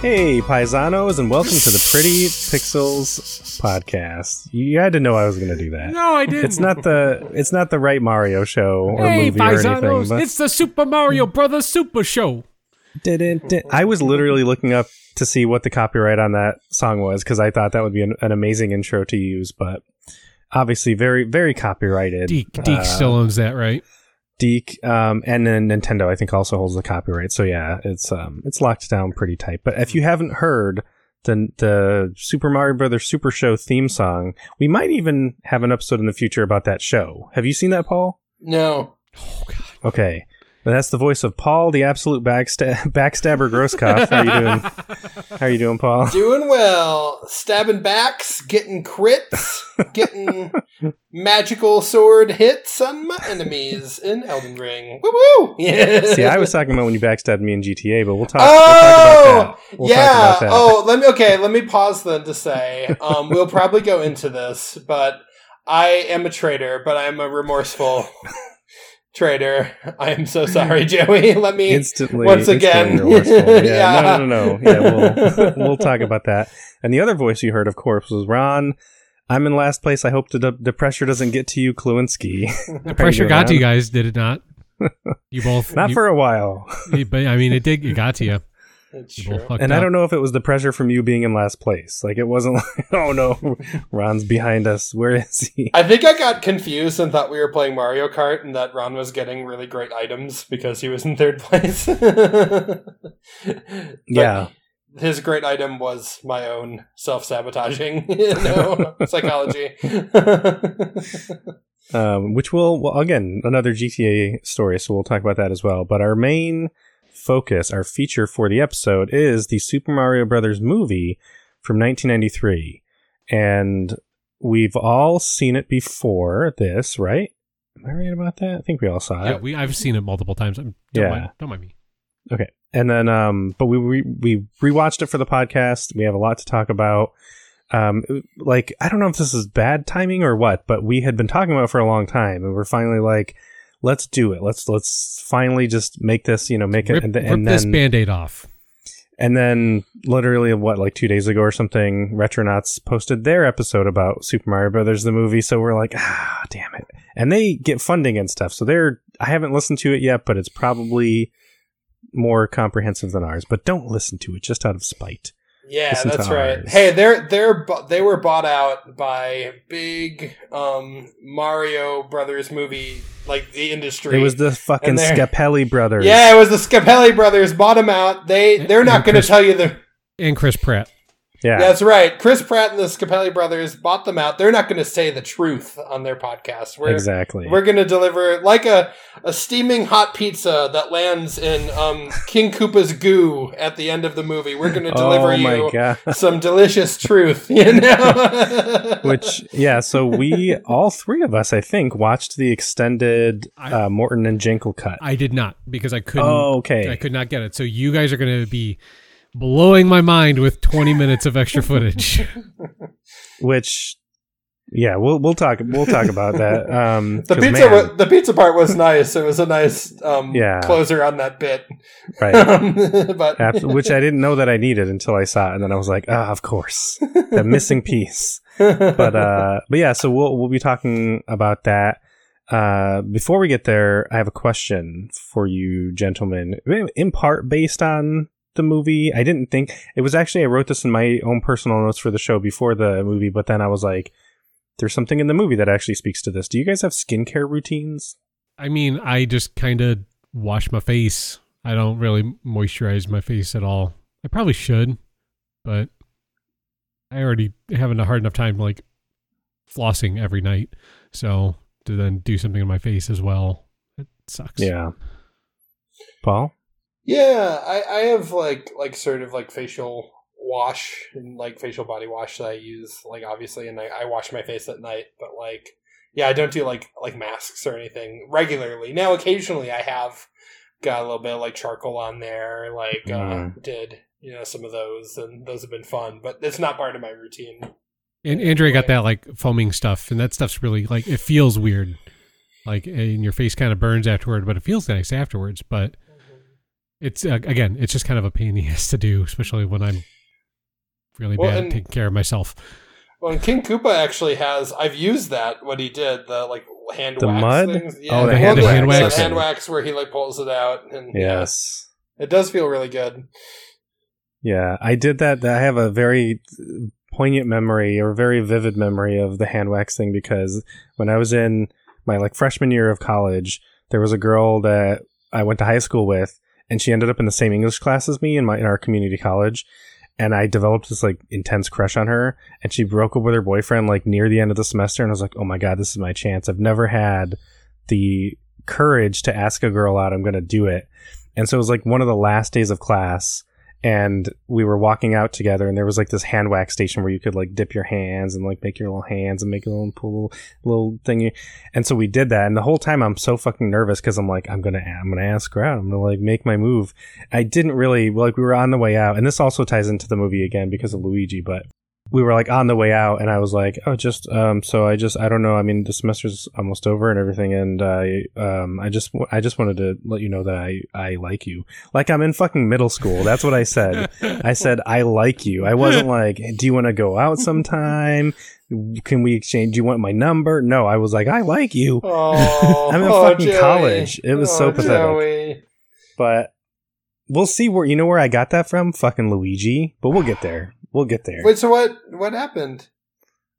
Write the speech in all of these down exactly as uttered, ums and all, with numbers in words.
Hey, Paisanos, and welcome to the Pretty Pixels podcast. You had to know I was going to do that. No, I didn't. It's not the it's not the right Mario show or hey, movie Paisanos, or anything. It's the Super Mario Brothers Super Show. Didn't I was literally looking up to see what the copyright on that song was because I thought that would be an, an amazing intro to use, but obviously very very copyrighted. Deke Deke uh, still owns that, right? Deke, um, and then Nintendo, I think, also holds the copyright. So yeah, it's um, it's locked down pretty tight. But if you haven't heard the the Super Mario Brothers Super Show theme song, we might even have an episode in the future about that show. Have you seen that, Paul? No. Oh God. Okay, well, that's the voice of Paul, the absolute backstab- backstabber Grosskopf. How you doing? How you doing, Paul? Doing well. Stabbing backs, getting crits, getting. Magical sword hits on my enemies in Elden Ring. Woo woo! Yeah. See, I was talking about when you backstabbed me in G T A, but we'll talk, oh, we'll talk about that. We'll yeah. talk about that. Oh, let me. Okay, let me pause then to say um, we'll probably go into this, but I am a traitor, but I am a remorseful traitor. I am so sorry, Joey. Let me instantly once again. Instantly yeah. yeah. No, no, no, no. Yeah, we'll we'll talk about that. And the other voice you heard, of course, was Ron. I'm in last place. I hope the de- the pressure doesn't get to you, Kluinski. The pressure got to you guys, did it not? You both not you, for a while. You, but I mean, it did. It got to you. It's you true. And up. I don't know if it was the pressure from you being in last place. Like it wasn't like, oh no, Ron's behind us. Where is he? I think I got confused and thought we were playing Mario Kart and that Ron was getting really great items because he was in third place. Yeah. His great item was my own self-sabotaging, you know, psychology. um, which will, well, again, another G T A story, so we'll talk about that as well. But our main focus, our feature for the episode is the Super Mario Brothers movie from nineteen ninety-three. And we've all seen it before this, right? Am I right about that? I think we all saw yeah, it. Yeah, we. I've seen it multiple times. I'm, don't yeah. Mind, don't mind me. Okay. And then, um, but we, we, we rewatched it for the podcast. We have a lot to talk about. Um, like, I don't know if this is bad timing or what, but we had been talking about it for a long time and we're finally like, let's do it. Let's, let's finally just make this, you know, make rip, it. And, and rip then this Band-Aid off. And then literally what, like two days ago or something, Retronauts posted their episode about Super Mario Brothers, the movie. So we're like, ah, damn it. And they get funding and stuff. So they're, I haven't listened to it yet, but it's probably more comprehensive than ours, but don't listen to it just out of spite. Yeah, listen that's right. Ours. Hey, they're they're they were bought out by big um Mario Brothers movie, like the industry. It was the fucking Scapelli brothers. Yeah, it was the Scapelli brothers bought them out. They they're and, not going to tell you the and Chris Pratt. Yeah, that's right. Chris Pratt and the Scapelli brothers bought them out. They're not going to say the truth on their podcast. We're, exactly. We're going to deliver like a, a steaming hot pizza that lands in um, King Koopa's goo at the end of the movie. We're going to deliver oh you God. some delicious truth, you know? Which, yeah, so we, all three of us, I think, watched the extended uh, Morton and Jankel cut. I did not because I couldn't. Oh, okay. I could not get it. So you guys are going to be blowing my mind with twenty minutes of extra footage, which, yeah, we'll we'll talk we'll talk about that. Um, the pizza man, was, the pizza part was nice. It was a nice um, yeah. closer on that bit, right? Um, but Ab- which I didn't know that I needed until I saw it, and then I was like, ah, oh, of course, the missing piece. But uh, but yeah, so we'll we'll be talking about that. Uh, before we get there, I have a question for you, gentlemen. In part based on the movie. I didn't think it was actually, I wrote this in my own personal notes for the show before the movie, but then I was like, there's something in the movie that actually speaks to this. Do you guys have skincare routines? I mean, I just kind of wash my face. I don't really moisturize my face at all. I probably should, but I already having a hard enough time like flossing every night. So to then do something on my face as well, it sucks. Yeah. Paul? Yeah, I, I have like like sort of like facial wash and like facial body wash that I use, like obviously, and I, I wash my face at night, but like, yeah, I don't do like like masks or anything regularly. Now, occasionally I have got a little bit of like charcoal on there, like mm. uh, did, you know, some of those, and those have been fun, but it's not part of my routine. And Andrea got that like foaming stuff, and that stuff's really like, it feels weird. Like, and your face kind of burns afterward, but it feels nice afterwards, but it's uh, again, it's just kind of a pain in the ass to do, especially when I'm really well, bad and, at taking care of myself. Well, and King Koopa actually has, I've used that, what he did, the like hand the wax mud? things. Yeah, oh, the, the hand, hand, hand wax. The hand wax where he like pulls it out. And, yes. Yeah, it does feel really good. Yeah, I did that. I have a very poignant memory or very vivid memory of the hand wax thing because when I was in my like freshman year of college, there was a girl that I went to high school with, and she ended up in the same English class as me in my in our community college. And I developed this like intense crush on her, and she broke up with her boyfriend like near the end of the semester. And I was like, oh my God, this is my chance. I've never had the courage to ask a girl out. I'm going to do it. And so it was like one of the last days of class, and we were walking out together, and there was like this hand wax station where you could like dip your hands and like make your little hands and make a little pool, little thingy. And so we did that. And the whole time I'm so fucking nervous because I'm like, I'm going to, I'm going to ask her out. I'm going to like make my move. I didn't really like, we were on the way out. And this also ties into the movie again because of Luigi, but we were like on the way out, and I was like, oh, just, um, so I just, I don't know. I mean, the semester's almost over and everything. And I, um, I just, w- I just wanted to let you know that I, I like you. Like I'm in fucking middle school. That's what I said. I said, I like you. I wasn't like, do you want to go out sometime? Can we exchange? Do you want my number? No, I was like, I like you. Oh, I'm in oh, fucking Joey. college. It was oh, so pathetic. Joey. But we'll see where, you know where I got that from? Fucking Luigi, but we'll get there. We'll get there. Wait, so what What happened?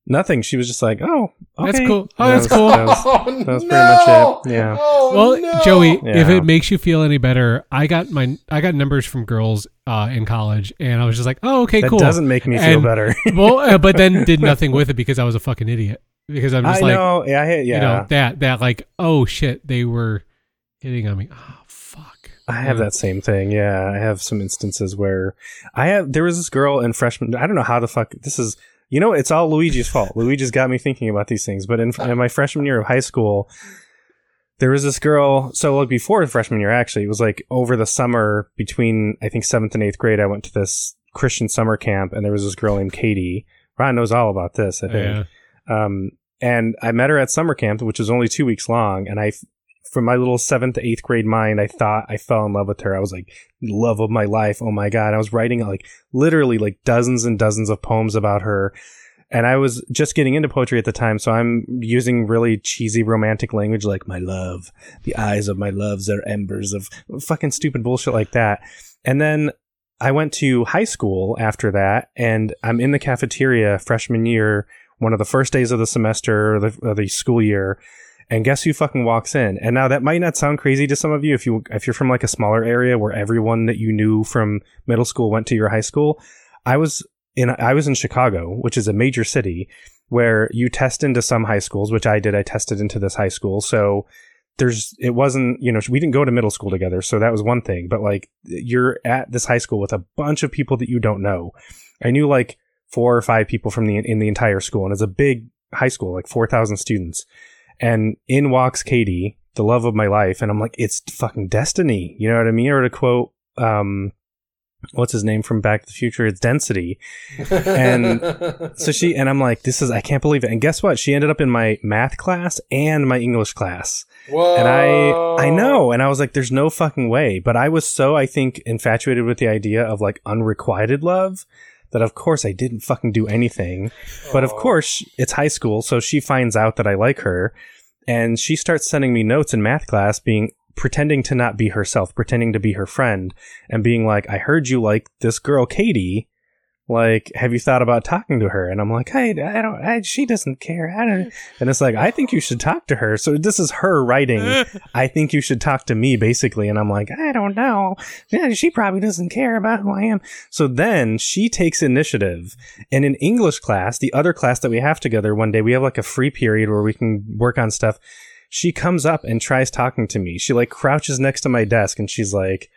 Nothing. She was just like, oh, okay. That's cool. Oh, that's cool. That was, that was, that was no! pretty much it. Yeah. Oh, well, no. Joey, yeah. if it makes you feel any better, I got my I got numbers from girls uh, in college, and I was just like, oh, okay, that cool. That doesn't make me and, feel better. well, uh, but then did nothing with it because I was a fucking idiot. Because I'm just I like, know. Yeah, yeah. You know, that, that like, oh, shit, they were hitting on me. Oh, fuck. I have that same thing. Yeah, I have some instances where I have. There was this girl in freshman. I don't know how the fuck this is. You know, it's all Luigi's fault. Luigi's got me thinking about these things. But in, in my freshman year of high school, there was this girl. So like before the freshman year, actually, it was like over the summer between I think seventh and eighth grade. I went to this Christian summer camp, and there was this girl named Katie. Ron knows all about this, I think. Yeah. Um, and I met her at summer camp, which was only two weeks long, and I. From my little seventh to eighth grade mind, I thought I fell in love with her. I was like, love of my life. Oh my God. I was writing like literally like dozens and dozens of poems about her. And I was just getting into poetry at the time. So I'm using really cheesy romantic language like my love, the eyes of my loves are embers of fucking stupid bullshit like that. And then I went to high school after that, and I'm in the cafeteria freshman year, one of the first days of the semester or the, or the school year. And guess who fucking walks in? And now that might not sound crazy to some of you if you if you're from like a smaller area where everyone that you knew from middle school went to your high school. I was in I was in Chicago, which is a major city where you test into some high schools, which I did. I tested into this high school. So there's it wasn't, you know, we didn't go to middle school together. So that was one thing. But like you're at this high school with a bunch of people that you don't know. I knew like four or five people from the in the entire school. And it's a big high school, like four thousand students. And in walks Katie, the love of my life. And I'm like, it's fucking destiny. You know what I mean? Or to quote, um, what's his name from Back to the Future? It's density. And so she, and I'm like, this is, I can't believe it. And guess what? She ended up in my math class and my English class. Whoa. And I, I know. And I was like, there's no fucking way. But I was so, I think, infatuated with the idea of like unrequited love. That, of course, I didn't fucking do anything. But, of course, it's high school. So she finds out that I like her. And she starts sending me notes in math class, being pretending to not be herself, pretending to be her friend. And being like, I heard you like this girl, Katie. Like, have you thought about talking to her? And I'm like, hey, I don't, I, she doesn't care. I don't. And it's like, I think you should talk to her. So this is her writing. I think you should talk to me, basically. And I'm like, I don't know. Yeah, she probably doesn't care about who I am. So then she takes initiative. And in English class, the other class that we have together one day, we have like a free period where we can work on stuff. She comes up and tries talking to me. She like crouches next to my desk and she's like,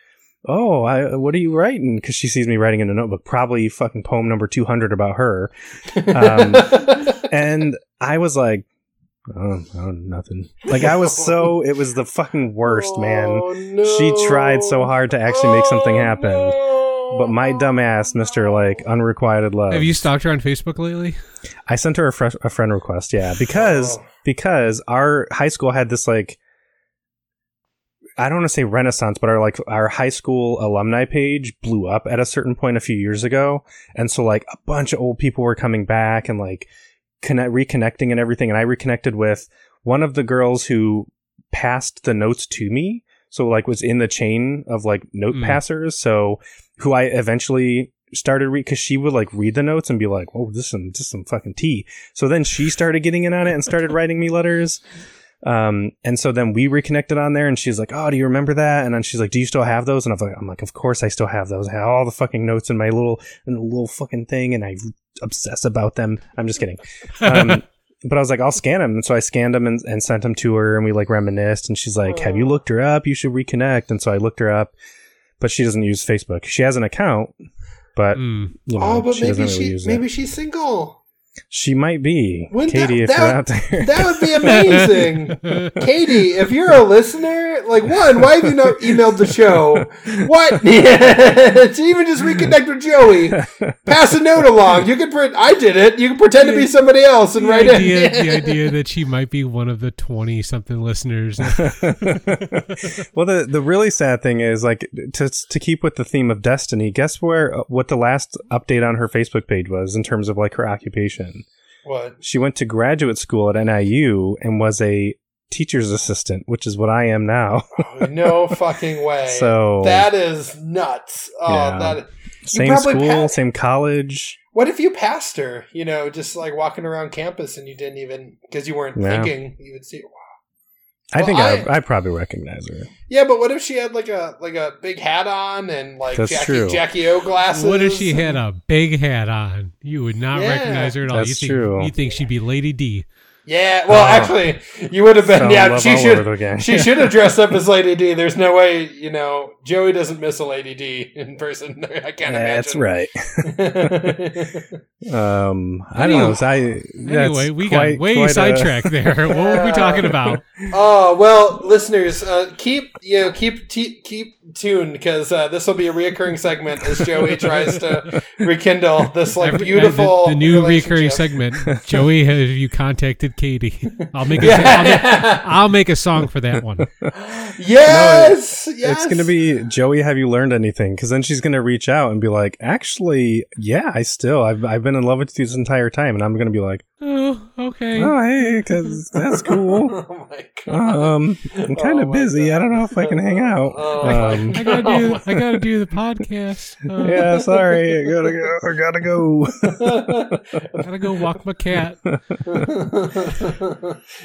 oh, I, what are you writing? Because she sees me writing in a notebook, probably fucking poem number two hundred about her. Um, and I was like, oh, oh, nothing. Like, I was so, it was the fucking worst, oh, man. No. She tried so hard to actually oh, make something happen. No. But my dumb ass, Mister Like, unrequited love. Have you stalked her on Facebook lately? I sent her a, fr- a friend request, yeah. Because, oh. because our high school had this, like, I don't want to say renaissance, but our like our high school alumni page blew up at a certain point a few years ago. And so like a bunch of old people were coming back and like connect, reconnecting and everything. And I reconnected with one of the girls who passed the notes to me. So like was in the chain of like note mm. passers. So who I eventually started read because she would like read the notes and be like, oh, this is some, this is some fucking tea. So then she started getting in on it and started writing me letters. Um, and so then we reconnected on there and she's like, oh, do you remember that? And then she's like, do you still have those? And I'm like, I'm like, of course I still have those. I have all the fucking notes in my little, in the little fucking thing. And I obsess about them. I'm just kidding. Um, but I was like, I'll scan them. And so I scanned them and, and sent them to her and we like reminisced. And she's like, have you looked her up? You should reconnect. And so I looked her up, but she doesn't use Facebook. She has an account, but mm. you know, oh, but she maybe really she, maybe it. she's single. She might be. Wouldn't Katie, that, if that, you're out there. That would be amazing. Katie, if you're a listener, like, one, why have you not emailed the show? What? To even just reconnect with Joey. Pass a note along. You could pre- I did it. You can pretend to be somebody else and the write idea, it. The idea that she might be one of the twenty-something listeners. Well, the, the really sad thing is, like, to to keep with the theme of Destiny, guess where what the last update on her Facebook page was in terms of, like, her occupation. What? She went to graduate school at N I U and was a teacher's assistant, which is what I am now. Oh, no fucking way. So that is nuts. Oh, yeah. That same school, pa- same college. What if you passed her, you know, just like walking around campus and you didn't even, because you weren't yeah. thinking, you would see, wow. I well, think I, I probably recognize her. Yeah, but what if she had like a like a big hat on and like Jackie, Jackie O glasses? What if she had a big hat on? You would not yeah, recognize her at all. That's you think, true. You think she'd be Lady D? Yeah. Well, oh, actually, you would have been. Yeah, she should. She should have dressed up as Lady D. There's no way. You know, Joey doesn't miss a Lady D in person. I can't yeah, imagine. That's right. um, I don't know. I anyway, we quite, got way sidetracked a... there. What were we talking about? Oh well, listeners, uh, keep you know keep te- keep tuned because uh, this will be a reoccurring segment as Joey tries to rekindle this like Every, beautiful the, the new reoccurring segment. Joey, have you contacted Katie? I'll make a yeah. I'll, make, I'll make a song for that one. Yes, no, it, yes. It's gonna be Joey. Have you learned anything? Because then she's gonna reach out and be like, actually, yeah, I still, I've, I've been in love with you this entire time, and I'm gonna be like, oh, okay, oh, hey, because that's cool. Oh my god, um, I'm kind of oh busy. God. I don't know if I can hang out. Oh um, I gotta do, I gotta do the podcast. Um, yeah, sorry, I gotta go. I gotta go. I gotta go walk my cat.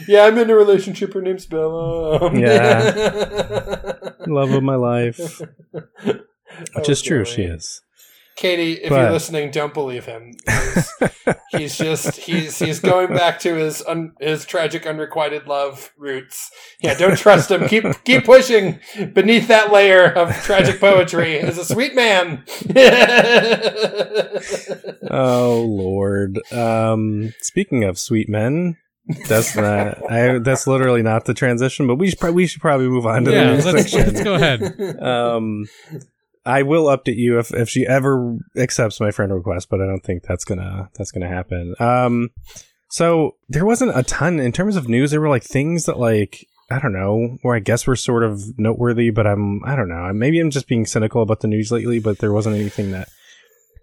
Yeah, I'm in a relationship. Her name's Bella. Yeah, love of my life. Which is true. She is. Katie, if but. you're listening, don't believe him. He's, he's just he's he's going back to his un, his tragic unrequited love roots. Yeah, don't trust him. Keep keep pushing beneath that layer of tragic poetry is a sweet man. Oh Lord. Um, speaking of sweet men. That's not. I, that's literally not the transition. But we should pro- we should probably move on to yeah, the next let's, section. Let's go ahead. Um, I will update you if, if she ever accepts my friend request, but I don't think that's gonna that's gonna happen. Um, so there wasn't a ton in terms of news. There were like things that like I don't know, where I guess were sort of noteworthy. But I'm I don't know. Maybe I'm just being cynical about the news lately. But there wasn't anything that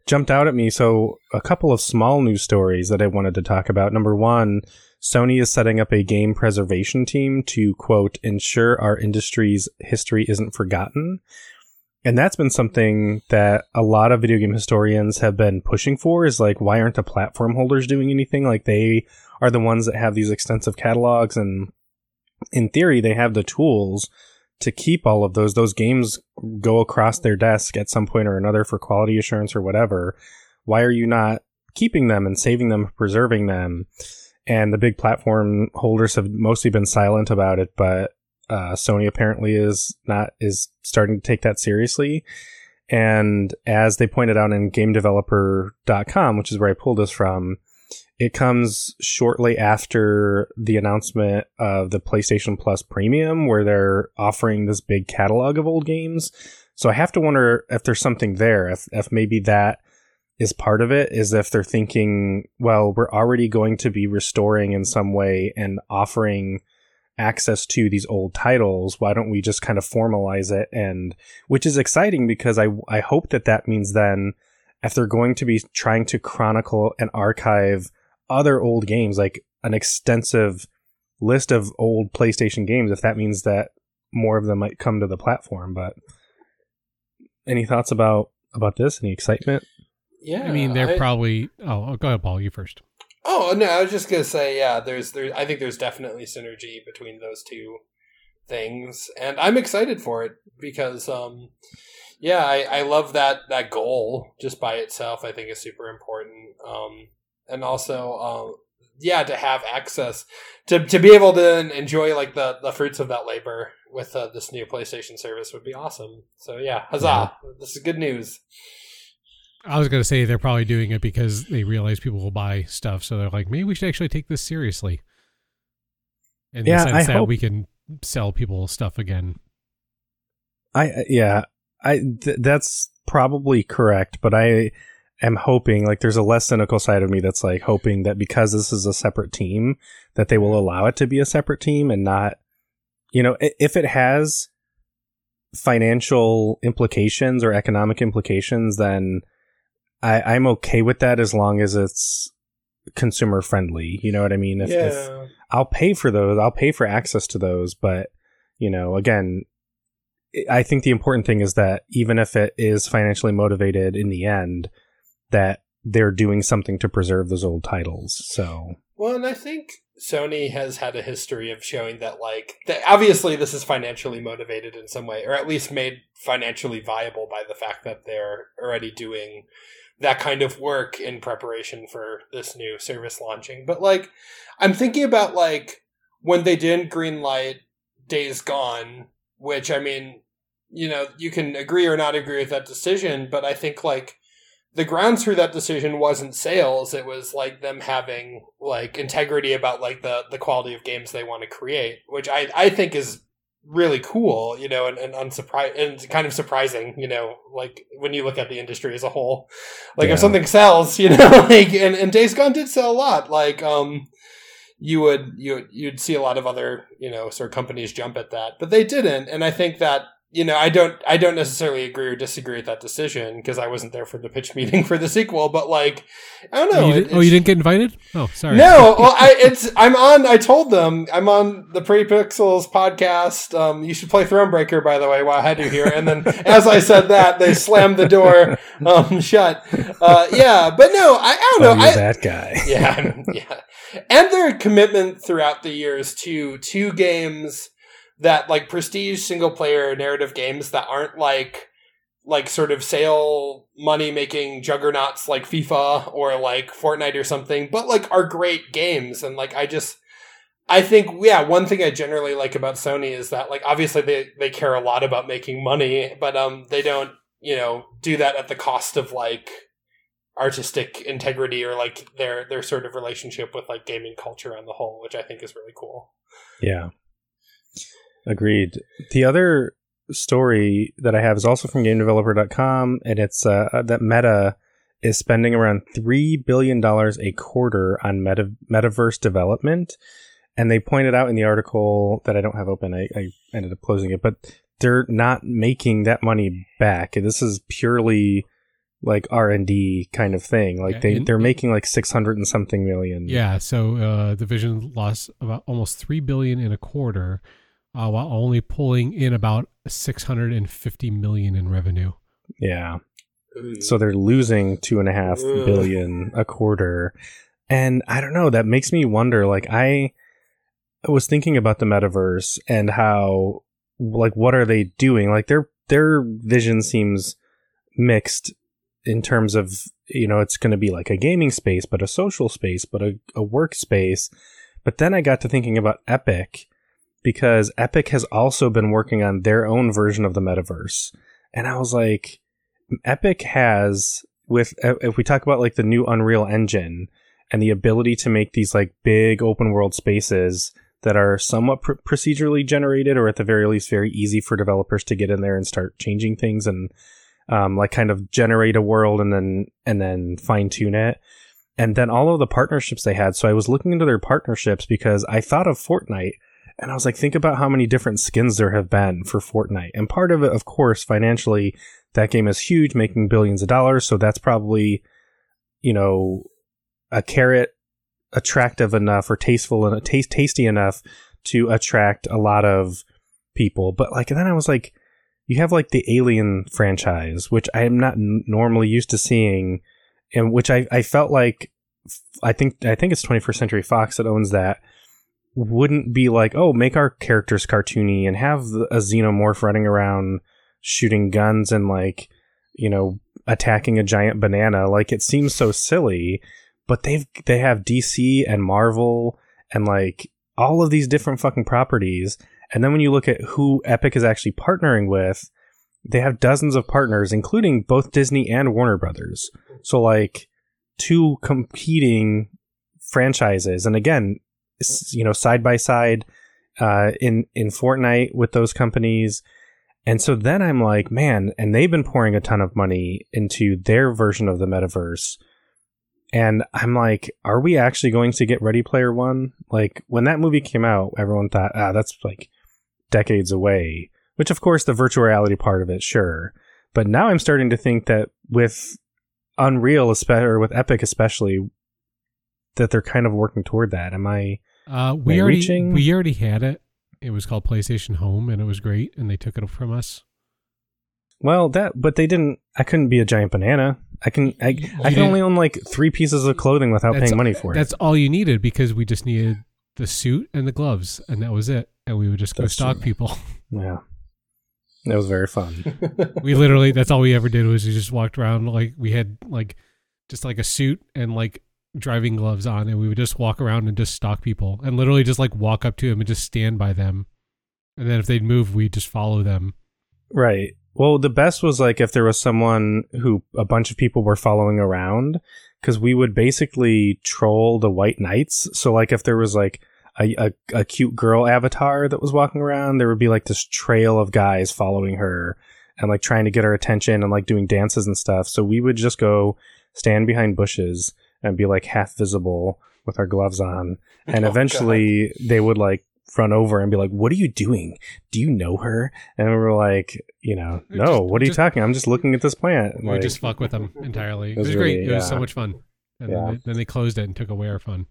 jumped out at me. So a couple of small news stories that I wanted to talk about. Number one. Sony is setting up a game preservation team to, quote, ensure our industry's history isn't forgotten. And that's been something that a lot of video game historians have been pushing for is like, why aren't the platform holders doing anything? Like they are the ones that have these extensive catalogs. And in theory, they have the tools to keep all of those. Those games go across their desk at some point or another for quality assurance or whatever. Why are you not keeping them and saving them, preserving them? And the big platform holders have mostly been silent about it, but uh, Sony apparently is not is starting to take that seriously. And as they pointed out in game developer dot com, which is where I pulled this from, it comes shortly after the announcement of the PlayStation Plus Premium, where they're offering this big catalog of old games. So I have to wonder if there's something there, if if maybe that is part of it, is if they're thinking, well, we're already going to be restoring in some way and offering access to these old titles, why don't we just kind of formalize it? And which is exciting, because I, I hope that that means then, if they're going to be trying to chronicle and archive other old games, like an extensive list of old PlayStation games, if that means that more of them might come to the platform. But any thoughts about, about this? Any excitement? Yeah. I mean, they're I, probably... Oh, go ahead, Paul. You first. Oh, no, I was just going to say, yeah, there's, there, I think there's definitely synergy between those two things. And I'm excited for it because, um, yeah, I, I love that, that goal just by itself. I think is super important. Um, and also, um, yeah, to have access, to, to be able to enjoy like the, the fruits of that labor with uh, this new PlayStation service would be awesome. So yeah, huzzah, yeah. This is good news. I was going to say they're probably doing it because they realize people will buy stuff. So they're like, maybe we should actually take this seriously. In yeah, the sense I that hope... we can sell people stuff again. I, uh, yeah, I, th- that's probably correct. But I am hoping, like, there's a less cynical side of me that's like hoping that because this is a separate team, that they will allow it to be a separate team and not, you know, if it has financial implications or economic implications, then I, I'm okay with that as long as it's consumer friendly. You know what I mean? If, yeah. if I'll pay for those, I'll pay for access to those. But, you know, again, I think the important thing is that even if it is financially motivated in the end, that they're doing something to preserve those old titles. So, well, and I think Sony has had a history of showing that, like, that obviously this is financially motivated in some way, or at least made financially viable by the fact that they're already doing that kind of work in preparation for this new service launching. But, like, I'm thinking about, like, when they didn't greenlight Days Gone, which, I mean, you know, you can agree or not agree with that decision, but I think, like, the grounds for that decision wasn't sales. It was like them having like integrity about like the, the quality of games they want to create, which I, I think is really cool, you know, and, and unsurprising and kind of surprising, you know, like when you look at the industry as a whole, like yeah. if something sells, you know, like, and, and Days Gone did sell a lot. Like, um, you would, you would, you'd see a lot of other, you know, sort of companies jump at that, but they didn't. And I think that, you know, I don't, I don't necessarily agree or disagree with that decision because I wasn't there for the pitch meeting for the sequel. But like, I don't know. You did, it, oh, you didn't get invited? Oh, sorry. No, well, I, it's I'm on. I told them I'm on the Pretty Pixels podcast. Um, you should play Thronebreaker, by the way, while I had you here. And then as I said that, they slammed the door um, shut. Uh, yeah, but no, I, I don't oh, know. You're I, that guy. yeah, I'm, yeah. And their commitment throughout the years to two games that like prestige single player narrative games that aren't like like sort of sale money making juggernauts like FIFA or like Fortnite or something, but like are great games. And like I just I think yeah, one thing I generally like about Sony is that like obviously they, they care a lot about making money, but um they don't, you know, do that at the cost of like artistic integrity or like their their sort of relationship with like gaming culture on the whole, which I think is really cool. Yeah. Agreed. The other story that I have is also from game developer dot com, and it's uh, that Meta is spending around three billion dollars a quarter on meta- metaverse development. And they pointed out in the article that I don't have open, I, I ended up closing it, but they're not making that money back. This is purely like R and D kind of thing. Like they, they're making like six hundred and something million. Yeah. So uh, the Division lost about almost three billion dollars in a quarter. Uh, while only pulling in about six hundred fifty million dollars in revenue. Yeah. So they're losing two and a half billion a quarter. And I don't know, that makes me wonder, like I was thinking about the metaverse and how, like, what are they doing? Like their, their vision seems mixed in terms of, you know, it's going to be like a gaming space, but a social space, but a, a workspace. But then I got to thinking about Epic, because Epic has also been working on their own version of the metaverse. And I was like, Epic has, with if we talk about like the new Unreal Engine and the ability to make these like big open world spaces that are somewhat pr- procedurally generated, or at the very least very easy for developers to get in there and start changing things and um, like kind of generate a world and then and then fine tune it. And then all of the partnerships they had. So I was looking into their partnerships because I thought of Fortnite. And I was like, think about how many different skins there have been for Fortnite. And part of it, of course, financially, that game is huge, making billions of dollars. So that's probably, you know, a carrot attractive enough or tasteful and taste tasty enough to attract a lot of people. But like, and then I was like, you have like the Alien franchise, which I am not n- normally used to seeing, and which I, I felt like, I think I think it's twenty-first Century Fox that owns that, wouldn't be like, oh, make our characters cartoony and have a xenomorph running around shooting guns and, like, you know, attacking a giant banana. Like, it seems so silly, but they've they have D C and Marvel and, like, all of these different fucking properties. And then when you look at who Epic is actually partnering with, they have dozens of partners, including both Disney and Warner Brothers. So, like, two competing franchises. And again, you know, side by side uh, in, in Fortnite with those companies. And so then I'm like, man, and they've been pouring a ton of money into their version of the metaverse. And I'm like, are we actually going to get Ready Player One? Like, when that movie came out, everyone thought, ah, that's like decades away, which, of course, the virtual reality part of it. Sure. But now I'm starting to think that with Unreal, or with Epic, especially, that they're kind of working toward that. Am I uh, we am I already, reaching? We already had it. It was called PlayStation Home, and it was great, and they took it from us. Well, that, but they didn't, I couldn't be a giant banana. I can I, I can only own like three pieces of clothing without that's, paying money for it. That's all you needed, because we just needed the suit and the gloves, and that was it. And we would just go that's stalk true. people. Yeah. That was very fun. We literally, that's all we ever did was we just walked around, like we had like just like a suit and like driving gloves on, and we would just walk around and just stalk people and literally just like walk up to them and just stand by them. And then if they'd move, we'd just follow them. Right. Well, the best was like if there was someone who a bunch of people were following around, because we would basically troll the white knights. So like if there was like a, a, a cute girl avatar that was walking around, there would be like this trail of guys following her and like trying to get her attention and like doing dances and stuff. So we would just go stand behind bushes and be like half visible with our gloves on. And oh, eventually God. they would like run over and be like, what are you doing? Do you know her? And we were like, you know, no, just, what are just, you talking? I'm just looking at this plant. We like, just fuck with them entirely. It was, it was great. Really, it was yeah. so much fun. And yeah. then, they, then they closed it and took away our fun.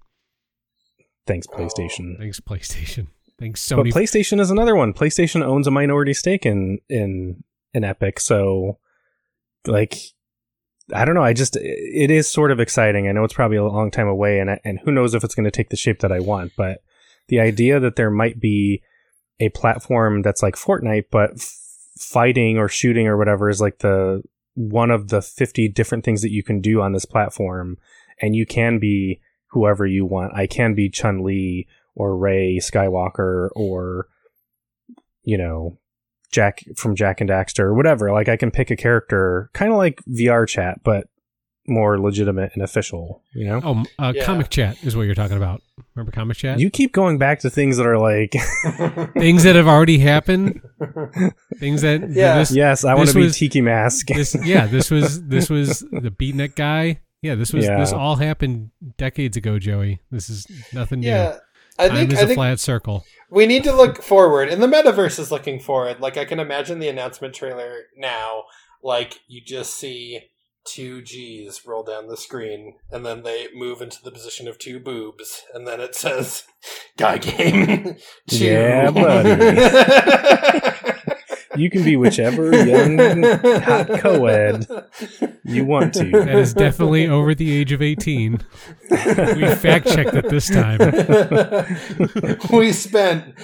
Thanks, PlayStation. Oh. Thanks, PlayStation. Thanks, Sony. But PlayStation is another one. PlayStation owns a minority stake in, in, in Epic. So, like, I don't know. I just, it is sort of exciting. I know it's probably a long time away, and and who knows if it's going to take the shape that I want, but the idea that there might be a platform that's like Fortnite, but f- fighting or shooting or whatever is like the one of the fifty different things that you can do on this platform. And you can be whoever you want. I can be Chun-Li or Rey Skywalker or, you know, Jack from Jack and Daxter or whatever. Like, I can pick a character, kind of like V R chat, but more legitimate and official, you know? Oh, uh, yeah. Comic chat is what you're talking about. Remember comic chat? You keep going back to things that are like... things that have already happened? Things that... Yeah. This, yes, I want to be Tiki Mask. this, yeah, this was this was the beatnik guy. Yeah, this was yeah. this all happened decades ago, Joey. This is nothing yeah, new. Yeah, I think... Time is I a think flat circle. We need to look forward, and the metaverse is looking forward. Like, I can imagine the announcement trailer now. Like, you just see... two G's roll down the screen, and then they move into the position of two boobs, and then it says, "Guy game." Yeah, buddy. You can be whichever young hot co-ed you want to. That is definitely over the age of eighteen. We fact-checked it this time. We spent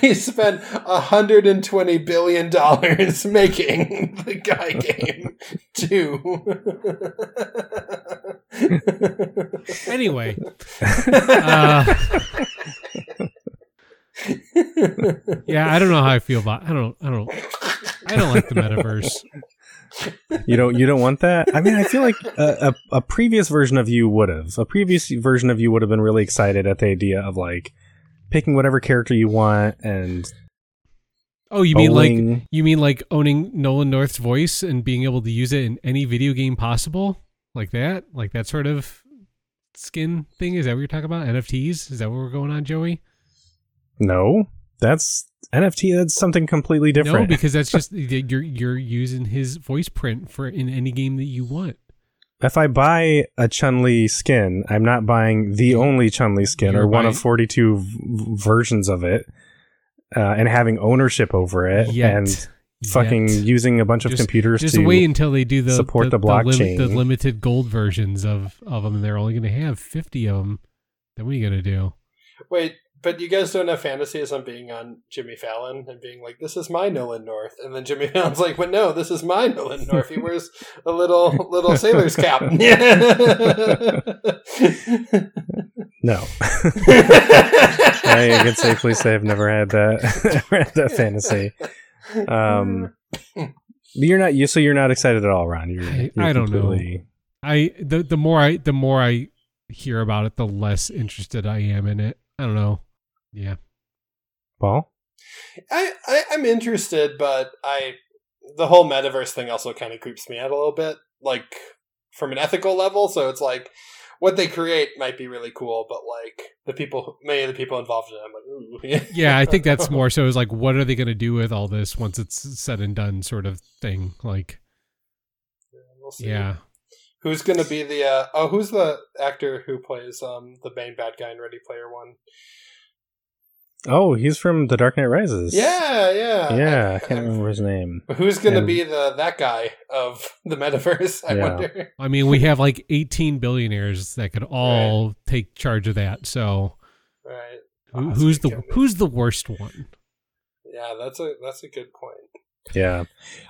we spent one hundred twenty billion dollars making the Guy Game two. Anyway. Uh, yeah, I don't know how I feel about. I don't. I don't. I don't like the metaverse. You don't. You don't want that. I mean, I feel like a, a, a previous version of you would have. A previous version of you would have been really excited at the idea of like picking whatever character you want and. Oh, you mean owning. like you mean like owning Nolan North's voice and being able to use it in any video game possible, like that, like that sort of skin thing. Is that what you're talking about? N F Ts? Is that what we're going on, Joey? No, that's N F T. That's something completely different. No, because that's just you're you're using his voice print for in any game that you want. If I buy a Chun-Li skin, I'm not buying the only Chun-Li skin you're or buying- one of forty-two v- versions of it, uh, and having ownership over it Yet. and fucking Yet. using a bunch just, of computers just to wait until they do the support the, the blockchain, the, lim- the limited gold versions of of them. And they're only going to have fifty of them. Then what are you going to do? Wait. But you guys don't have fantasies on being on Jimmy Fallon and being like, this is my Nolan North. And then Jimmy Fallon's like, but no, this is my Nolan North. He wears a little little sailor's cap. No. I can safely say I've never had that, never had that fantasy. Um, you're not, you, so you're not excited at all, Ron. You're, I, you're I don't completely... know. I, the, the more I, the more I hear about it, the less interested I am in it. I don't know. Yeah. Paul? I, I, I'm interested, but I the whole metaverse thing also kind of creeps me out a little bit, like from an ethical level. So it's like what they create might be really cool, but like the people, many of the people involved in it, I'm like, ooh. Yeah, I think that's more so is like, what are they going to do with all this once it's said and done sort of thing? Like, yeah. We'll see. Yeah. Who's going to be the, uh, oh, who's the actor who plays um, the main bad guy in Ready Player One? Oh, he's from The Dark Knight Rises. Yeah, yeah. Yeah, I can't remember his name. Who's going to be the that guy of the metaverse, I yeah. wonder? I mean, we have like eighteen billionaires that could all right. take charge of that, so. Right. Who, oh, who's the me. who's the worst one? Yeah, that's a that's a good point. Yeah.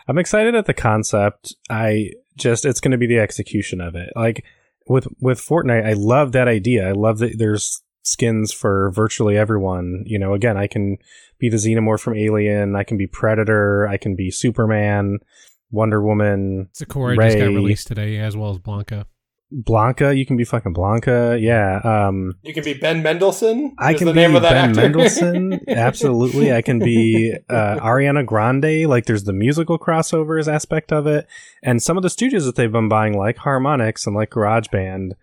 I'm excited at the concept. I just, it's going to be the execution of it. Like with, with Fortnite, I love that idea. I love that there's skins for virtually everyone. You know, again, I can be the Xenomorph from Alien. I can be Predator. I can be Superman, Wonder Woman. Sakura Ray. Just got released today, as well as Blanca. Blanca, you can be fucking Blanca, yeah. Um, you can be Ben Mendelsohn. I can the be name of that Ben Mendelsohn. Absolutely, I can be uh, Ariana Grande. Like, there's the musical crossovers aspect of it, and some of the studios that they've been buying, like Harmonix and like GarageBand.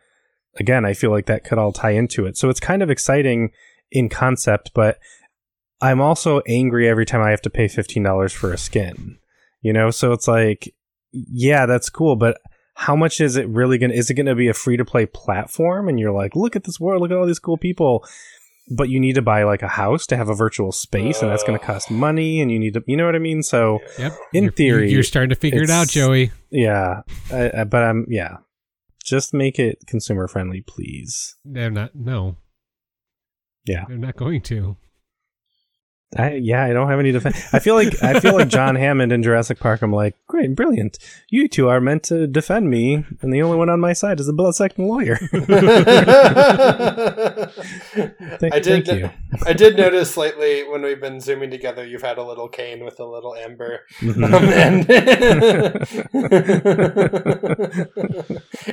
Again, I feel like that could all tie into it. So it's kind of exciting in concept, but I'm also angry every time I have to pay fifteen dollars for a skin. You know, so it's like, yeah, that's cool, but. How much is it really going to, is it going to be a free to play platform? And you're like, look at this world, look at all these cool people, but you need to buy like a house to have a virtual space uh, and that's going to cost money and you need to, you know what I mean? So yep. in you're, theory, you're starting to figure it out, Joey. Yeah. I, I, but I'm, yeah, just make it consumer friendly, please. They're not. No. Yeah. They're not going to. I, yeah, I don't have any defense. I feel like I feel like John Hammond in Jurassic Park. I'm like, great, brilliant. You two are meant to defend me, and the only one on my side is the bloodsucking lawyer. thank, I did. Thank you. I did notice lately when we've been zooming together, you've had a little cane with a little amber, mm-hmm. um, and,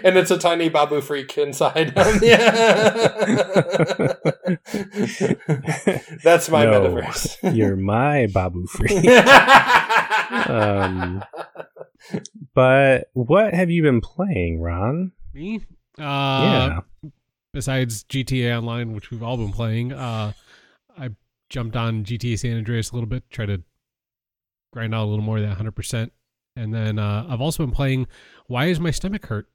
and it's a tiny Babu freak inside. Um, yeah. That's my no. metaverse. You're my Babu free. um, but what have you been playing, Ron? Me? Uh, yeah. Besides G T A Online, which we've all been playing, uh, I jumped on G T A San Andreas a little bit, try to grind out a little more of that one hundred percent. And then uh, I've also been playing Why Is My Stomach Hurt?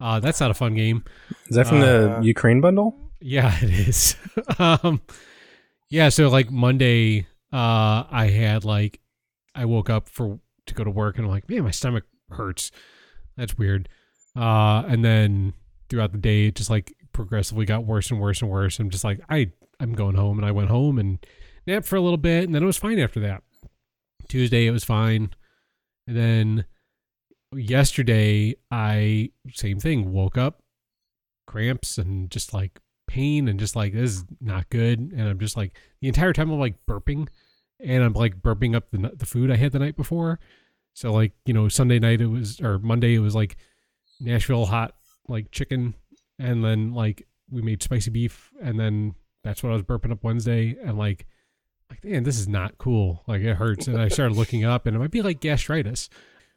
Uh, that's not a fun game. Is that from uh, the Ukraine bundle? Yeah, it is. um Yeah, so like Monday, uh, I had like, I woke up for to go to work and I'm like, man, my stomach hurts. That's weird. Uh, and then throughout the day, it just like progressively got worse and worse and worse. I'm just like, I, I'm going home, and I went home and napped for a little bit, and then it was fine after that. Tuesday, it was fine. And then yesterday, I, same thing, woke up, cramps and just like, pain and just like, this is not good. And I'm just like, the entire time I'm like burping and I'm like burping up the the food I had the night before. So like, you know, Sunday night it was, or Monday it was like Nashville hot, like chicken. And then like we made spicy beef. And then that's what I was burping up Wednesday. And like, like, man, this is not cool. Like it hurts. And I started looking up and it might be like gastritis,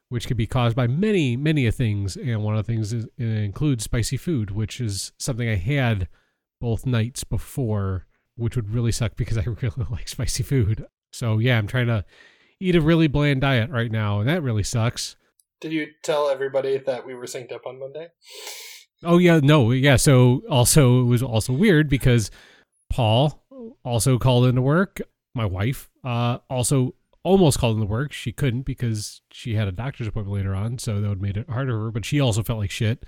which could be caused by many, many things. And one of the things is it includes spicy food, which is something I had both nights before which would really suck because I really like spicy food. So yeah, I'm trying to eat a really bland diet right now, and that really sucks. Did you tell everybody that we were synced up on Monday? Oh yeah, no, yeah. So also, it was also weird because Paul also called into work. My wife uh, also almost called into work. She couldn't because she had a doctor's appointment later on, so that would have made it harder for her. But she also felt like shit.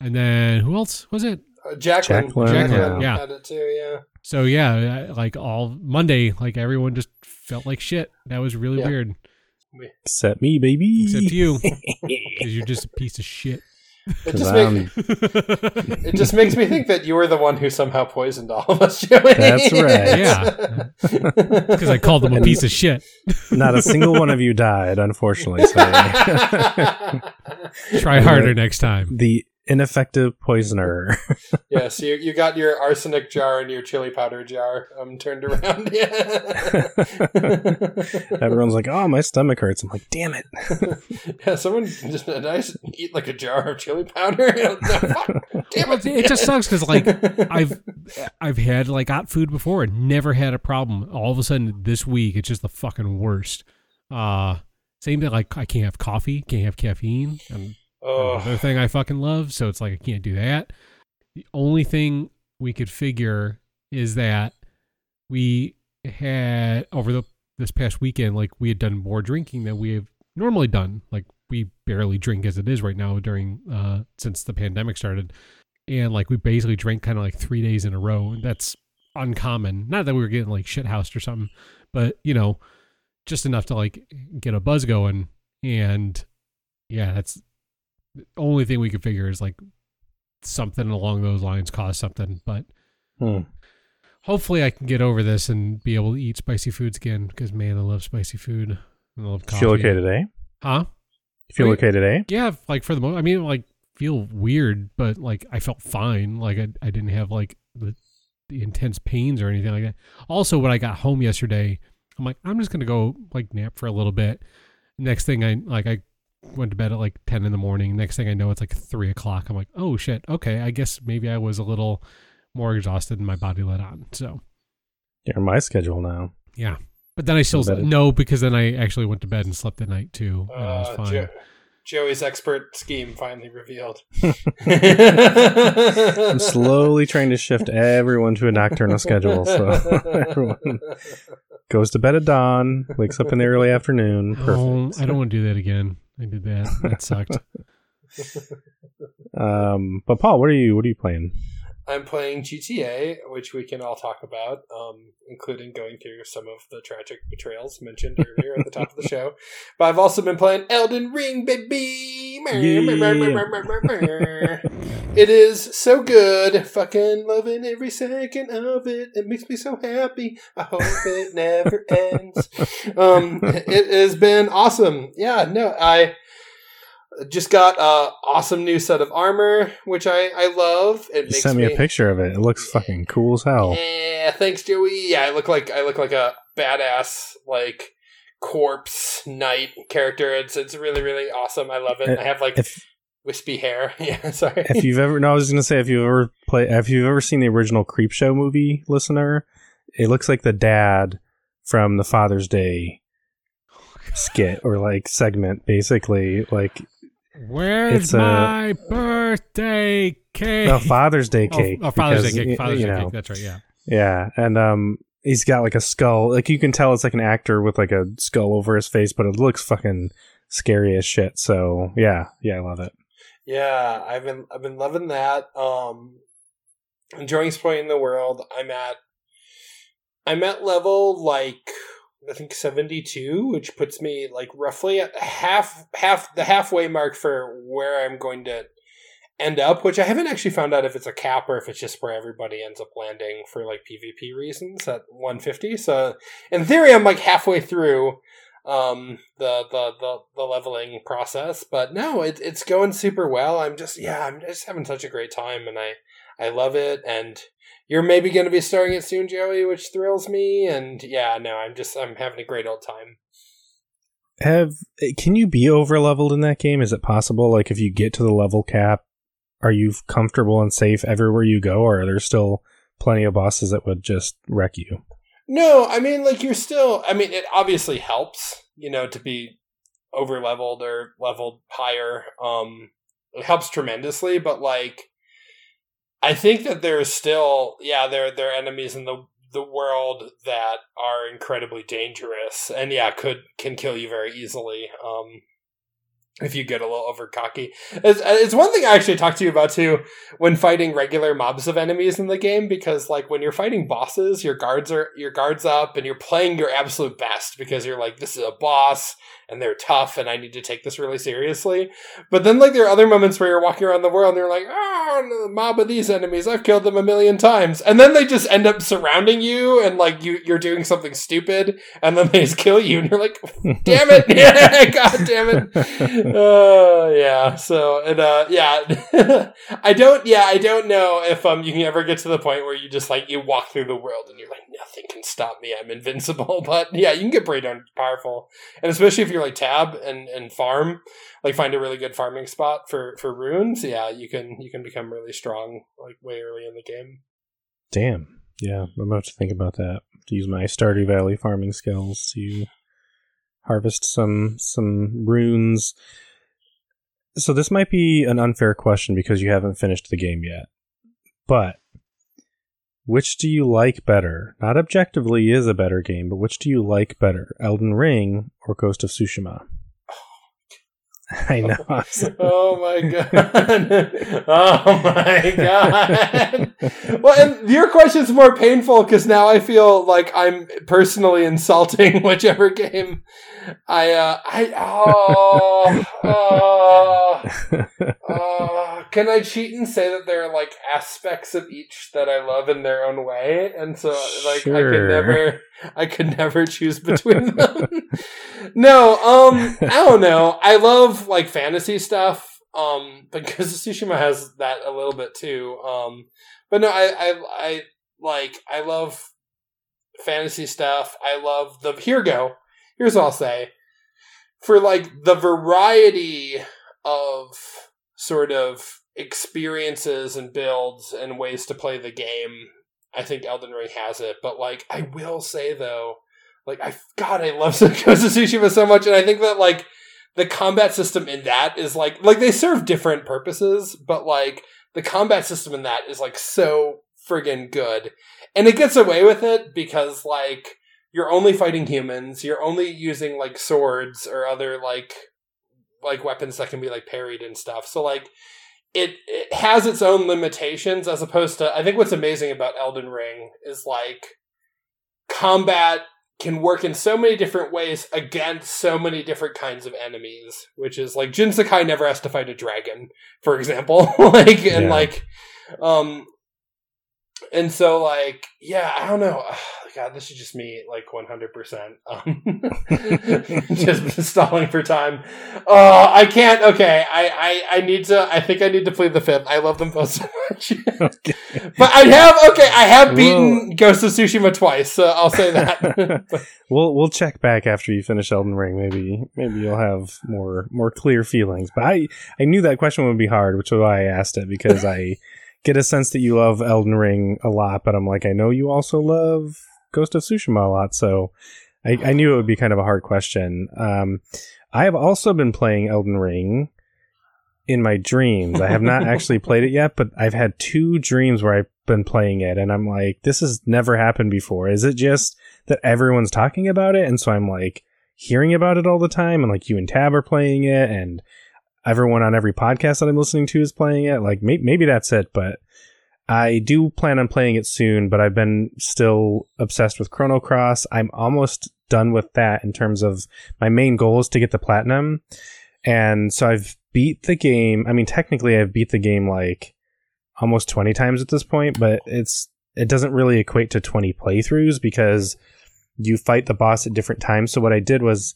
And then who else was it? Uh, Jacqueline. Jacqueline. Jacqueline. Yeah. Had it too, yeah. So yeah, like all Monday, like everyone just felt like shit. That was really yeah. weird. Except me, baby. Except you, because you're just a piece of shit. It just, make, it just makes me think that you were the one who somehow poisoned all of us, Joey. That's right. Yeah. Because I called them a piece of shit. Not a single one of you died, unfortunately. So. Try harder next time. The ineffective poisoner. Yeah, so you, you got your arsenic jar and your chili powder jar um, turned around. Yeah. Everyone's like, oh, my stomach hurts. I'm like, damn it. Yeah, someone just did I eat like a jar of chili powder. Damn it. It just sucks because like I've I've had like hot food before and never had a problem. All of a sudden this week it's just the fucking worst. Uh same thing, like I can't have coffee, can't have caffeine. I'm Another thing I fucking love, so it's like I can't do that. The only thing we could figure is that we had over the this past weekend, like we had done more drinking than we have normally done. Like we barely drink as it is right now during uh since the pandemic started, and like we basically drank kind of like three days in a row. And that's uncommon. Not that we were getting like shithoused or something, but you know, just enough to like get a buzz going. And yeah, that's. The only thing we could figure is like something along those lines caused something, but hmm. hopefully I can get over this and be able to eat spicy foods again because, man, I love spicy food. I love coffee. Feel okay today? Huh? You feel I mean, okay today? Yeah, like for the moment. I mean, like feel weird, but like I felt fine. Like I, I didn't have like the, the intense pains or anything like that. Also, when I got home yesterday, I'm like, I'm just going to go like nap for a little bit. Next thing I like, I went to bed at like ten in the morning. Next thing I know, it's like three o'clock. I'm like, oh shit. Okay. I guess maybe I was a little more exhausted than my body let on. So you're on my schedule now. Yeah. But then I still no, because then I actually went to bed and slept at night too. And uh, I was fine. Jo- Joey's expert scheme finally revealed. I'm slowly trying to shift everyone to a nocturnal schedule. So everyone goes to bed at dawn, wakes up in the early afternoon. Perfect. Oh, I don't want to do that again. I did that. That sucked. um, but Paul, what are you? What are you playing? I'm playing G T A, which we can all talk about, um, including going through some of the tragic betrayals mentioned earlier at the top of the show. But I've also been playing Elden Ring, baby. Yeah. It is so good. Fucking loving every second of it. It makes me so happy. I hope it never ends. Um, it has been awesome. Yeah, no, I... Just got an awesome new set of armor, which I, I love. It you makes sent me a picture of it. It looks fucking cool as hell. Yeah, thanks, Joey. Yeah, I look like I look like a badass like corpse knight character. It's it's really really awesome. I love it. it I have like if, wispy hair. Yeah, sorry. If you've ever no, I was gonna say if you've ever play if you've ever seen the original Creepshow movie, listener, it looks like the dad from the Father's Day skit or like segment, basically like. Where's it's my a, birthday cake? No, Father's Day cake. Oh, oh Father's because, Day cake. Father's you know, Day cake. That's right, yeah. Yeah, and um, he's got like a skull. Like you can tell it's like an actor with like a skull over his face, but it looks fucking scary as shit. So yeah, yeah, I love it. Yeah, I've been I've been loving that. Um, enjoying exploring the world. I'm at I'm at level like. I think seventy-two, which puts me like roughly at half half the halfway mark for where I'm going to end up, which I haven't actually found out if it's a cap or if it's just where everybody ends up landing for like PvP reasons at one fifty. So in theory, I'm like halfway through um, the, the the the leveling process, but no, it, it's going super well. I'm just yeah, I'm just having such a great time, and I I love it. And you're maybe going to be starting it soon, Joey, which thrills me. And yeah, no, I'm just, I'm having a great old time. Have, can you be over leveled in that game? Is it possible? Like if you get to the level cap, are you comfortable and safe everywhere you go? Or are there still plenty of bosses that would just wreck you. No, I mean, like, you're still, I mean, it obviously helps, you know, to be over leveled or leveled higher. Um, it helps tremendously, but like, I think that there's still, yeah, there, there are enemies in the, the world that are incredibly dangerous and yeah, could, can kill you very easily. Um, if you get a little over cocky. It's, it's one thing I actually talked to you about too, when fighting regular mobs of enemies in the game, because like when you're fighting bosses, your guards are, your guards up and you're playing your absolute best because you're like, this is a boss and they're tough and I need to take this really seriously. But then like there are other moments where you're walking around the world and you're like, oh, the mob of these enemies, I've killed them a million times. And then they just end up surrounding you and like you, you're doing something stupid and then they just kill you and you're like, damn it. Yeah, God damn it. Uh, yeah, so, and, uh, yeah, I don't, yeah, I don't know if, um, you can ever get to the point where you just, like, you walk through the world and you're like, nothing can stop me, I'm invincible, but, yeah, you can get pretty darn powerful, and especially if you're, like, tab and, and farm, like, find a really good farming spot for, for runes, yeah, you can, you can become really strong, like, way early in the game. Damn, yeah, I'm about to think about that, to use my Stardew Valley farming skills to... harvest some some runes. So this might be an unfair question because you haven't finished the game yet. But which do you like better? Not objectively is a better game, but which do you like better? Elden Ring or Ghost of Tsushima? I know. Oh, oh my god! Oh my god! Well, and your question's more painful because now I feel like I'm personally insulting whichever game I. Uh, I oh, oh, oh. Can I cheat and say that there are like aspects of each that I love in their own way, and so like sure. I could never, I could never choose between them. No, um, I don't know. I love. Like fantasy stuff, um, but because Tsushima has that a little bit too. Um, but no, I, I, I like I love fantasy stuff. I love the here go. Here's what I'll say for like the variety of sort of experiences and builds and ways to play the game. I think Elden Ring has it, but like I will say though, like I God, I love Tsushima so much, and I think that like. The combat system in that is like, like they serve different purposes, but like the combat system in that is like so friggin' good. And it gets away with it because like you're only fighting humans. You're only using like swords or other like, like weapons that can be like parried and stuff. So like it, it has its own limitations as opposed to, I think what's amazing about Elden Ring is like combat can work in so many different ways against so many different kinds of enemies, which is like Jin Sakai never has to fight a dragon, for example. like, and yeah. like, um, and so like, yeah, I don't know. God, this is just me like one hundred percent um, just stalling for time. Oh, I can't. Okay. I, I, I need to, I think I need to plead the fifth. I love them both so much, okay. But I have, okay. I have beaten Whoa. Ghost of Tsushima twice. So I'll say that. we'll, we'll check back after you finish Elden Ring. Maybe, maybe you'll have more, more clear feelings, but I, I knew that question would be hard, which is why I asked it because I get a sense that you love Elden Ring a lot, but I'm like, I know you also love Ghost of Tsushima a lot, so I, I knew it would be kind of a hard question. Um, I have also been playing Elden Ring in my dreams. I have not actually played it yet, but I've had two dreams where I've been playing it, and I'm like, this has never happened before. Is it just that everyone's talking about it? And so I'm like hearing about it all the time, and like you and Tab are playing it, and everyone on every podcast that I'm listening to is playing it. Like may- maybe that's it, but I do plan on playing it soon, but I've been still obsessed with Chrono Cross. I'm almost done with that in terms of my main goal is to get the platinum. And so I've beat the game. I mean, technically I've beat the game like almost twenty times at this point, but it's, it doesn't really equate to twenty playthroughs because you fight the boss at different times. So what I did was,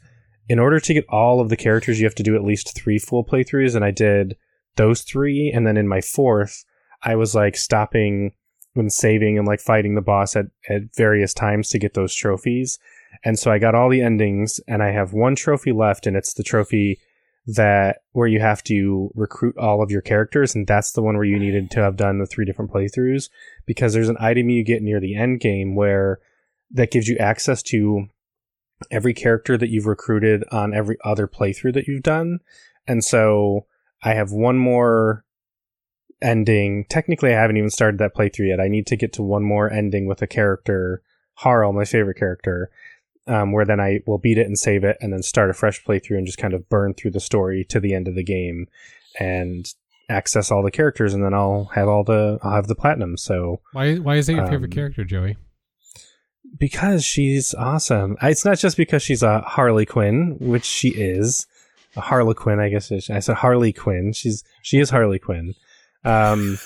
in order to get all of the characters, you have to do at least three full playthroughs, and I did those three, and then in my fourth, I was, like, stopping and saving and, like, fighting the boss at, at various times to get those trophies, and so I got all the endings, and I have one trophy left, and it's the trophy that where you have to recruit all of your characters, and that's the one where you needed to have done the three different playthroughs, because there's an item you get near the end game where that gives you access to every character that you've recruited on every other playthrough that you've done. And so I have one more ending. Technically, I haven't even started that playthrough yet. I need to get to one more ending with a character, Harl, my favorite character, um, where then I will beat it and save it and then start a fresh playthrough and just kind of burn through the story to the end of the game and access all the characters, and then I'll have all the I'll have the platinum. So why why is that your um, favorite character, Joey? Because she's awesome. It's not just because she's a Harley Quinn, which she is. A Harlequin, I guess. I said Harley Quinn. She's she is Harley Quinn. Um,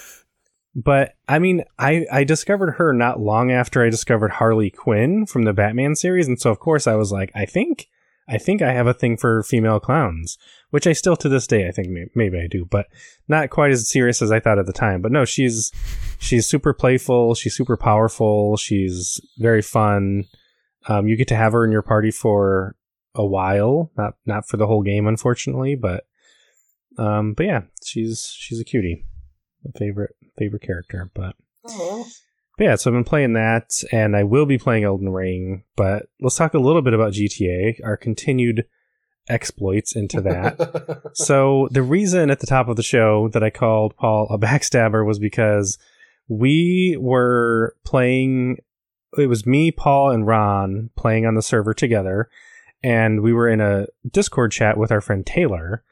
but I mean, I, I discovered her not long after I discovered Harley Quinn from the Batman series, and so of course I was like, I think I think I have a thing for female clowns, which I still to this day I think may- maybe I do, but not quite as serious as I thought at the time. But no, she's she's super playful. She's super powerful. She's very fun. Um, you get to have her in your party for a while, not not for the whole game, unfortunately, but um but yeah, she's she's a cutie, a favorite favorite character. But, but yeah, so I've been playing that, and I will be playing Elden Ring, but let's talk a little bit about G T A, our continued exploits into that. So the reason at the top of the show that I called Paul a backstabber was because we were playing, it was me, Paul, and Ron playing on the server together. And we were in a Discord chat with our friend Taylor,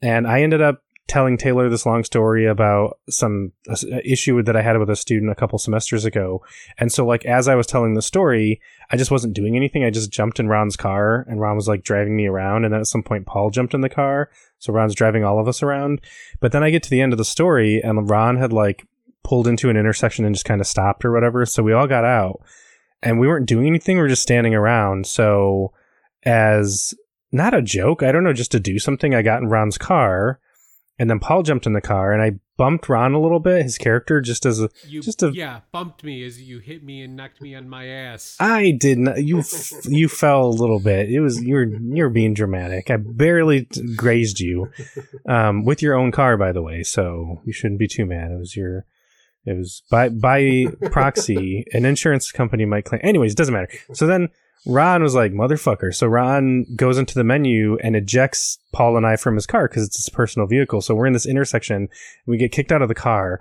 and I ended up telling Taylor this long story about some uh, issue that I had with a student a couple semesters ago. And so, like, as I was telling the story, I just wasn't doing anything. I just jumped in Ron's car, and Ron was like driving me around. And then at some point, Paul jumped in the car. So Ron's driving all of us around. But then I get to the end of the story, and Ron had like pulled into an intersection and just kind of stopped or whatever. So we all got out, and we weren't doing anything. We were just standing around. So, as not a joke, I don't know, just to do something, I got in Ron's car, and then Paul jumped in the car, and I bumped Ron a little bit, his character, just as a you, just a yeah bumped me as you hit me and knocked me on my ass. I did not. You you fell a little bit. It was you're you're being dramatic. I barely t- grazed you um, with your own car, by the way. So you shouldn't be too mad. It was your. It was by by proxy. An insurance company might claim. Anyways, it doesn't matter. So then Ron was like, motherfucker. So Ron goes into the menu and ejects Paul and I from his car because it's his personal vehicle. So we're in this intersection, and we get kicked out of the car.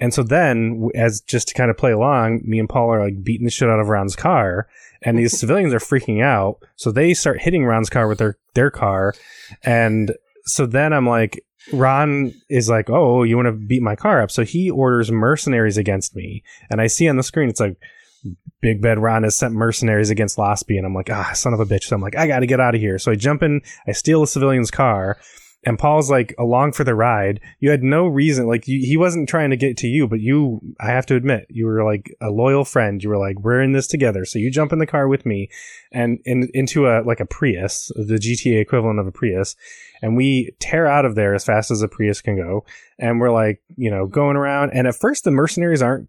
And so then, as just to kind of play along, me and Paul are like beating the shit out of Ron's car, and these civilians are freaking out. So they start hitting Ron's car with their, their car. And so then I'm like, Ron is like, oh, you want to beat my car up? So he orders mercenaries against me. And I see on the screen, it's like, Big Bad Ron has sent mercenaries against Losby, and I'm like, ah, son of a bitch. So I'm like, I got to get out of here. So I jump in, I steal a civilian's car, and Paul's like, along for the ride. You had no reason. Like, you, he wasn't trying to get to you, but you, I have to admit, you were like a loyal friend. You were like, we're in this together. So you jump in the car with me and in, into a, like a Prius, the G T A equivalent of a Prius. And we tear out of there as fast as a Prius can go. And we're like, you know, going around. And at first the mercenaries aren't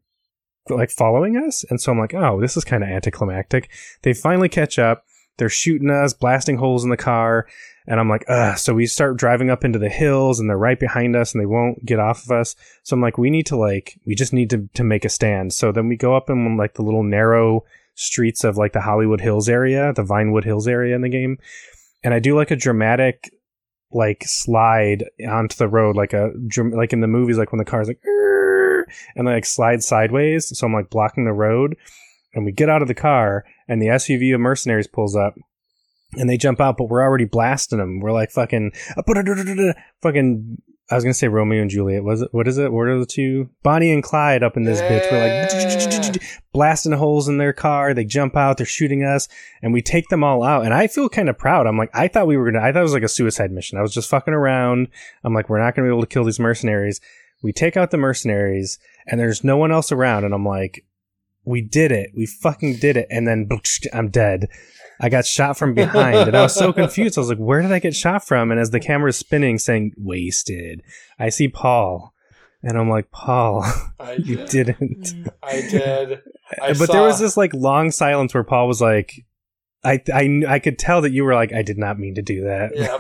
like following us, and so I'm like, oh, this is kind of anticlimactic. They finally catch up, they're shooting us, blasting holes in the car, and I'm like, ugh. So we start driving up into the hills, and they're right behind us, and they won't get off of us. So I'm like, we need to like we just need to, to make a stand. So then we go up in like the little narrow streets of like the Hollywood Hills area, the Vinewood Hills area in the game, and I do like a dramatic like slide onto the road, like a like in the movies, like when the car's like and they like slide sideways. So I'm like blocking the road, and we get out of the car, and the S U V of mercenaries pulls up, and they jump out, but we're already blasting them. We're like fucking fucking I was gonna say Romeo and Juliet. Was it what is it? What are the two? Bonnie and Clyde up in this yeah. bitch. We're like blasting holes in their car. They jump out, they're shooting us, and we take them all out. And I feel kind of proud. I'm like, I thought we were gonna I thought it was like a suicide mission. I was just fucking around. I'm like, we're not gonna be able to kill these mercenaries. We take out the mercenaries, and there's no one else around, and I'm like, we did it. We fucking did it. And then I'm dead. I got shot from behind, and I was so confused. I was like, where did I get shot from? And as the camera's spinning, saying, wasted, I see Paul, and I'm like, Paul, I did. You didn't. I did. I but saw. There was this like long silence where Paul was like, I, I I could tell that you were like, I did not mean to do that. Yeah,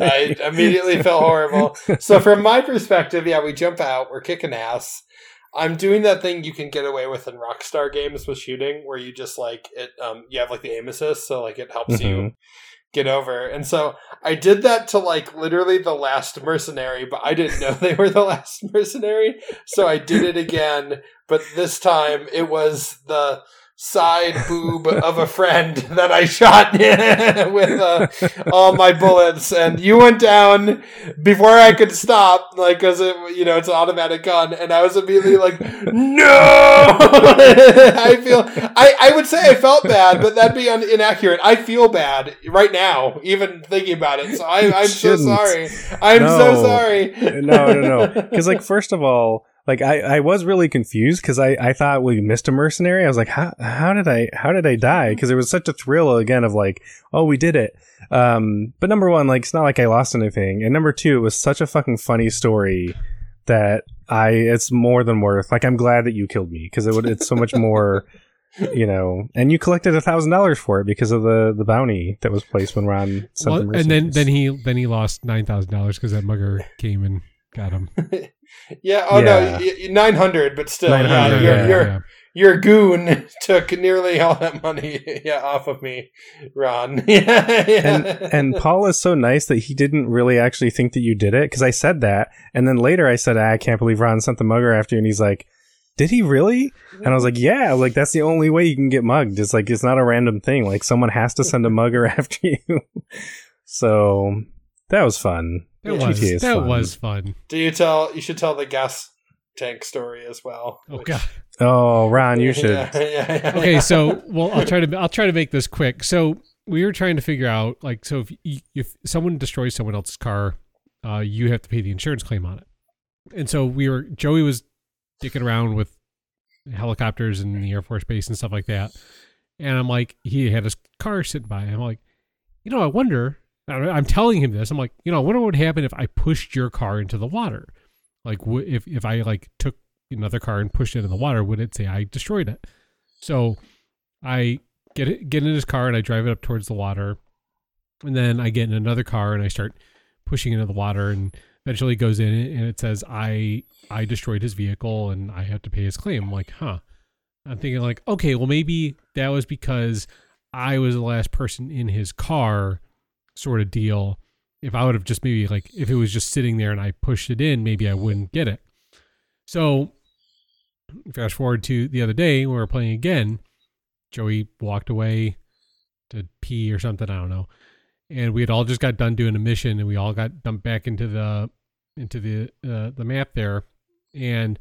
like, I immediately felt horrible. So from my perspective, yeah, we jump out, we're kicking ass. I'm doing that thing you can get away with in Rockstar games with shooting, where you just like it. Um, you have like the aim assist, so like it helps mm-hmm. you get over. And so I did that to like literally the last mercenary, but I didn't know they were the last mercenary, so I did it again. But this time it was the side boob of a friend that I shot with uh, all my bullets, and you went down before I could stop, like, because it, you know, it's an automatic gun, and I was immediately like, no. I feel I, I would say I felt bad, but that'd be un- inaccurate. I feel bad right now even thinking about it, so I, I'm shouldn't. so sorry I'm no. so sorry no no no because like first of all, Like I, I was really confused because I, I thought we missed a mercenary. I was like, how how did I how did I die? Because there was such a thrill again of like, oh, we did it. Um, but number one, like, it's not like I lost anything. And number two, it was such a fucking funny story that I it's more than worth. Like, I'm glad that you killed me because it would it's so much more. You know, and you collected a thousand dollars for it because of the, the bounty that was placed when Ron sent well, the mercenaries. And then, then he then he lost nine thousand dollars because that mugger came and got him. Yeah. Oh yeah. No, nine hundred, but still, yeah, your yeah, your yeah. your goon took nearly all that money, yeah, off of me, Ron. yeah, yeah. And, and Paul is so nice that he didn't really actually think that you did it because I said that, and then later I said, I can't believe Ron sent the mugger after you, and he's like, did he really? And I was like, yeah, like that's the only way you can get mugged. It's like it's not a random thing. Like someone has to send a mugger after you. So that was fun. It yeah. was. That fun. was fun. Do you tell? You should tell the gas tank story as well. Oh which... God! Oh, Ron, you should. yeah, yeah, yeah, okay, yeah. so well, I'll try to. I'll try to make this quick. So we were trying to figure out, like, so if you, if someone destroys someone else's car, uh, you have to pay the insurance claim on it. And so we were. Joey was dicking around with helicopters and the Air Force Base and stuff like that. And I'm like, he had his car sitting by. I'm like, you know, I wonder. I'm telling him this. I'm like, you know, I wonder what would happen if I pushed your car into the water. Like, wh- if, if I, like, took another car and pushed it in the water, would it say I destroyed it? So I get it, get in his car and I drive it up towards the water. And then I get in another car and I start pushing into the water, and eventually goes in and it says I I destroyed his vehicle and I have to pay his claim. I'm like, huh. I'm thinking, like, okay, well, maybe that was because I was the last person in his car sort of deal. If I would have just maybe, like, if it was just sitting there and I pushed it in, maybe I wouldn't get it. So fast forward to the other day, we were playing again. Joey walked away to pee or something, I don't know. And we had all just got done doing a mission, and we all got dumped back into the into the uh, the map there. And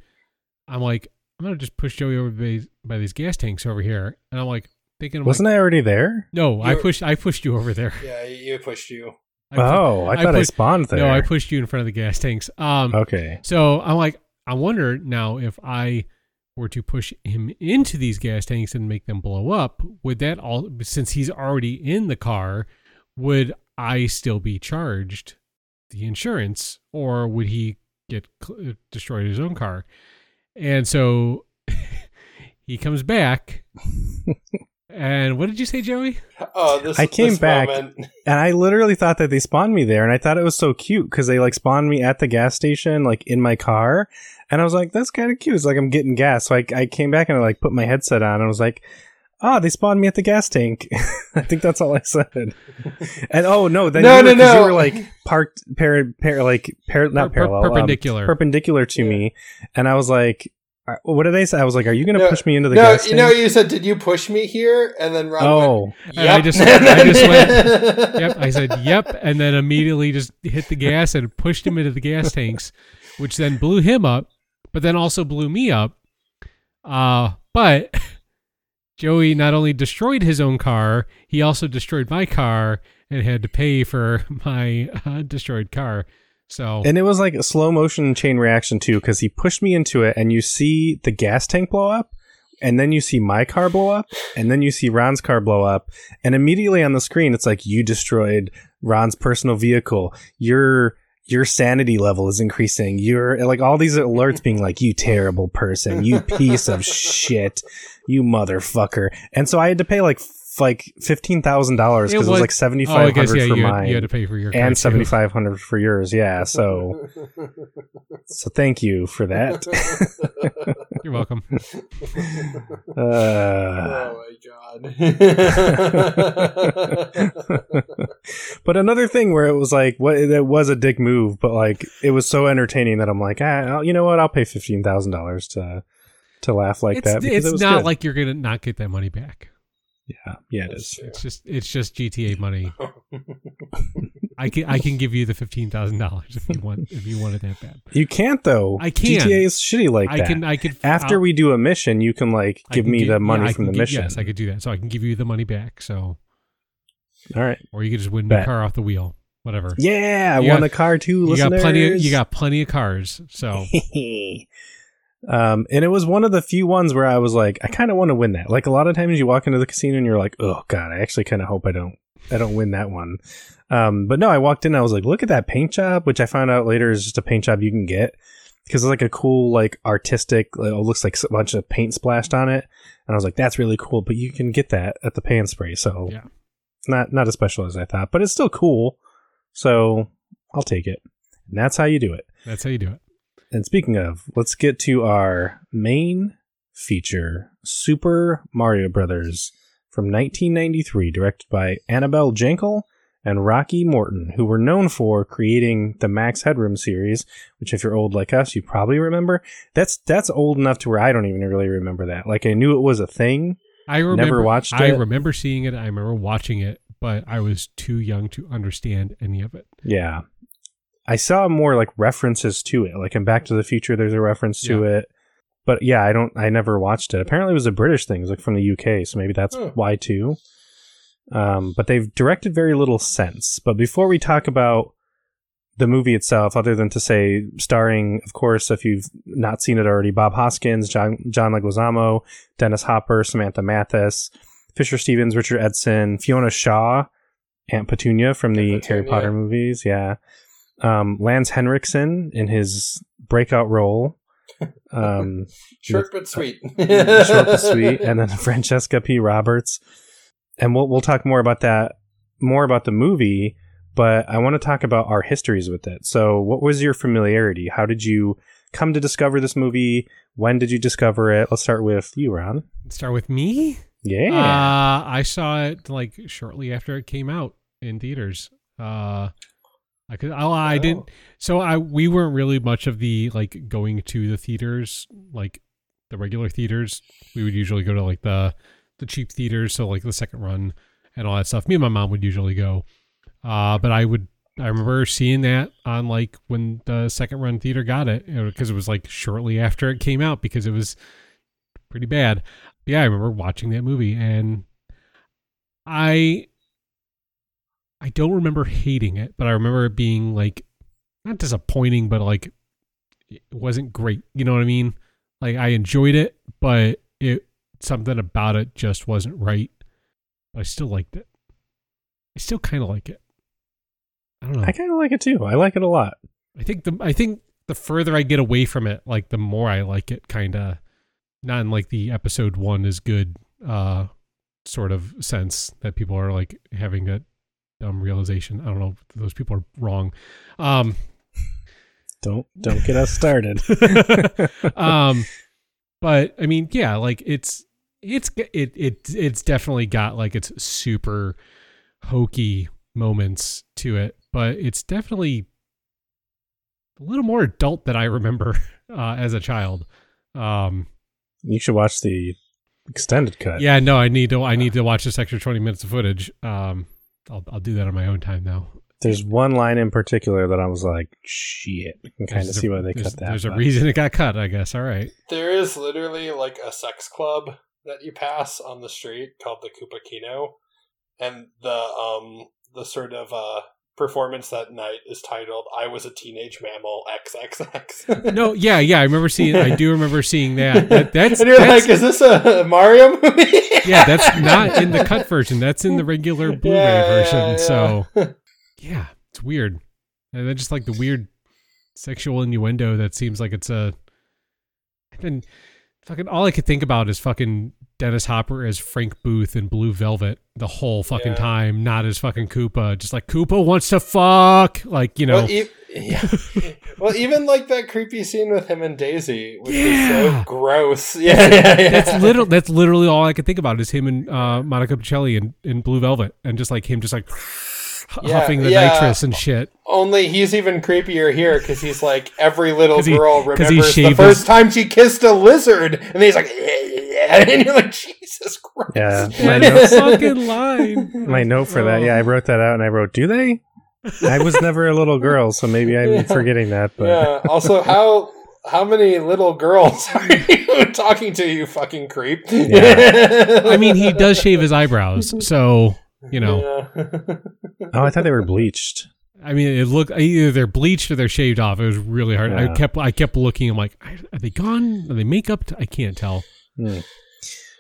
I'm like, I'm gonna just push Joey over by, by these gas tanks over here. And I'm like, Thinking, Wasn't like, I already there? No, You're, I pushed I pushed you over there. Yeah, you pushed you. I, oh, I, I thought pushed, I spawned there. No, I pushed you in front of the gas tanks. Um, okay. So I'm like, I wonder now if I were to push him into these gas tanks and make them blow up, would that all, since he's already in the car, would I still be charged the insurance, or would he get destroyed his own car? And so he comes back. And what did you say, Joey? Oh, this I came this back, moment. And I literally thought that they spawned me there, and I thought it was so cute because they, like, spawned me at the gas station, like, in my car, and I was like, that's kind of cute. It's like I'm getting gas, so I, I came back and I, like, put my headset on, and I was like, oh, they spawned me at the gas tank. I think that's all I said. And oh no, then no, you, were, no, no. you were like parked, par- par- like par- not per- parallel, perpendicular, um, perpendicular to yeah. me, and I was like. What did I say? I was like, "Are you going to no, push me into the no, gas tank?" No, you said, "Did you push me here?" And then Ron oh, went, yep. and I just, I just went, "Yep." I said, "Yep," and then immediately just hit the gas and pushed him into the gas tanks, which then blew him up, but then also blew me up. Uh, but Joey not only destroyed his own car, he also destroyed my car and had to pay for my uh, destroyed car. So and it was like a slow motion chain reaction too, because he pushed me into it, and you see the gas tank blow up, and then you see my car blow up, and then you see Ron's car blow up, and immediately on the screen it's like, you destroyed Ron's personal vehicle. Your your sanity level is increasing. You're like all these alerts being like, you terrible person, you piece of shit, you motherfucker. And so I had to pay like like fifteen thousand dollars because it, it was like seventy-five hundred dollars oh, yeah, for you, mine. You had to pay for your and seventy-five hundred dollars for yours. Yeah, so so thank you for that. You're welcome. Uh, oh my god. But another thing where it was like, what, that was a dick move, but like it was so entertaining that I'm like, ah, you know what? I'll pay fifteen thousand dollars to to laugh like it's, that. It's it was not good. Like you're gonna not get that money back. Yeah, yeah, it is. It's just it's just G T A money. I can I can give you the fifteen thousand dollars if you want if you want it that bad. You can't though. I can. G T A is shitty like I that. I can I can after I'll, we do a mission, you can like give can me give, the money yeah, from the give, mission. Yes, I could do that. So I can give you the money back. So all right, or you could just win the car off the wheel. Whatever. Yeah, you I got, won the car too. You listeners. got plenty. Of, you got plenty of cars. So. Um, and it was one of the few ones where I was like, I kind of want to win that. Like a lot of times you walk into the casino and you're like, oh God, I actually kind of hope I don't, I don't win that one. Um, but no, I walked in, I was like, look at that paint job, which I found out later is just a paint job you can get because it's like a cool, like artistic, it looks like a bunch of paint splashed on it. And I was like, that's really cool, but you can get that at the Pan Spray. So yeah. It's not, not as special as I thought, but it's still cool. So I'll take it. And that's how you do it. That's how you do it. And speaking of, let's get to our main feature, Super Mario Brothers from nineteen ninety-three, directed by Annabel Jankel and Rocky Morton, who were known for creating the Max Headroom series, which if you're old like us, you probably remember. That's that's old enough to where I don't even really remember that. Like, I knew it was a thing. I remember, never watched it. I remember seeing it. I remember watching it, but I was too young to understand any of it. Yeah. I saw more like references to it, like in Back to the Future, there's a reference to yeah. it. But yeah, I don't, I never watched it. Apparently it was a British thing. It was like from the U K. So maybe that's oh. why too. Um, but they've directed very little since. But before we talk about the movie itself, other than to say starring, of course, if you've not seen it already, Bob Hoskins, John, John Leguizamo, Dennis Hopper, Samantha Mathis, Fisher Stevens, Richard Edson, Fiona Shaw, Aunt Petunia from the Petunia. Harry Potter movies. Yeah. Um, Lance Henriksen in his breakout role. Um, short but sweet. Short but sweet. And then Francesca P. Roberts. And we'll we'll talk more about that, more about the movie, but I want to talk about our histories with it. So what was your familiarity? How did you come to discover this movie? When did you discover it? Let's start with you, Ron. Let's start with me? Yeah. Uh, I saw it like shortly after it came out in theaters. Uh I could, I, I didn't, so I, we weren't really much of the, like, going to the theaters, like, the regular theaters. We would usually go to, like, the, the cheap theaters, so, like, the second run and all that stuff. Me and my mom would usually go, uh, but I would, I remember seeing that on, like, when the second run theater got it, because it was, like, shortly after it came out, because it was pretty bad. But yeah, I remember watching that movie, and I... I don't remember hating it, but I remember it being like, not disappointing, but like, it wasn't great. You know what I mean? Like I enjoyed it, but it, something about it just wasn't right. But I still liked it. I still kind of like it. I don't know. I kind of like it too. I like it a lot. I think the, I think the further I get away from it, like the more I like it kind of, not in like the episode one is good, uh, sort of sense that people are like having that dumb realization. I don't know if those people are wrong. Um, don't don't get us started. um, but I mean, yeah, like it's it's it it it's definitely got like its super hokey moments to it, but it's definitely a little more adult than I remember uh, as a child. Um, you should watch the extended cut. Yeah, no, I need to I need to watch this extra twenty minutes of footage. Um, I'll I'll do that on my own time now. There's one line in particular that I was like, shit. I can kind of see why they cut that. There's a reason it got cut, I guess. All right. There is literally like a sex club that you pass on the street called the Koopa Kino, and the um the sort of uh performance that night is titled "I Was a Teenage Mammal triple X." No, yeah, yeah, I remember seeing. I do remember seeing that. that that's and you're that's, like, is this a Mario movie? Yeah, that's not in the cut version. That's in the regular Blu-ray yeah, version. Yeah, yeah. So, yeah, it's weird. And then just like the weird sexual innuendo that seems like it's a... And Fucking all I could think about is fucking Dennis Hopper as Frank Booth in Blue Velvet the whole fucking yeah. time, not as fucking Koopa. Just like, Koopa wants to fuck, like, you know. Well, e- yeah. Well, even like that creepy scene with him and Daisy, which yeah. is so gross. Yeah, yeah, yeah. That's little. That's literally all I could think about is him and uh, Monica Pacelli in, in Blue Velvet, and just like him, just like. Yeah, huffing the yeah. nitrous and shit. Only he's even creepier here because he's like every little he, girl remembers the first his... time she kissed a lizard, and then he's like, and you're like, Jesus Christ! Yeah, my note, fucking line. My note for that, yeah, I wrote that out, and I wrote, do they? I was never a little girl, so maybe I'm yeah. forgetting that. But yeah. Also, how how many little girls are you talking to? You fucking creep. Yeah. I mean, he does shave his eyebrows, so. You know, yeah. Oh, I thought they were bleached. I mean, it looked either they're bleached or they're shaved off. It was really hard. Yeah. I kept, I kept looking. I'm like, are they gone? Are they makeup? I can't tell. Mm.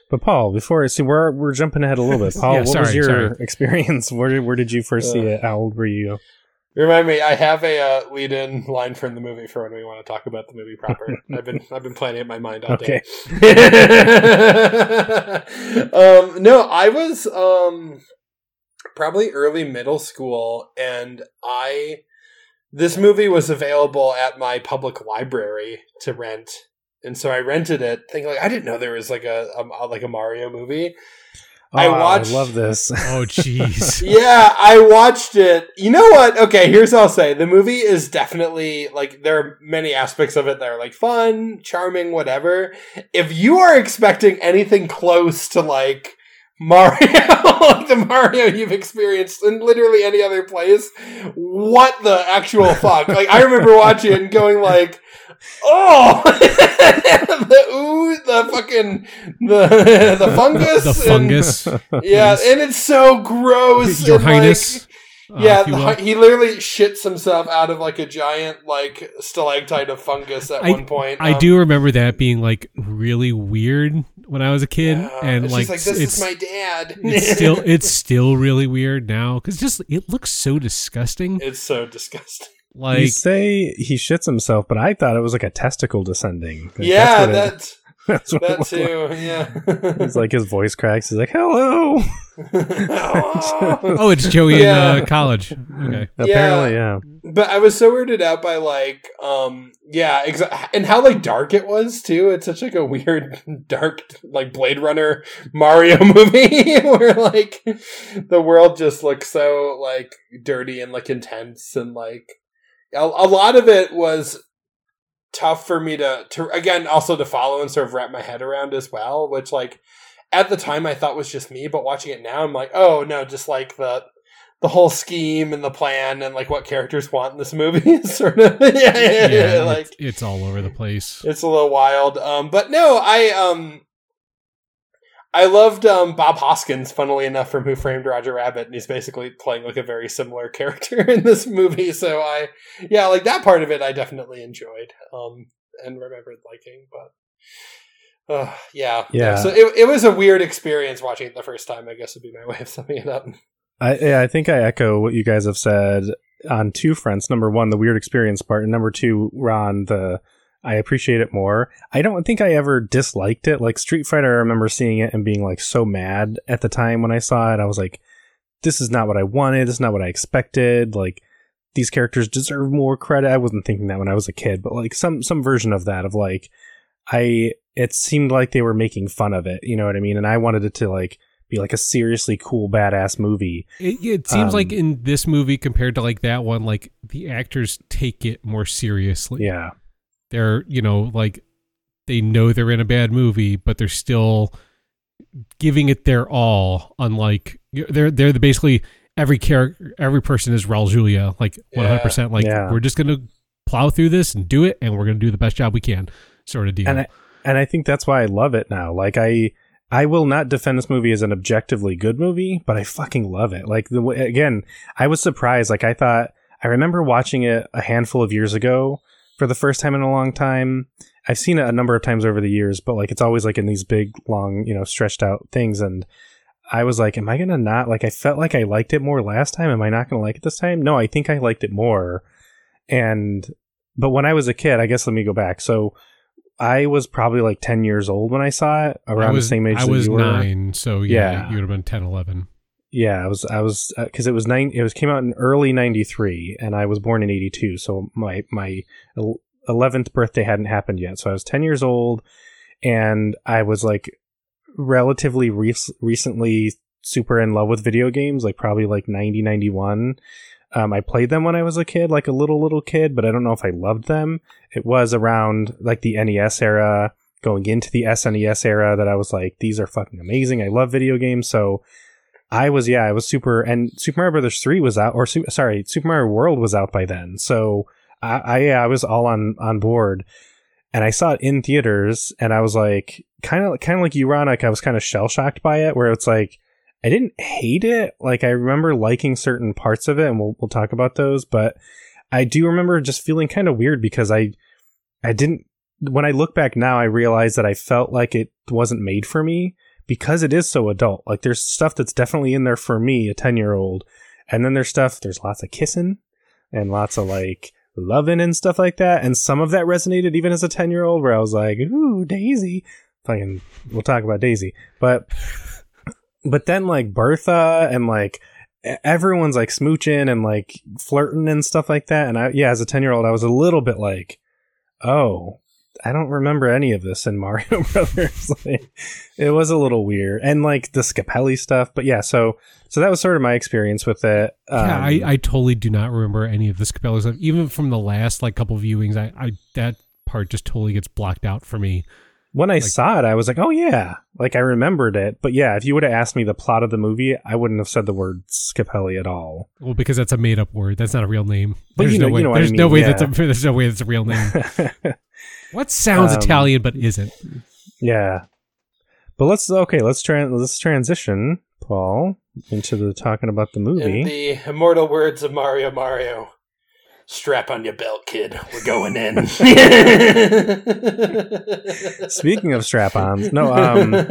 But Paul, before see, we're we're jumping ahead a little bit. Paul, yeah, what sorry, was your sorry. experience? Where did where did you first uh, see it? How old were you? Remind me, I have a uh, lead-in line from the movie for when we want to talk about the movie proper. I've been I've been planning it in my mind all day. Okay. um, no, I was. Um, Probably early middle school, and I this movie was available at my public library to rent, and so I rented it. Thinking like I didn't know there was like a, a like a Mario movie. Oh, I watched. I love this. Oh, jeez. Yeah, I watched it. You know what? Okay, here's what I'll say: the movie is definitely like there are many aspects of it that are like fun, charming, whatever. If you are expecting anything close to like. Mario, like the Mario you've experienced in literally any other place. What the actual fuck? Like, I remember watching it and going like, oh! the ooh, the fucking, the, the fungus. The fungus. And, yeah, yes. And it's so gross. Your and, Highness. Like, Uh, yeah, the, he literally shits himself out of like a giant like stalactite of fungus at I, one point. I um, do remember that being like really weird when I was a kid, yeah, and it's like, just like this it's, is my dad. It's still, it's still really weird now because just it looks so disgusting. It's so disgusting. Like you say, he shits himself, but I thought it was like a testicle descending. Like, yeah, that's that's, it, that's that too. Like. Yeah, it's like his voice cracks. He's like, "Hello." Oh, it's Joey yeah. in uh, college. Okay. Apparently, yeah. yeah. But I was so weirded out by like, um, yeah, exa- and how like dark it was too. It's such like a weird, dark, like Blade Runner Mario movie where like the world just looks so like dirty and like intense and like a, a lot of it was tough for me to, to again also to follow and sort of wrap my head around as well, which like. At the time, I thought was just me, but watching it now, I'm like, oh, no, just like the the whole scheme and the plan and like what characters want in this movie is sort of, yeah, yeah, yeah, yeah, like, it's, it's all over the place. It's a little wild. Um, but no, I um, I loved um, Bob Hoskins, funnily enough, from Who Framed Roger Rabbit, and he's basically playing like a very similar character in this movie. So I, yeah, like that part of it I definitely enjoyed um, and remembered liking, but... Uh, yeah, yeah. So it it was a weird experience watching it the first time. I guess would be my way of summing it up. I yeah, I think I echo what you guys have said on two fronts. Number one, the weird experience part, and number two, Ron, the I appreciate it more. I don't think I ever disliked it. Like Street Fighter, I remember seeing it and being like so mad at the time when I saw it. I was like, this is not what I wanted. This is not what I expected. Like these characters deserve more credit. I wasn't thinking that when I was a kid, but like some some version of that of like. I it seemed like they were making fun of it, you know what I mean? And I wanted it to like be like a seriously cool badass movie. It, it seems um, like in this movie compared to like that one, like the actors take it more seriously. Yeah, they're you know like they know they're in a bad movie, but they're still giving it their all. Unlike they're they're the basically every character, every person is Raul Julia, like one hundred percent. Like yeah. We're just gonna plow through this and do it, and we're gonna do the best job we can. Sort of deal. And I, and I think that's why I love it now. Like I I will not defend this movie as an objectively good movie, but I fucking love it. Like the again, I was surprised. Like I thought I remember watching it a handful of years ago for the first time in a long time. I've seen it a number of times over the years, but like it's always like in these big long, you know, stretched out things, and I was like, am I going to not like I felt like I liked it more last time. Am I not going to like it this time? No, I think I liked it more. And but when I was a kid, I guess let me go back. So I was probably like ten years old when I saw it, around was, the same age I that was you were. nine, so yeah, yeah, you would have been ten, eleven. Yeah, I was, I was, because uh, it was nine. It was came out in early ninety-three, and I was born in eighty-two, so my my eleventh birthday hadn't happened yet. So I was ten years old, and I was like relatively re- recently super in love with video games, like probably like ninety, ninety-one. Um, I played them when I was a kid, like a little, little kid, but I don't know if I loved them. It was around like the N E S era, going into the S N E S era, that I was like, these are fucking amazing. I love video games. So I was, yeah, I was super, and Super Mario Brothers three was out, or sorry, Super Mario World was out by then. So I, I, yeah, I was all on, on board, and I saw it in theaters, and I was like, kind of, kind of like you, Ron, like I was kind of shell shocked by it, where it's like, I didn't hate it. Like, I remember liking certain parts of it, and we'll we'll talk about those. But I do remember just feeling kind of weird, because I I didn't. When I look back now, I realize that I felt like it wasn't made for me, because it is so adult. Like, there's stuff that's definitely in there for me, a ten year old, and then there's stuff. There's lots of kissing and lots of like loving and stuff like that. And some of that resonated even as a ten year old, where I was like, "Ooh, Daisy." Fucking, we'll talk about Daisy, but. But then, like, Bertha and, like, everyone's, like, smooching and, like, flirting and stuff like that. And, I, yeah, as a ten-year-old, I was a little bit like, oh, I don't remember any of this in Mario Brothers. Like, it was a little weird. And, like, the Scapelli stuff. But, yeah, so so that was sort of my experience with it. Um, yeah, I, I totally do not remember any of the Scapelli stuff. Even from the last, like, couple viewings, I, I that part just totally gets blocked out for me. When I like, saw it, I was like, oh, yeah, like I remembered it. But yeah, if you would have asked me the plot of the movie, I wouldn't have said the word Scapelli at all. Well, because that's a made up word. That's not a real name. But there's you know, no way, you know what there's I mean. No way yeah. that's a, there's no way that's a real name. What sounds um, Italian, but isn't. Yeah. But let's OK, let's try. Let's transition, Paul, into the talking about the movie. In the immortal words of Mario Mario. Strap on your belt, kid. We're going in. Speaking of strap-ons, no. Um... I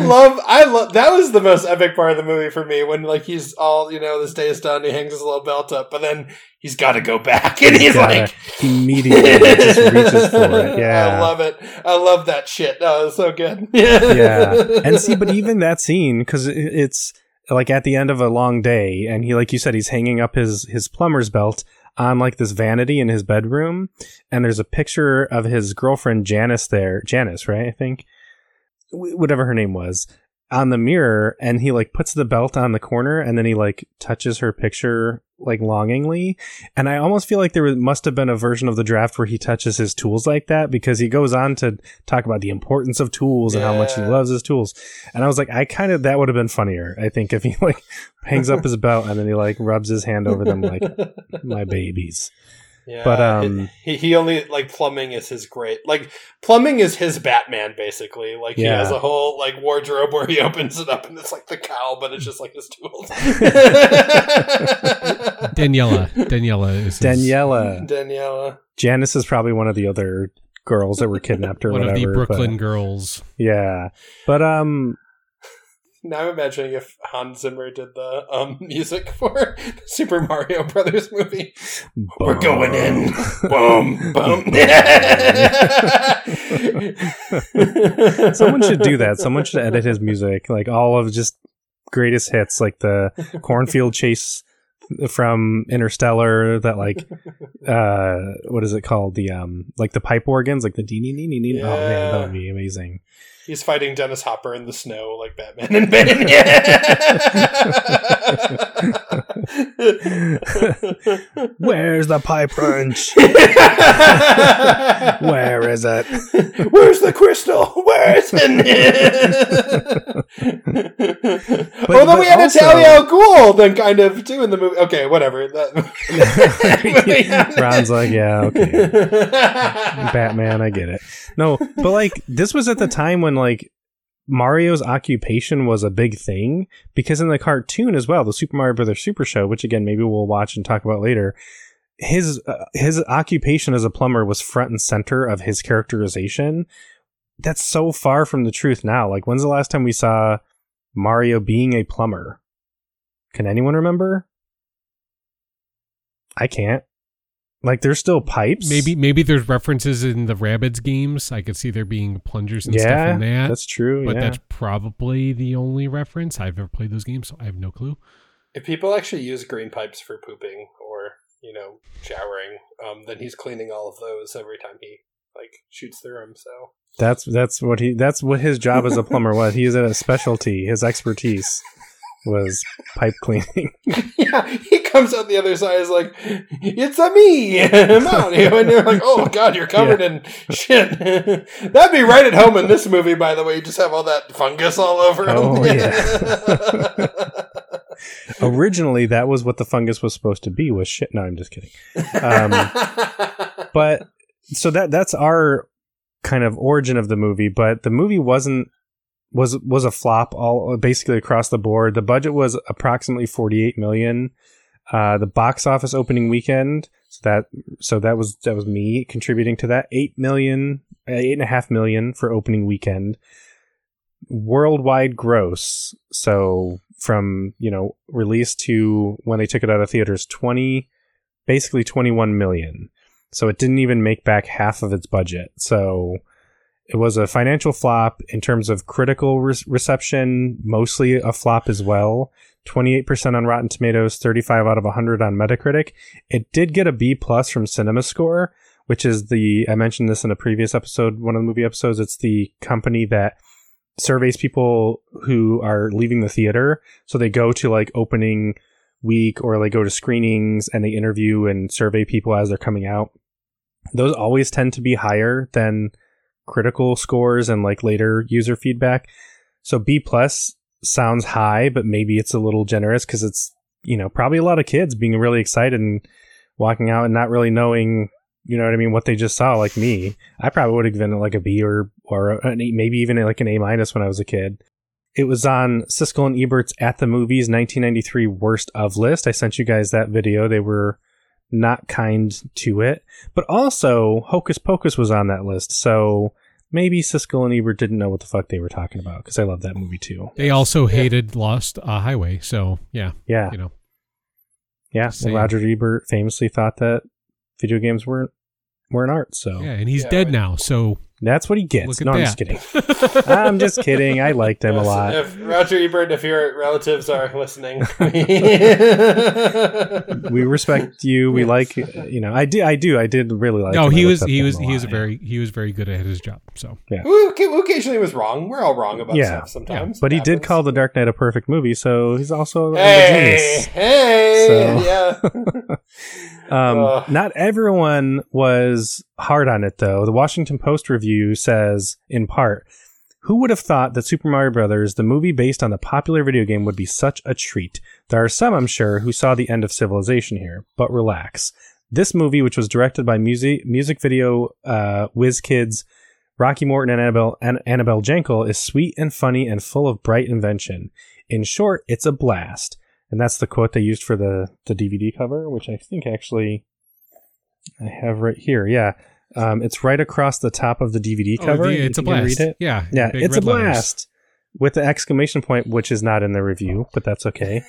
love, I love. That was the most epic part of the movie for me. When like he's all, you know, this day is done. He hangs his little belt up, but then he's got to go back, and he's, he's gotta, like immediately just reaches for it. Yeah, I love it. I love that shit. Oh, it was so good. Yeah, yeah. And see, but even that scene, because it, it's. Like at the end of a long day, and he, like you said, he's hanging up his his plumber's belt on like this vanity in his bedroom, and there's a picture of his girlfriend Janice there, Janice, right? I think, w- whatever her name was, on the mirror, and he like puts the belt on the corner, and then he like touches her picture like longingly, and I almost feel like there was, must have been a version of the draft where he touches his tools like that, because he goes on to talk about the importance of tools and yeah. how much he loves his tools, and I was like, I kind of, that would have been funnier, I think, if he like hangs up his belt and then he like rubs his hand over them like my babies. Yeah, but um, he he only like plumbing is his great like plumbing is his Batman, basically. Like yeah. he has a whole like wardrobe where he opens it up and it's like the cowl, but it's just like his tools. Daniela, Daniela, is Daniela, his... Daniela. Janice is probably one of the other girls that were kidnapped or one whatever. One of the Brooklyn but, girls. Yeah, but um. Now I'm imagining if Hans Zimmer did the um, music for the Super Mario Brothers movie. Boom. We're going in. Boom, boom. Someone should do that. Someone should edit his music. Like all of just greatest hits, like the cornfield chase from Interstellar, that like uh what is it called, the um like the pipe organs, like the dee nee nee nee. Oh man, that would be amazing. He's fighting Dennis Hopper in the snow like Batman and Bane. Yeah. Where's the pipe wrench? Where is it? Where's the crystal? Where is it? But, although but we had also... Natalia Al Ghul then kind of too in the movie. Okay, whatever. That... Ron's like, yeah, okay. Batman, I get it. No, but like this was at the time when like Mario's occupation was a big thing, because in the cartoon as well, the Super Mario Brothers Super Show, which again maybe we'll watch and talk about later, his uh, his occupation as a plumber was front and center of his characterization. That's so far from the truth now. Like, when's the last time we saw Mario being a plumber? Can anyone remember? I can't. Like, there's still pipes. Maybe maybe there's references in the Rabbids games. I could see there being plungers and yeah, stuff in that. That's true. But yeah. that's probably the only reference. I've never played those games, so I have no clue. If people actually use green pipes for pooping or, you know, showering, um, then he's cleaning all of those every time he like shoots through them. So that's that's what he that's what his job as a plumber was. He is a specialty. His expertise was pipe cleaning. Yeah, he comes out the other side is like, it's a me, I'm out here, and they're like, oh god, you're covered yeah. in shit. That'd be right at home in this movie, by the way. You just have all that fungus all over him. Oh yeah. Originally, that was what the fungus was supposed to be, was shit. No, I'm just kidding. Um, but so that that's our kind of origin of the movie. But the movie wasn't was was a flop all basically across the board. The budget was approximately forty-eight million dollars. Uh, the box office opening weekend, so that so that was that was me contributing to that, eight million, eight and a half million for opening weekend. Worldwide gross, so from, you know, release to when they took it out of theaters, twenty basically twenty-one million. So it didn't even make back half of its budget. So it was a financial flop in terms of critical re- reception, mostly a flop as well. twenty-eight percent on Rotten Tomatoes, thirty-five out of one hundred on Metacritic. It did get a B plus from CinemaScore, which is the, I mentioned this in a previous episode, one of the movie episodes. It's the company that surveys people who are leaving the theater. So they go to like opening week or they go to screenings and they interview and survey people as they're coming out. Those always tend to be higher than critical scores and like later user feedback. So B plus sounds high, but maybe it's a little generous because it's, you know, probably a lot of kids being really excited and walking out and not really knowing, you know what I mean, what they just saw. Like me, I probably would have been like a B or or an A, maybe even like an A minus when I was a kid. It was on Siskel and Ebert's At the Movies nineteen ninety-three Worst of list. I sent you guys that video. They were not kind to it. But also, Hocus Pocus was on that list. So maybe Siskel and Ebert didn't know what the fuck they were talking about, because I love that movie too. They also hated yeah. Lost uh, Highway. So yeah, yeah, you know, yeah. Well, Roger Ebert famously thought that video games weren't weren't art. So yeah, and he's yeah, dead right. now. So that's what he gets. No, that. I'm just kidding. I'm just kidding. I liked him yes, a lot. If Roger Ebert, if your relatives are listening, we respect you. We like, you know. I do. I do. I did really like. No, him. he was. He was. He was very. He was very good at his job. So yeah. Who occasionally was wrong. We're all wrong about yeah. stuff sometimes. Yeah. But he happens. Did call The Dark Knight a perfect movie. So he's also hey, a genius. Hey, so. Yeah. um, uh. Not everyone was hard on it though. The Washington Post review says, in part, who would have thought that Super Mario Brothers, the movie based on the popular video game, would be such a treat? There are some, I'm sure, who saw the end of Civilization here, but relax. This movie, which was directed by music music video uh, whiz kids Rocky Morton and Annabel, An- Annabel Jankel, is sweet and funny and full of bright invention. In short, it's a blast. And that's the quote they used for the, the D V D cover, which I think actually I have right here. Yeah. Um, it's right across the top of the D V D cover. Oh, the, it's a blast. Read it. Yeah. Yeah. It's a blast letters. With the exclamation point, which is not in the review, but that's okay.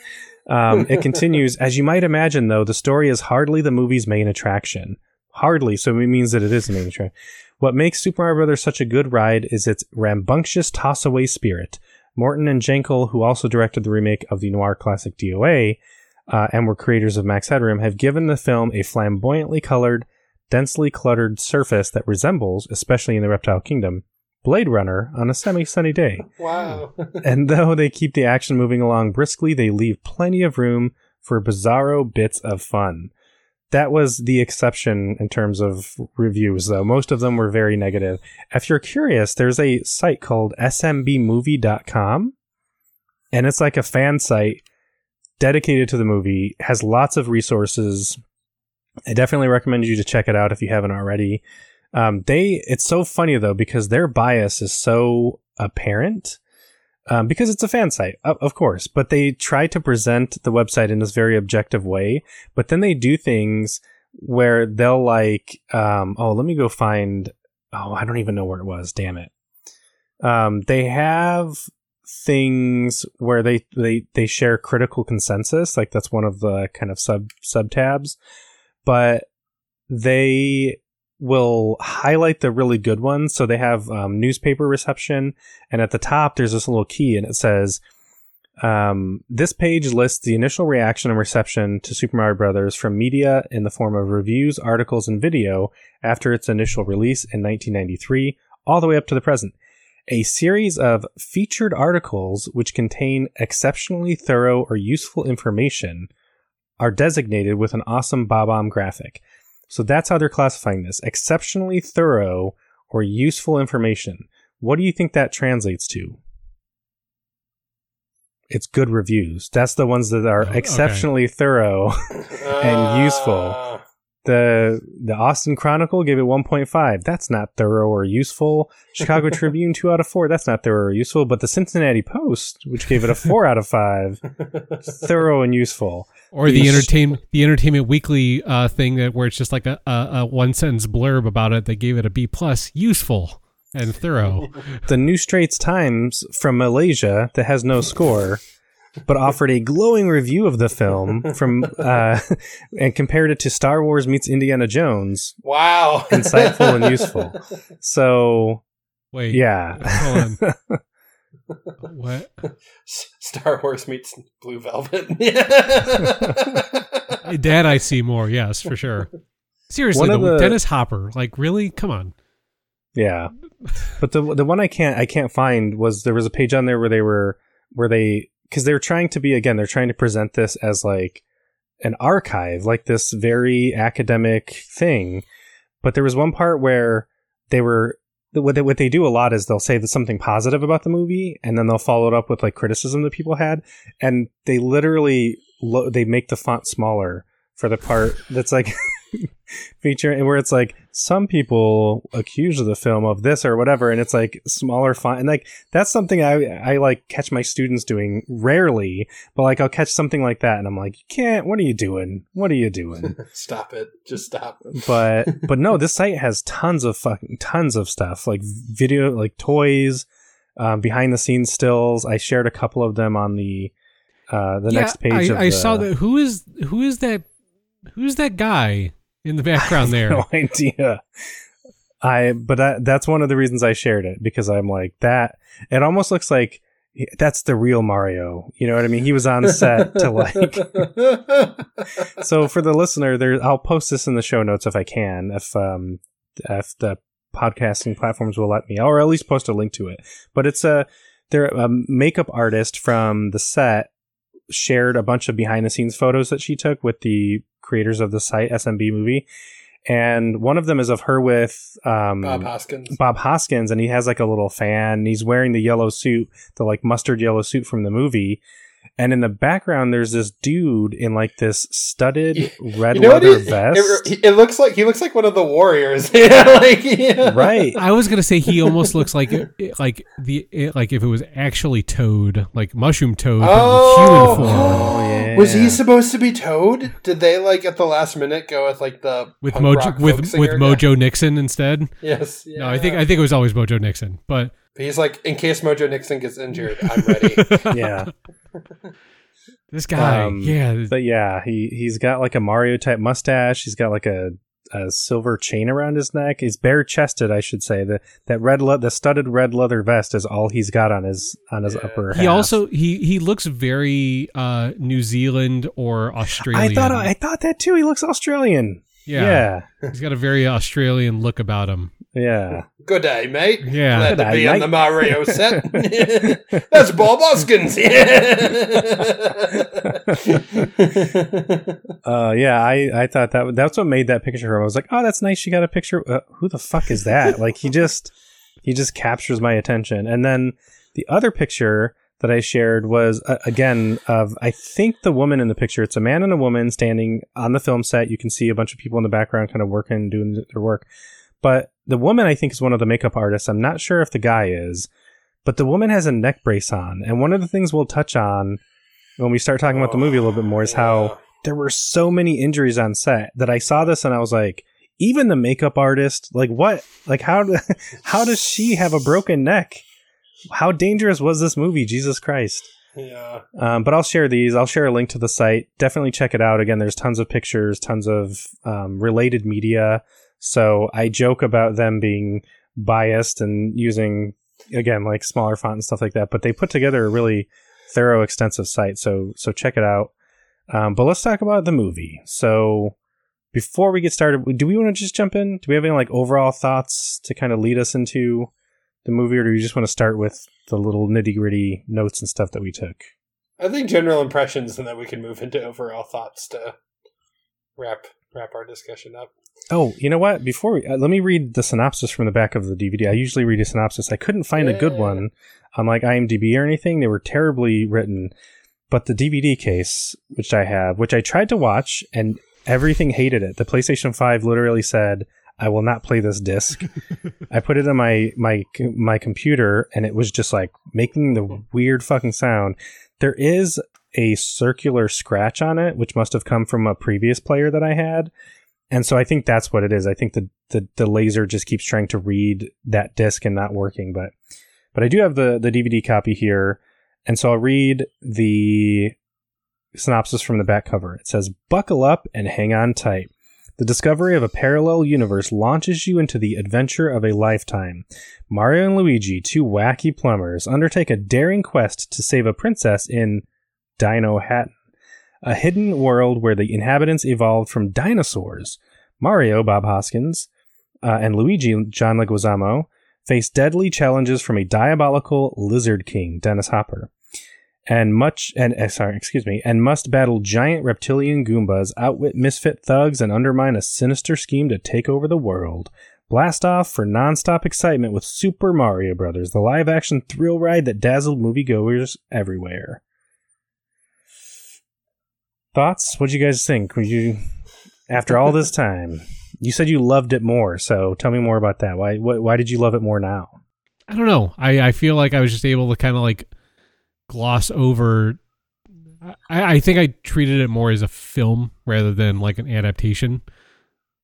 Um, it continues. As you might imagine, though, the story is hardly the movie's main attraction. Hardly. So it means that it is the main attraction. What makes Super Mario Brothers such a good ride is its rambunctious toss away spirit. Morton and Jankel, who also directed the remake of the noir classic D O A uh, and were creators of Max Headroom, have given the film a flamboyantly colored, densely cluttered surface that resembles, especially in the Reptile Kingdom, Blade Runner on a semi-sunny day. Wow. And though they keep the action moving along briskly, they leave plenty of room for bizarro bits of fun. That was the exception in terms of reviews, though. Most of them were very negative. If you're curious, there's a site called S M B movie dot com, and it's like a fan site dedicated to the movie, has lots of resources. I definitely recommend you to check it out if you haven't already. Um, they it's so funny, though, because their bias is so apparent um, because it's a fan site, of course. But they try to present the website in this very objective way. But then they do things where they'll like, um, oh, let me go find. Oh, I don't even know where it was. Damn it. Um, they have things where they, they they share critical consensus. Like that's one of the kind of sub sub tabs. But they will highlight the really good ones. So they have um, newspaper reception, and at the top there's this little key, and it says, um, this page lists the initial reaction and reception to Super Mario Brothers from media in the form of reviews, articles, and video after its initial release in nineteen ninety-three, all the way up to the present. A series of featured articles which contain exceptionally thorough or useful information are designated with an awesome Bob-omb graphic. So that's how they're classifying this. Exceptionally thorough or useful information. What do you think that translates to? It's good reviews. That's the ones that are oh, exceptionally okay. thorough and useful. The the Austin Chronicle gave it one point five. That's not thorough or useful. Chicago Tribune, two out of four. That's not thorough or useful. But the Cincinnati Post, which gave it a four out of five, thorough and useful. Or the, the entertainment the Entertainment Weekly uh, thing that where it's just like a, a, a one-sentence blurb about it that gave it a B plus, useful and thorough. The New Straits Times from Malaysia that has no score, but offered a glowing review of the film from uh, and compared it to Star Wars meets Indiana Jones. Wow. Insightful and useful. So, wait. Yeah. Hold on. What? Star Wars meets Blue Velvet. Dad, I see more. Yes, for sure. Seriously, the, the, Dennis Hopper. Like, really? Come on. Yeah. But the the one I can't I can't find was there was a page on there where they were where they because they're trying to be, again, they're trying to present this as like an archive, like this very academic thing. But there was one part where they were, what they, what they do a lot is they'll say that something positive about the movie, and then they'll follow it up with like criticism that people had. And they literally, lo- they make the font smaller for the part that's like feature, and where it's like, some people accuse the film of this or whatever, and it's like smaller font, and like that's something I I like catch my students doing rarely, but like I'll catch something like that, and I'm like, you can't. What are you doing? What are you doing? Stop it! Just stop. But but no, this site has tons of fucking tons of stuff like video, like toys, um, behind the scenes stills. I shared a couple of them on the uh, the yeah, next page. I, of I the, saw that. Who is who is that? Who's that guy in the background there? I have no idea. I but I, that's one of the reasons I shared it, because I'm like, that it almost looks like that's the real Mario. You know what I mean? He was on set to like. So for the listener, there I'll post this in the show notes if I can, if um if the podcasting platforms will let me, or at least post a link to it. But it's a they're a makeup artist from the set shared a bunch of behind the scenes photos that she took with the creators of the site S M B Movie, and one of them is of her with um Bob Hoskins Bob Hoskins and he has like a little fan, and he's wearing the yellow suit, the like mustard yellow suit from the movie, and in the background there's this dude in like this studded red you know leather he, vest it, it looks like he looks like one of the Warriors. Yeah, like, yeah. Right, I was gonna say he almost looks like like the it, like if it was actually Toad, like Mushroom Toad. Oh, human form. Oh yeah. Was he supposed to be Toad? Did they like at the last minute go with like the with Mojo with with Mojo guy? Nixon instead? Yes. Yeah. No, I think I think it was always Mojo Nixon, but he's like, in case Mojo Nixon gets injured, I'm ready. Yeah. This guy, um, yeah, but yeah, he he's got like a Mario type mustache. He's got like a, a silver chain around his neck. He's bare chested, I should say. The that red le- the studded red leather vest is all he's got on his on his yeah. upper half. He also he he looks very uh, New Zealand or Australian. I thought I thought that too. He looks Australian. Yeah. yeah. He's got a very Australian look about him. Yeah. Good day, mate. Yeah. Glad Good to day, be mate. on the Mario set. That's Bob Hoskins. uh, yeah, I, I thought that that's what made that picture for him. I was like, oh, that's nice. She got a picture. Uh, who the fuck is that? Like, he just he just captures my attention. And then the other picture that I shared was, uh, again, of, I think the woman in the picture, it's a man and a woman standing on the film set. You can see a bunch of people in the background kind of working, doing their work. But the woman, I think, is one of the makeup artists. I'm not sure if the guy is, but the woman has a neck brace on. And one of the things we'll touch on when we start talking oh, about the movie a little bit more is yeah. how there were so many injuries on set that I saw this and I was like, even the makeup artist, like what, like how, how does she have a broken neck? How dangerous was this movie? Jesus Christ. Yeah. Um, but I'll share these. I'll share a link to the site. Definitely check it out. Again, there's tons of pictures, tons of um, related media. So I joke about them being biased and using, again, like smaller font and stuff like that. But they put together a really thorough, extensive site. So so check it out. Um, but let's talk about the movie. So before we get started, do we want to just jump in? Do we have any like overall thoughts to kind of lead us into the movie, or do you just want to start with the little nitty-gritty notes and stuff that we took? I think general impressions, and then we can move into overall thoughts to wrap wrap our discussion up. Oh, you know what? Before we uh, let me read the synopsis from the back of the D V D. I usually read a synopsis. I couldn't find yeah. a good one on like IMDb or anything. They were terribly written. But the D V D case, which I have, which I tried to watch, and everything hated it. The PlayStation five literally said, I will not play this disc. I put it in my my my computer, and it was just like making the weird fucking sound. There is a circular scratch on it, which must have come from a previous player that I had. And so I think that's what it is. I think the the, the laser just keeps trying to read that disc and not working. But but I do have the, the D V D copy here. And so I'll read the synopsis from the back cover. It says, buckle up and hang on tight. The discovery of a parallel universe launches you into the adventure of a lifetime. Mario and Luigi, two wacky plumbers, undertake a daring quest to save a princess in Dino Hatton, a hidden world where the inhabitants evolved from dinosaurs. Mario, Bob Hoskins, uh, and Luigi, John Leguizamo, face deadly challenges from a diabolical lizard king, Dennis Hopper. And much, and uh, sorry, excuse me, and must battle giant reptilian Goombas, outwit misfit thugs, and undermine a sinister scheme to take over the world. Blast off for nonstop excitement with Super Mario Brothers, the live-action thrill ride that dazzled moviegoers everywhere. Thoughts? What'd you guys think? Were you, after all this time, you said you loved it more. So tell me more about that. Why? Wh- why did you love it more now? I don't know. I I feel like I was just able to kind of like. gloss over. I, I think I treated it more as a film rather than like an adaptation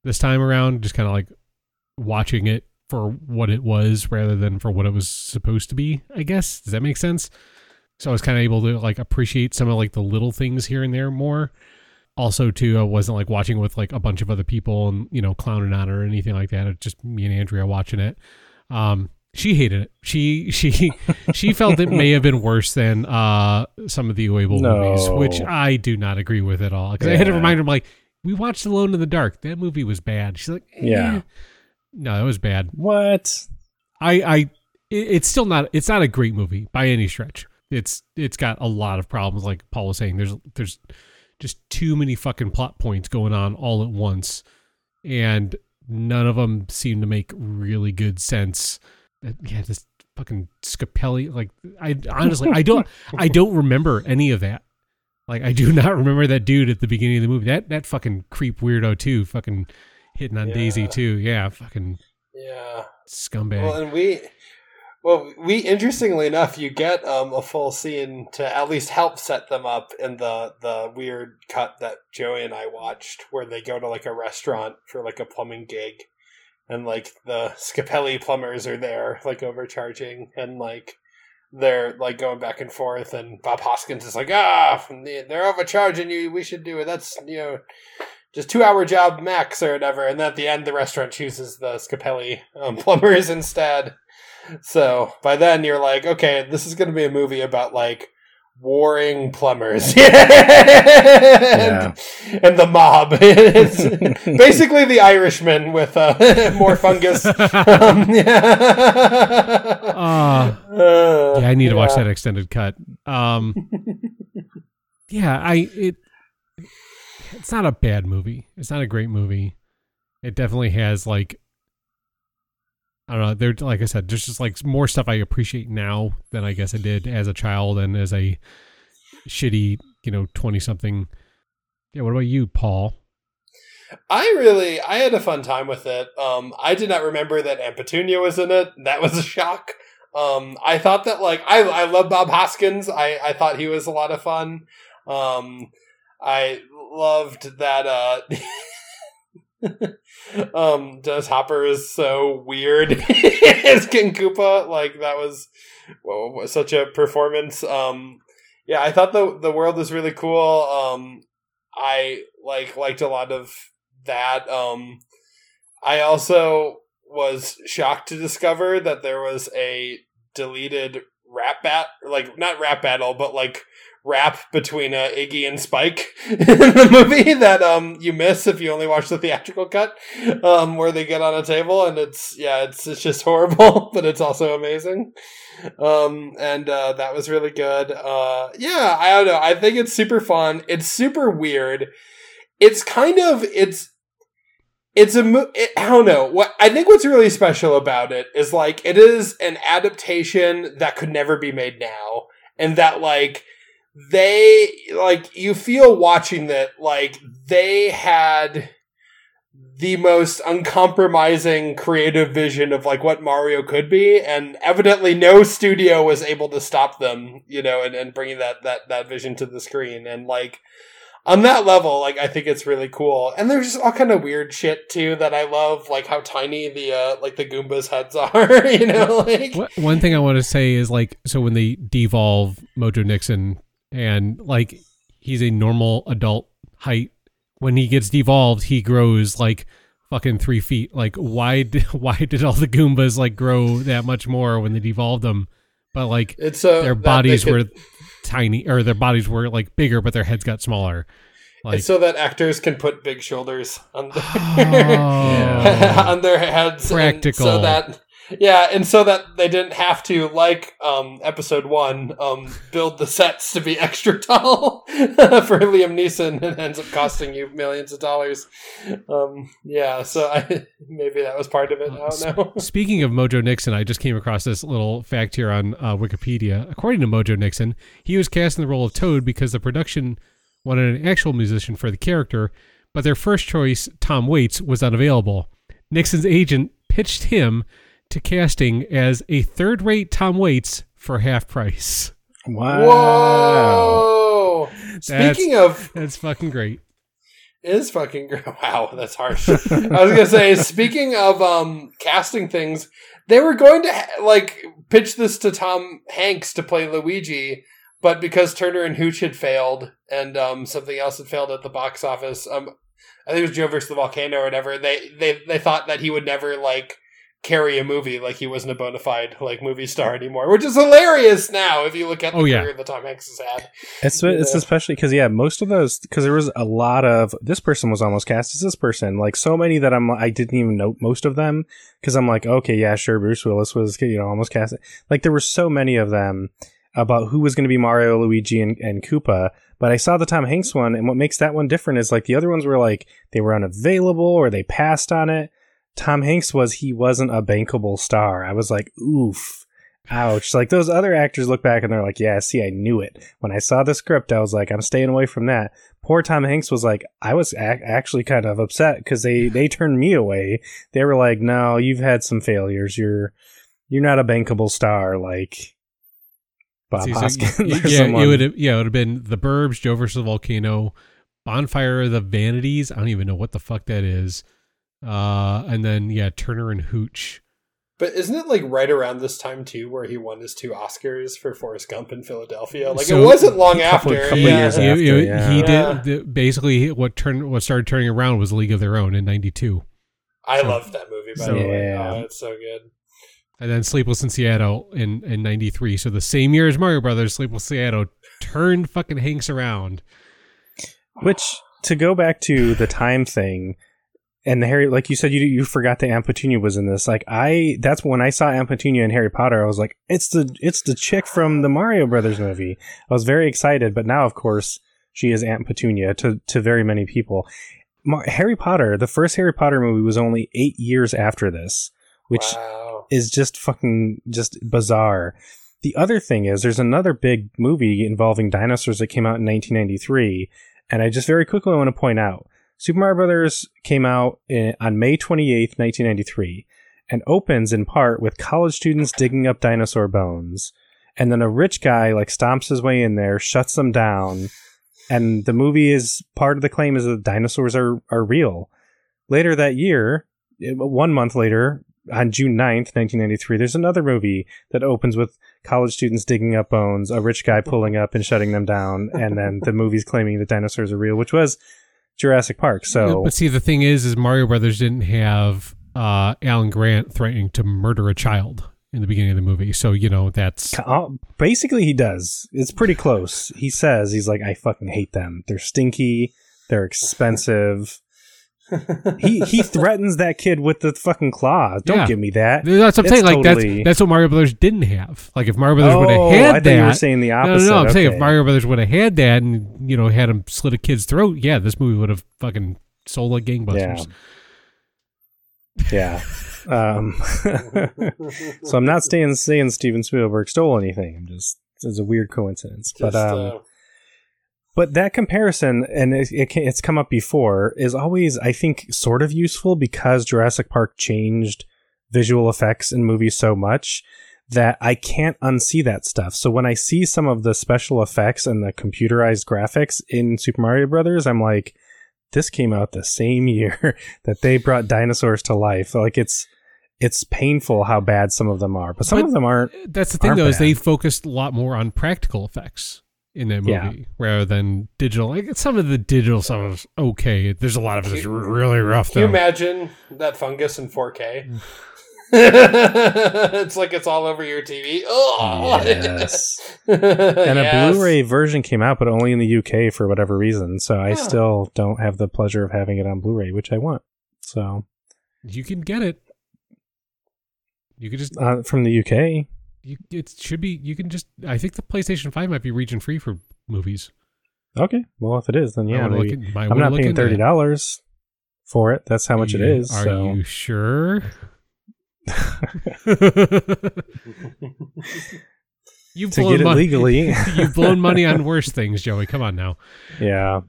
this time around, just kind of like watching it for what it was rather than for what it was supposed to be, I guess. Does that make sense? So I was kind of able to like appreciate some of like the little things here and there more. Also too, I wasn't like watching with like a bunch of other people and, you know, clowning on her or anything like that. It was just me and Andrea watching it. Um, She hated it. She she she felt it may have been worse than uh, some of the Ueble no. movies, which I do not agree with at all. Because yeah. I had to remind her, I'm like, we watched Alone in the Dark. That movie was bad. She's like, eh. yeah, no, that was bad. What? I I it, it's still not. It's not a great movie by any stretch. It's it's got a lot of problems. Like Paul was saying, there's there's just too many fucking plot points going on all at once, and none of them seem to make really good sense. Yeah, this fucking Scapelli. Like, I honestly, I don't, I don't remember any of that. Like, I do not remember that dude at the beginning of the movie. That that fucking creep weirdo too. Fucking hitting on yeah. Daisy too. Yeah, fucking yeah, scumbag. Well, and we, well, we interestingly enough, you get um a full scene to at least help set them up in the the weird cut that Joey and I watched, where they go to like a restaurant for like a plumbing gig. And, like, the Scapelli plumbers are there, like, overcharging. And, like, they're, like, going back and forth. And Bob Hoskins is like, ah, they're overcharging you. We should do it. That's, you know, just two-hour job max or whatever. And at the end, the restaurant chooses the Scapelli um, plumbers instead. So by then, you're like, okay, this is going to be a movie about, like, warring plumbers and, yeah. and the mob. It's basically the Irishman with uh, more fungus. um, yeah. Uh, uh, yeah, I need yeah. to watch that extended cut. Um, yeah, I it it's not a bad movie. It's not a great movie. It definitely has like I don't know. There, like I said, there's just like more stuff I appreciate now than I guess I did as a child and as a shitty, you know, twenty something. Yeah. What about you, Paul? I really, I had a fun time with it. Um, I did not remember that Aunt Petunia was in it. That was a shock. Um, I thought that like, I, I love Bob Hoskins. I, I thought he was a lot of fun. Um, I loved that, uh, um Dennis Hopper is so weird as King Koopa. Like that was well, such a performance. Um yeah, I thought the the world was really cool. Um, I like liked a lot of that. Um, I also was shocked to discover that there was a deleted rap bat, like not rap battle, but like rap between uh, Iggy and Spike in the movie that um you miss if you only watch the theatrical cut, um where they get on a table, and it's yeah it's it's just horrible, but it's also amazing. Um and uh that was really good. Uh yeah, I don't know. I think it's super fun. It's super weird. It's kind of it's It's a mo- it, I don't know. What I think what's really special about it is like it is an adaptation that could never be made now, and that like they like you feel watching that like they had the most uncompromising creative vision of like what Mario could be, and evidently no studio was able to stop them, you know, and, and bringing that that that vision to the screen, and like. On that level, like, I think it's really cool. And there's all kind of weird shit, too, that I love, like, how tiny the, uh, like, the Goomba's heads are, you know? Like, one thing I want to say is, like, so when they devolve Mojo Nixon and, like, he's a normal adult height, when he gets devolved, he grows, like, fucking three feet. Like, why did, why did all the Goombas, like, grow that much more when they devolved them? But, like, it's, uh, their bodies could... were... tiny, or their bodies were like bigger but their heads got smaller, like, it's so that actors can put big shoulders on their, oh, yeah. on their heads, practical, and so that yeah and so that they didn't have to like um episode one um build the sets to be extra tall for Liam Neeson, and ends up costing you millions of dollars. Um yeah so I maybe that was part of it. I don't know. Speaking of Mojo Nixon, I just came across this little fact here on uh, Wikipedia. According to Mojo Nixon, he was cast in the role of Toad because the production wanted an actual musician for the character, but their first choice, Tom Waits, was unavailable. Nixon's agent pitched him to casting as a third-rate Tom Waits for half price. Wow. Whoa. That's, Speaking of... That's fucking great. Is fucking great. Wow, that's harsh. I was going to say, speaking of um, casting things, they were going to ha- like pitch this to Tom Hanks to play Luigi, but because Turner and Hooch had failed, and um, something else had failed at the box office, um, I think it was Joe versus the Volcano or whatever, they, they, they thought that he would never, like... carry a movie, like he wasn't a bona fide like movie star anymore, which is hilarious now if you look at the oh, yeah. career that Tom Hanks has had. It's it's yeah. especially because yeah, most of those because there was a lot of this person was almost cast as this person, like so many that I'm I didn't even know most of them because I'm like okay yeah sure Bruce Willis was you know almost cast like there were so many of them about who was going to be Mario, Luigi, and, and Koopa. But I saw the Tom Hanks one, and what makes that one different is like the other ones were like they were unavailable or they passed on it. Tom Hanks was, he wasn't a bankable star. I was like, oof, ouch. Like those other actors look back and they're like, yeah, see, I knew it. When I saw the script, I was like, I'm staying away from that. Poor Tom Hanks was like, I was ac- actually kind of upset because they, they turned me away. They were like, no, you've had some failures. You're, you're not a bankable star. Like Bob see, Hoskins so, or yeah, someone. It would have, yeah, it would have been The Burbs, Joe versus the Volcano, Bonfire of the Vanities. I don't even know what the fuck that is. Uh, and then, yeah, Turner and Hooch. But isn't it like right around this time too, where he won his two Oscars for Forrest Gump in Philadelphia? Like so it wasn't long couple, after. Couple yeah. years after it, it, yeah. He did the, basically what turned what started turning around was League of Their Own in ninety-two. I so, loved that movie, by so, the way. Yeah. Oh, it's so good. And then Sleepless in Seattle in in ninety-three. So the same year as Mario Brothers, Sleepless in Seattle turned fucking Hanks around. Which to go back to the time thing. And the Harry, like you said, you you forgot that Aunt Petunia was in this. Like I, that's when I saw Aunt Petunia in Harry Potter. I was like, it's the it's the chick from the Mario Brothers movie. I was very excited, but now, of course, she is Aunt Petunia to to very many people. Mar- Harry Potter, the first Harry Potter movie, was only eight years after this, which wow. is just fucking just bizarre. The other thing is, there's another big movie involving dinosaurs that came out in nineteen ninety-three, and I just very quickly want to point out. Super Mario Brothers came out in, on May twenty-eighth, nineteen ninety-three, and opens in part with college students digging up dinosaur bones. And then a rich guy like stomps his way in there, shuts them down. And the movie is part of the claim is that dinosaurs are, are real. Later that year, one month later, on June ninth, nineteen ninety-three, there's another movie that opens with college students digging up bones, a rich guy pulling up and shutting them down, and then the movie's claiming that dinosaurs are real, which was Jurassic Park. So, but see, the thing is, is Mario Brothers didn't have uh, Alan Grant threatening to murder a child in the beginning of the movie. So, you know, that's... Basically, he does. It's pretty close. He says, he's like, I fucking hate them. They're stinky. They're expensive. he he threatens that kid with the fucking claw. Don't yeah. give me that. That's what I'm saying. Like totally... that's, that's what Mario Brothers didn't have. Like if Mario Brothers oh, would have had I that, you were saying the opposite. No, no, no I'm okay. saying if Mario Brothers would have had that and you know had him slit a kid's throat, yeah, this movie would have fucking sold like gangbusters. Yeah. yeah. Um, so I'm not staying, saying Steven Spielberg stole anything. I'm just it's a weird coincidence, just, but. Um, uh... But that comparison, and it, it can, it's come up before, is always, I think, sort of useful because Jurassic Park changed visual effects in movies so much that I can't unsee that stuff. So when I see some of the special effects and the computerized graphics in Super Mario Brothers, I'm like, this came out the same year that they brought dinosaurs to life. Like, it's... It's painful how bad some of them are, but some but of them aren't. That's the thing, though, bad. Is they focused a lot more on practical effects in that movie yeah. rather than digital. Like some of the digital stuff was okay. There's a lot of it's really rough. Can though. you imagine that fungus in four K? It's like it's all over your T V. Oh yes. And yes. a Blu-ray version came out, but only in the U K for whatever reason. So I yeah. still don't have the pleasure of having it on Blu-ray, which I want. So you can get it. You could just uh, from the U K. You, it should be, you can just, I think the PlayStation five might be region free for movies. Okay. Well, if it is, then yeah, maybe, at, I'm not paying thirty dollars for it. That's how much yeah. it is. Are so. you sure? You've to blown get it money. legally. You've blown money on worse things, Joey. Come on now. Yeah.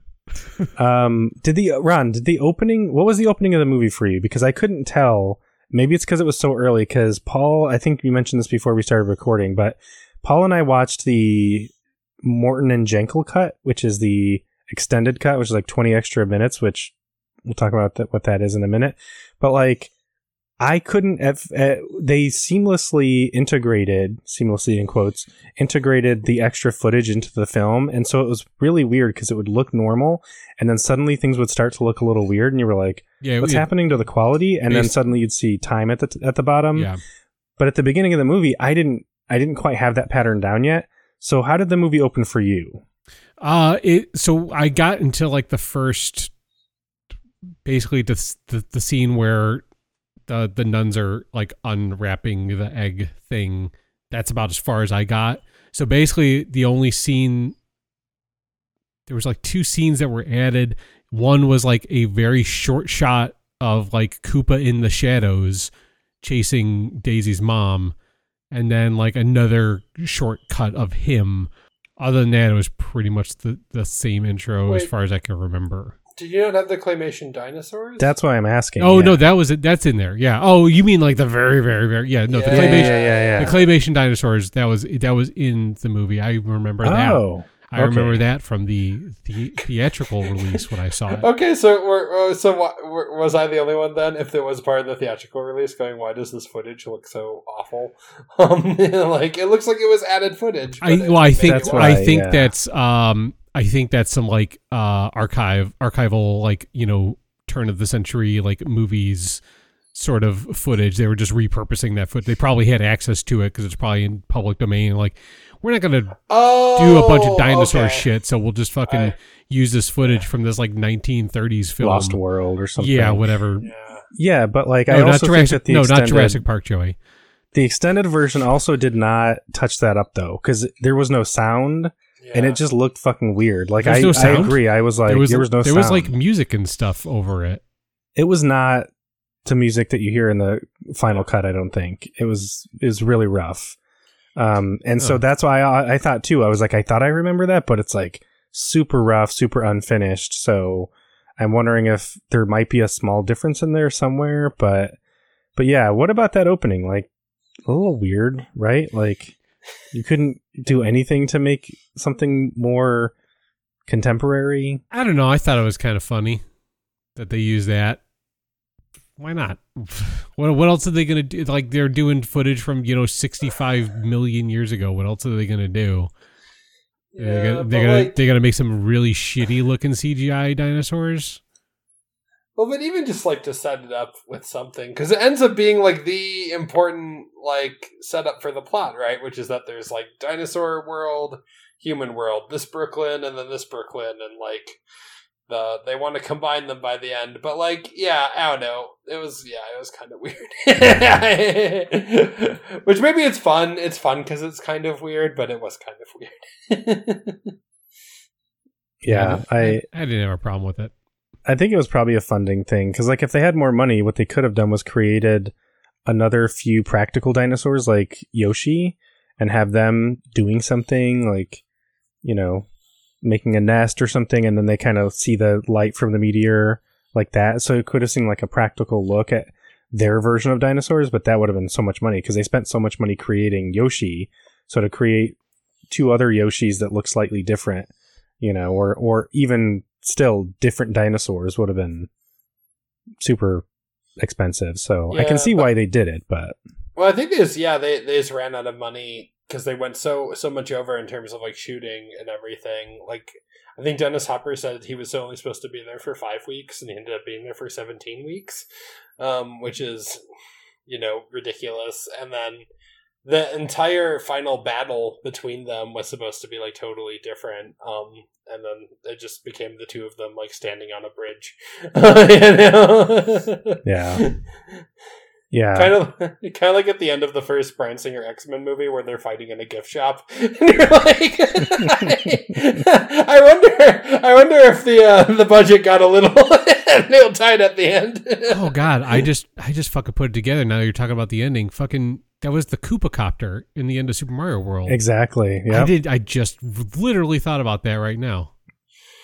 Um, did the, Ron, did the opening, what was the opening of the movie for you? Because I couldn't tell. Maybe it's because it was so early, because Paul, I think you mentioned this before we started recording, but Paul and I watched the Morton and Jankel cut, which is the extended cut, which is like twenty extra minutes, which we'll talk about th- what that is in a minute. But like, I couldn't, have, uh, they seamlessly integrated, seamlessly in quotes, integrated the extra footage into the film. And so it was really weird because it would look normal and then suddenly things would start to look a little weird. And you were like, yeah, what's yeah. happening to the quality? And Based. then suddenly you'd see time at the, t- at the bottom. Yeah. But at the beginning of the movie, I didn't, I didn't quite have that pattern down yet. So how did the movie open for you? Uh, it, so I got into like the first, basically the, the, the scene where the the nuns are like unwrapping the egg thing. That's about as far as I got. So basically the only scene, there was like two scenes that were added. One was like a very short shot of like Koopa in the shadows chasing Daisy's mom. And then like another short cut of him. Other than that, it was pretty much the, the same intro Wait. as far as I can remember. Did you not have the claymation dinosaurs? That's why I'm asking. Oh yeah. no, that was it. That's in there. Yeah. Oh, you mean like the very, very, very yeah. No, yeah, the claymation, yeah, yeah, yeah. the claymation dinosaurs. That was that was in the movie. I remember that. Oh, I okay. remember that from the, the theatrical release when I saw it. Okay, so we're, so what, was I the only one then? If there was part of the theatrical release, going, why does this footage look so awful? Um, like it looks like it was added footage. I, well, I think that's why, I think yeah. that's um. I think that's some like uh, archive archival like you know turn of the century like movies sort of footage. They were just repurposing that footage. They probably had access to it because it's probably in public domain. Like we're not gonna oh, do a bunch of dinosaur okay. shit, so we'll just fucking I, use this footage from this like nineteen thirties film, Lost World or something. Yeah, whatever. Yeah, yeah but like no, I also Jurassic, think that the no, extended- not Jurassic Park, Joey. The extended version also did not touch that up though, because there was no sound. Yeah. And it just looked fucking weird. Like I, no I agree. I was like, there was, there was no there sound. There was like music and stuff over it. It was not the music that you hear in the final cut. I don't think it was. It was really rough. Um, and oh. so that's why I, I thought too. I was like, I thought I remember that, but it's like super rough, super unfinished. So I'm wondering if there might be a small difference in there somewhere. But but yeah, what about that opening? Like a little weird, right? Like. You couldn't do anything to make something more contemporary? I don't know. I thought it was kind of funny that they used that why not? What what else are they going to do? Like, they're doing footage from, you know, sixty-five million years ago. What else are they going to do? Yeah, they're gonna, they're, gonna, like, they're gonna make some really shitty looking C G I dinosaurs. Well, but even just like to set it up with something, because it ends up being like the important like setup for the plot, right? Which is that there's like dinosaur world, human world, this Brooklyn, and then this Brooklyn, and like the they want to combine them by the end. But like, yeah, I don't know. It was yeah, it was kind of weird. Which maybe it's fun. It's fun because it's kind of weird, but it was kind of weird. yeah, I I didn't have a problem with it. I think it was probably a funding thing, because like if they had more money, what they could have done was created another few practical dinosaurs like Yoshi and have them doing something like, you know, making a nest or something, and then they kind of see the light from the meteor like that. So it could have seemed like a practical look at their version of dinosaurs, but that would have been so much money because they spent so much money creating Yoshi. So to create two other Yoshis that look slightly different, you know, or or even still different dinosaurs would have been super expensive. So yeah, I can see but, why they did it, but well, I think they just yeah they, they just ran out of money because they went so so much over in terms of like shooting and everything. Like I think Dennis Hopper said he was only supposed to be there for five weeks and he ended up being there for seventeen weeks, um, which is, you know, ridiculous. And then the entire final battle between them was supposed to be like totally different, um, and then it just became the two of them like standing on a bridge. you know? Yeah, yeah. Kind of, kind of like at the end of the first Bryan Singer X-Men movie where they're fighting in a gift shop, and you're like, I, I wonder, I wonder if the uh, the budget got a little nail tied at the end. Oh God, I just, I just fucking put it together. Now you're talking about the ending, fucking. That was the Koopa Copter in the end of Super Mario World. Exactly. Yep. I did. I just literally thought about that right now.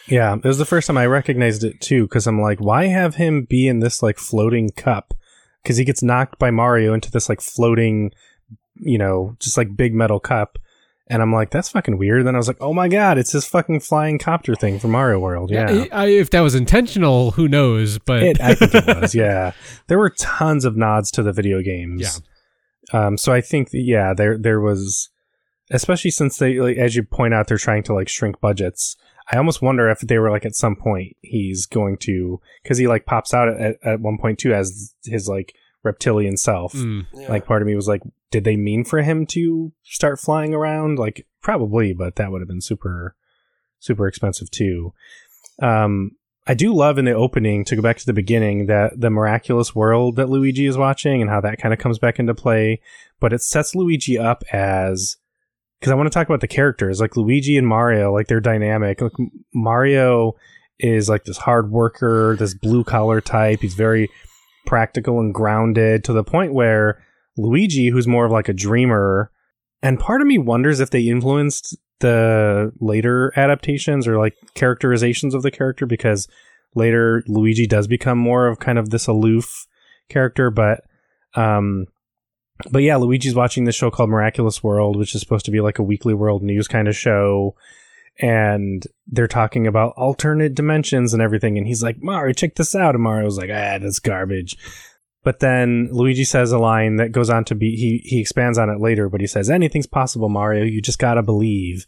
Yeah, it was the first time I recognized it too, because I'm like, why have him be in this like floating cup? Because he gets knocked by Mario into this like floating, you know, just like big metal cup. And I'm like, that's fucking weird. Then I was like, oh my God, it's this fucking flying copter thing from Mario World. Yeah. I, I, if that was intentional, who knows? But it, I think it was. Yeah. There were tons of nods to the video games. Yeah. Um, so I think, that, yeah, there there was, especially since they, like, as you point out, they're trying to like shrink budgets. I almost wonder if they were like at some point he's going to, because he like pops out at, at one point too as his like reptilian self. Mm. Yeah. Like part of me was like, did they mean for him to start flying around? Like probably, but that would have been super, super expensive too. Um, I do love in the opening, to go back to the beginning, that the miraculous world that Luigi is watching and how that kind of comes back into play. But it sets Luigi up as, because I want to talk about the characters, like Luigi and Mario, like their dynamic. Like Mario is like this hard worker, this blue collar type. He's very practical and grounded, to the point where Luigi, who's more of like a dreamer, and part of me wonders if they influenced the later adaptations or like characterizations of the character, because later Luigi does become more of kind of this aloof character. But um but yeah, Luigi's watching this show called Miraculous World, which is supposed to be like a weekly world news kind of show, and they're talking about alternate dimensions and everything, and he's like, Mario, check this out, and Mario's like, ah, that's garbage. But then Luigi says a line that goes on to be, he he expands on it later, but he says, anything's possible, Mario. You just got to believe.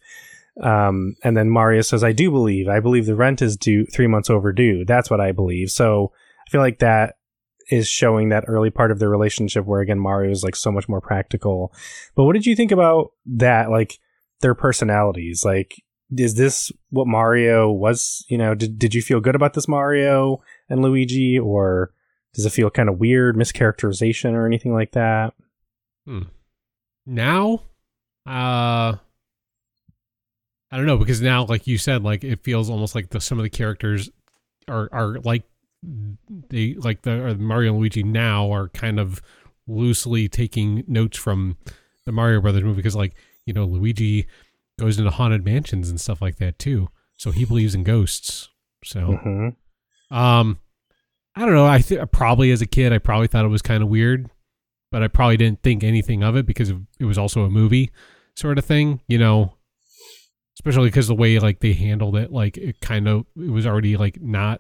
Um, and then Mario says, I do believe. I believe the rent is due three months overdue. That's what I believe. So I feel like that is showing that early part of their relationship where, again, Mario is like so much more practical. But what did you think about that? Like their personalities, like, is this what Mario was? You know, did, did you feel good about this Mario and Luigi, or does it feel kind of weird, mischaracterization or anything like that? Hmm. Now, uh, I don't know, because now, like you said, like it feels almost like the, some of the characters are are like they like the or Mario and Luigi now are kind of loosely taking notes from the Mario Brothers movie, because, like, you know, Luigi goes into haunted mansions and stuff like that too, so he believes in ghosts. So, mm-hmm. um. I don't know. I th- probably as a kid, I probably thought it was kind of weird, but I probably didn't think anything of it because it was also a movie sort of thing, you know, especially because the way like they handled it, like it kind of, it was already like not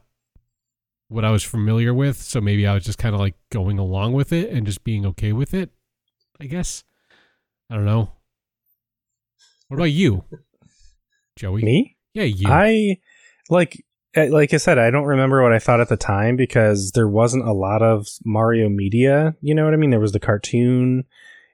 what I was familiar with. So maybe I was just kind of like going along with it and just being okay with it, I guess. I don't know. What about you, Joey? Me? Yeah, you. I, like, like I said, I don't remember what I thought at the time because there wasn't a lot of Mario media. You know what I mean? There was the cartoon.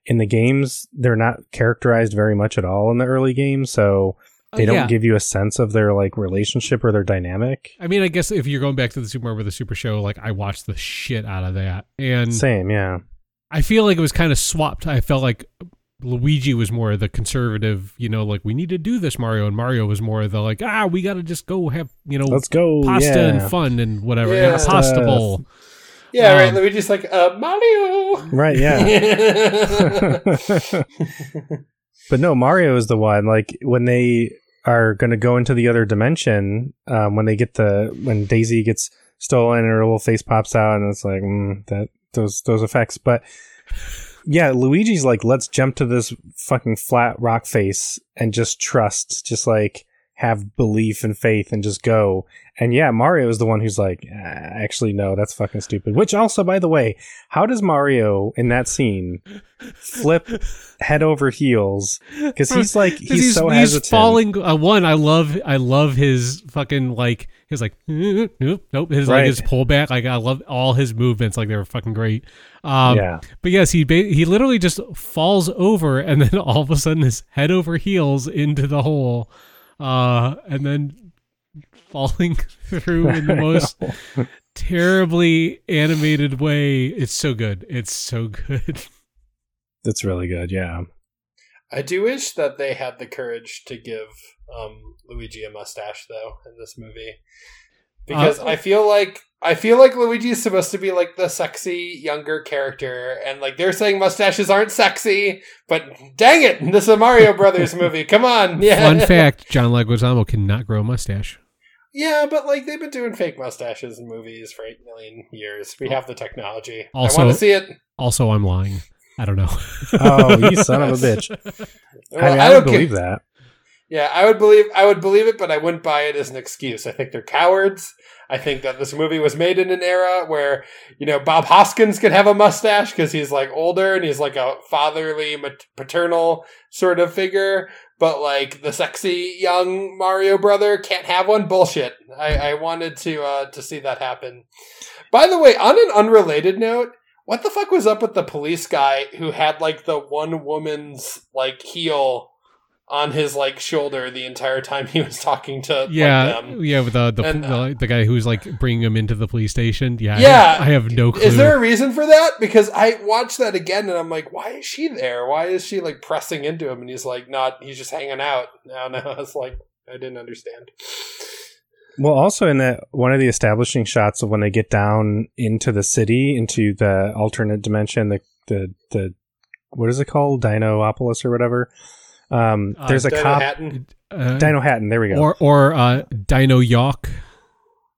In the games, they're not characterized very much at all in the early games, so they uh, don't yeah. give you a sense of their like relationship or their dynamic. I mean, I guess if you're going back to the Super Mario Brothers Super Show, like I watched the shit out of that. And same, yeah. I feel like it was kind of swapped. I felt like Luigi was more the conservative, you know, like we need to do this, Mario, and Mario was more the like, ah, we got to just go have, you know, let's go pasta yeah. and fun and whatever, yeah. and a pasta bowl. Yeah, um, right. Let me just like uh, Mario. Right. Yeah. But no, Mario is the one. Like when they are going to go into the other dimension, um, when they get the when Daisy gets stolen and her little face pops out, and it's like mm, that those those effects. But yeah, Luigi's like, let's jump to this fucking flat rock face and just trust, just like. Have belief and faith and just go. And yeah, Mario is the one who's like, ah, actually, no, that's fucking stupid. Which also, by the way, how does Mario in that scene flip head over heels? Because he's like, he's, he's so he's hesitant. Falling. Uh, one, I love, I love his fucking like, his like, nope, nope. His right. like his pullback. Like I love all his movements. Like they were fucking great. Um, yeah. But yes, he ba- he literally just falls over and then all of a sudden is head over heels into the hole. Uh, and then falling through in the most terribly animated way. It's so good. It's so good. That's really good. Yeah. I do wish that they had the courage to give um, Luigi a mustache, though, in this movie, because uh, I feel like I feel like Luigi is supposed to be like the sexy younger character, and like they're saying mustaches aren't sexy, but dang it, this is a Mario Brothers movie. Come on. Yeah. Fun fact, John Leguizamo cannot grow a mustache. Yeah, but like they've been doing fake mustaches in movies for eight million years. We have the technology. Also, I want to see it. Also, I'm lying. I don't know. Oh, you son of a bitch. Well, I mean, I, I don't believe care. that. Yeah, I would believe I would believe it, but I wouldn't buy it as an excuse. I think they're cowards. I think that this movie was made in an era where, you know, Bob Hoskins could have a mustache because he's like older and he's like a fatherly, paternal sort of figure. But like the sexy young Mario brother can't have one. Bullshit. I, I wanted to uh, to see that happen. By the way, on an unrelated note. What the fuck was up with the police guy who had like the one woman's like heel on his like shoulder the entire time he was talking to yeah like, them. yeah with uh, the and, uh, the the guy who's like bringing him into the police station. Yeah, yeah. I, have, I have no clue. Is there a reason for that? Because I watched that again and I'm like, why is she there? Why is she like pressing into him? And he's like, not. He's just hanging out. No, no. It's like I didn't understand. Well, also in that one of the establishing shots of when they get down into the city, into the alternate dimension, the the the what is it called, Dinoopolis or whatever. Um, there's uh, a Dino cop, Hatton. Uh, Dino Hatton. There we go. Or or uh, Dino York.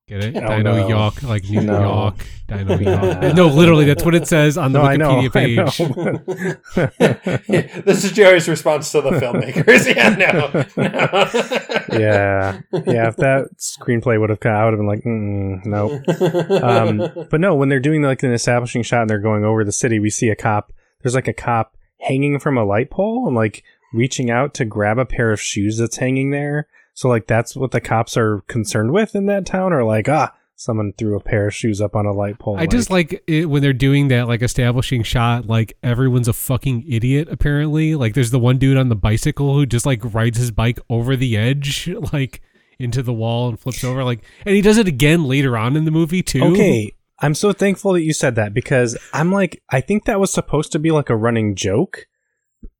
Get it? Oh, Dino no. York, like New no. York. Dino York. No, literally, that's what it says on the no, Wikipedia I know, page. yeah, this is Joey's response to the filmmakers. Yeah, no, no. yeah, yeah. If that screenplay would have come, I would have been like, mm, nope. Um, but no, when they're doing like an establishing shot and they're going over the city, we see a cop. There's like a cop hanging from a light pole and like. Reaching out to grab a pair of shoes that's hanging there. So like that's what the cops are concerned with in that town, or like, ah, someone threw a pair of shoes up on a light pole. I like. just like it when they're doing that, like establishing shot, like everyone's a fucking idiot apparently. Like there's the one dude on the bicycle who just like rides his bike over the edge, like into the wall and flips over, like, and he does it again later on in the movie too. Okay. I'm so thankful that you said that because I'm like, I think that was supposed to be like a running joke.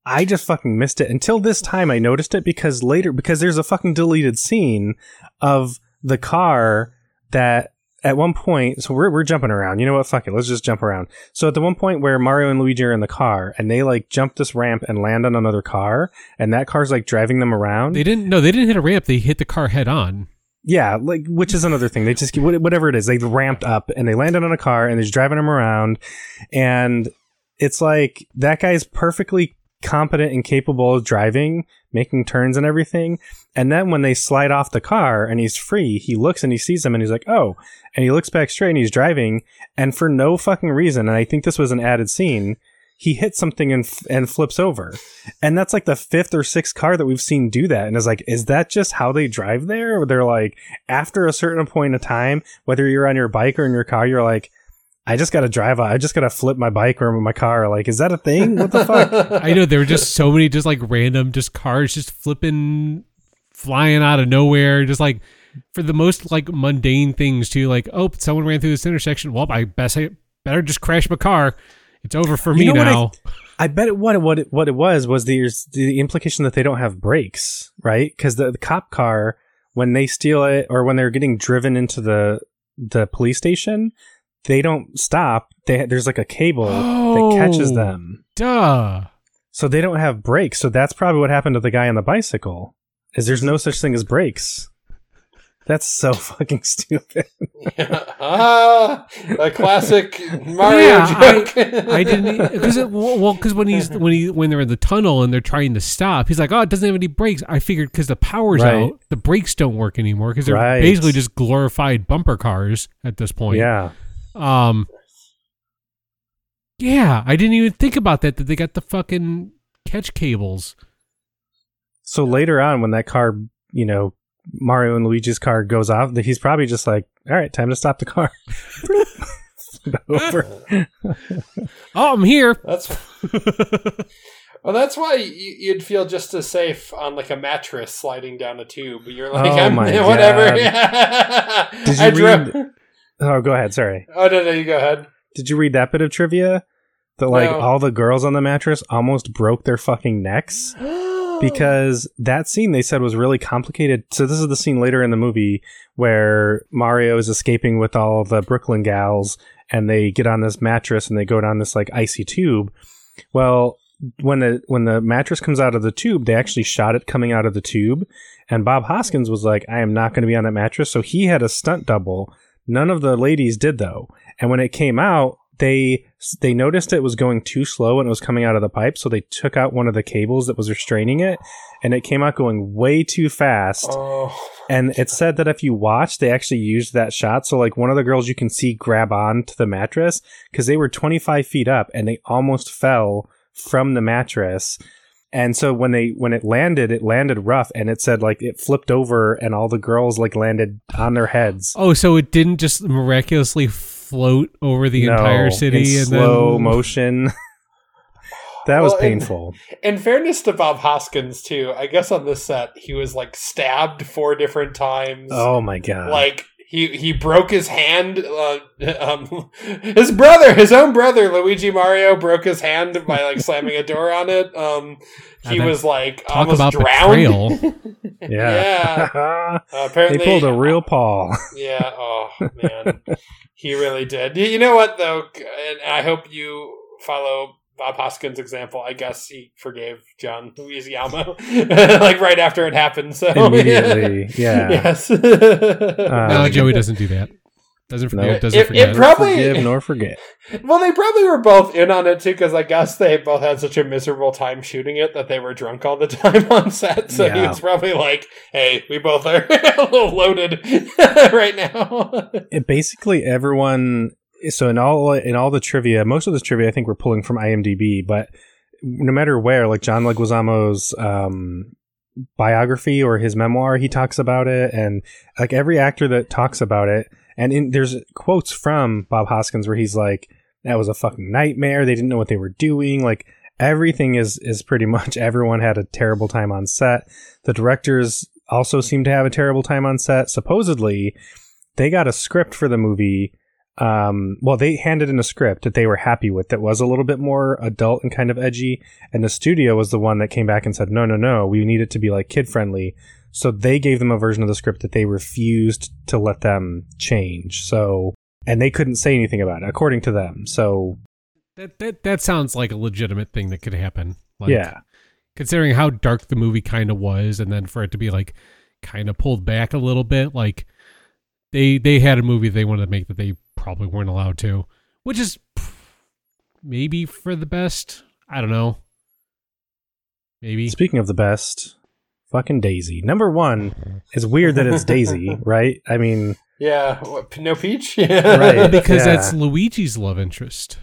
I just fucking missed it. Until this time, I noticed it because later, because there's a fucking deleted scene of the car that at one point, so we're, we're jumping around. You know what? Fuck it. Let's just jump around. So at the one point where Mario and Luigi are in the car and they like jump this ramp and land on another car and that car's like driving them around. They didn't, no, they didn't hit a ramp. They hit the car head on. Yeah, like which is another thing. They just, whatever it is, they ramped up and they landed on a car and they're just driving them around. And it's like that guy's perfectly competent and capable of driving, making turns and everything. And then when they slide off the car and he's free, he looks and he sees them and he's like, oh, and he looks back straight and he's driving. And for no fucking reason, and I think this was an added scene, he hits something and f- and flips over. And that's like the fifth or sixth car that we've seen do that. And it's like, is that just how they drive there? Or they're like, after a certain point of time, whether you're on your bike or in your car, you're like, I just got to drive. I just got to flip my bike or my car. Like, is that a thing? What the fuck? I know there were just so many just like random just cars just flipping, flying out of nowhere. Just like for the most like mundane things too. Like, oh, someone ran through this intersection. Well, I best I better just crash my car. It's over for me you know now. I, I bet it, what, what, it, what it was was the, the implication that they don't have brakes, right? Because the, the cop car, when they steal it or when they're getting driven into the the police station, they don't stop. They, there's like a cable oh, that catches them. Duh. So they don't have brakes. So that's probably what happened to the guy on the bicycle. Is there's no such thing as brakes. That's so fucking stupid. yeah. Ah, a classic Mario yeah, joke. I, I didn't because well because when he's when he when they're in the tunnel and they're trying to stop, he's like, oh, it doesn't have any brakes. I figured because the power's right. out, the brakes don't work anymore because they're right. basically just glorified bumper cars at this point. Yeah. Um, yeah, I didn't even think about that, that they got the fucking catch cables. So later on when that car, you know, Mario and Luigi's car goes off, he's probably just like, all right, time to stop the car. Over. Oh, I'm here. That's well, that's why you'd feel just as safe on like a mattress sliding down a tube. You're like, oh, I'm whatever. Did you I read... drew- Oh, go ahead. Sorry. Oh, no, no, you go ahead. Did you read that bit of trivia? That, like, no. all the girls on the mattress almost broke their fucking necks? Because that scene, they said, was really complicated. So this is the scene later in the movie where Mario is escaping with all the Brooklyn gals, and they get on this mattress, and they go down this, like, icy tube. Well, when the when the mattress comes out of the tube, they actually shot it coming out of the tube. And Bob Hoskins was like, I am not going to be on that mattress. So he had a stunt double. None of the ladies did, though. And when it came out, they they noticed it was going too slow and it was coming out of the pipe. So they took out one of the cables that was restraining it. And it came out going way too fast. Oh. And it said that if you watch, they actually used that shot. So, like, one of the girls you can see grab on to the mattress because they were twenty-five feet up and they almost fell from the mattress. And so when they when it landed, it landed rough, and it said, like, it flipped over, and all the girls, like, landed on their heads. Oh, so it didn't just miraculously float over the no, entire city in and slow then... motion. That well, was painful. In, in fairness to Bob Hoskins, too, I guess on this set, he was, like, stabbed four different times. Oh, my God. Like... He he broke his hand. Uh, um, his brother, his own brother, Luigi Mario, broke his hand by like slamming a door on it. Um, he was like almost drowned. yeah. yeah. Uh, apparently, they pulled a real Paul. yeah. Oh man, he really did. You know what though, and I hope you follow Bob Hoskins' example. I guess he forgave John Leguizamo like right after it happened. So immediately, yeah. Yes. um, no, Joey doesn't do that. Doesn't forgive. No, doesn't it, forget. It probably forgive nor forget. Well, they probably were both in on it too, because I guess they both had such a miserable time shooting it that they were drunk all the time on set. So yeah. He was probably like, "Hey, we both are a little loaded right now." It basically everyone. So in all in all the trivia, most of the trivia I think we're pulling from I M D B, but no matter where, like John Leguizamo's um, biography or his memoir, he talks about it, and like every actor that talks about it, and in, there's quotes from Bob Hoskins where he's like, "That was a fucking nightmare. They didn't know what they were doing." Like everything is is pretty much everyone had a terrible time on set. The directors also seem to have a terrible time on set. Supposedly, they got a script for the movie. Um, well, they handed in a script that they were happy with that was a little bit more adult and kind of edgy. And the studio was the one that came back and said, no, no, no, we need it to be like kid friendly. So they gave them a version of the script that they refused to let them change. So, and they couldn't say anything about it, according to them. So that, that, that sounds like a legitimate thing that could happen. Like, yeah. Considering how dark the movie kind of was. And then for it to be like kind of pulled back a little bit, like they, they had a movie they wanted to make that they probably weren't allowed to, which is maybe for the best. I don't know. Maybe. Speaking of the best, fucking Daisy. Number one, it's weird that it's Daisy, right? I mean... Yeah, what, no Peach? Yeah. Right, because yeah. that's Luigi's love interest.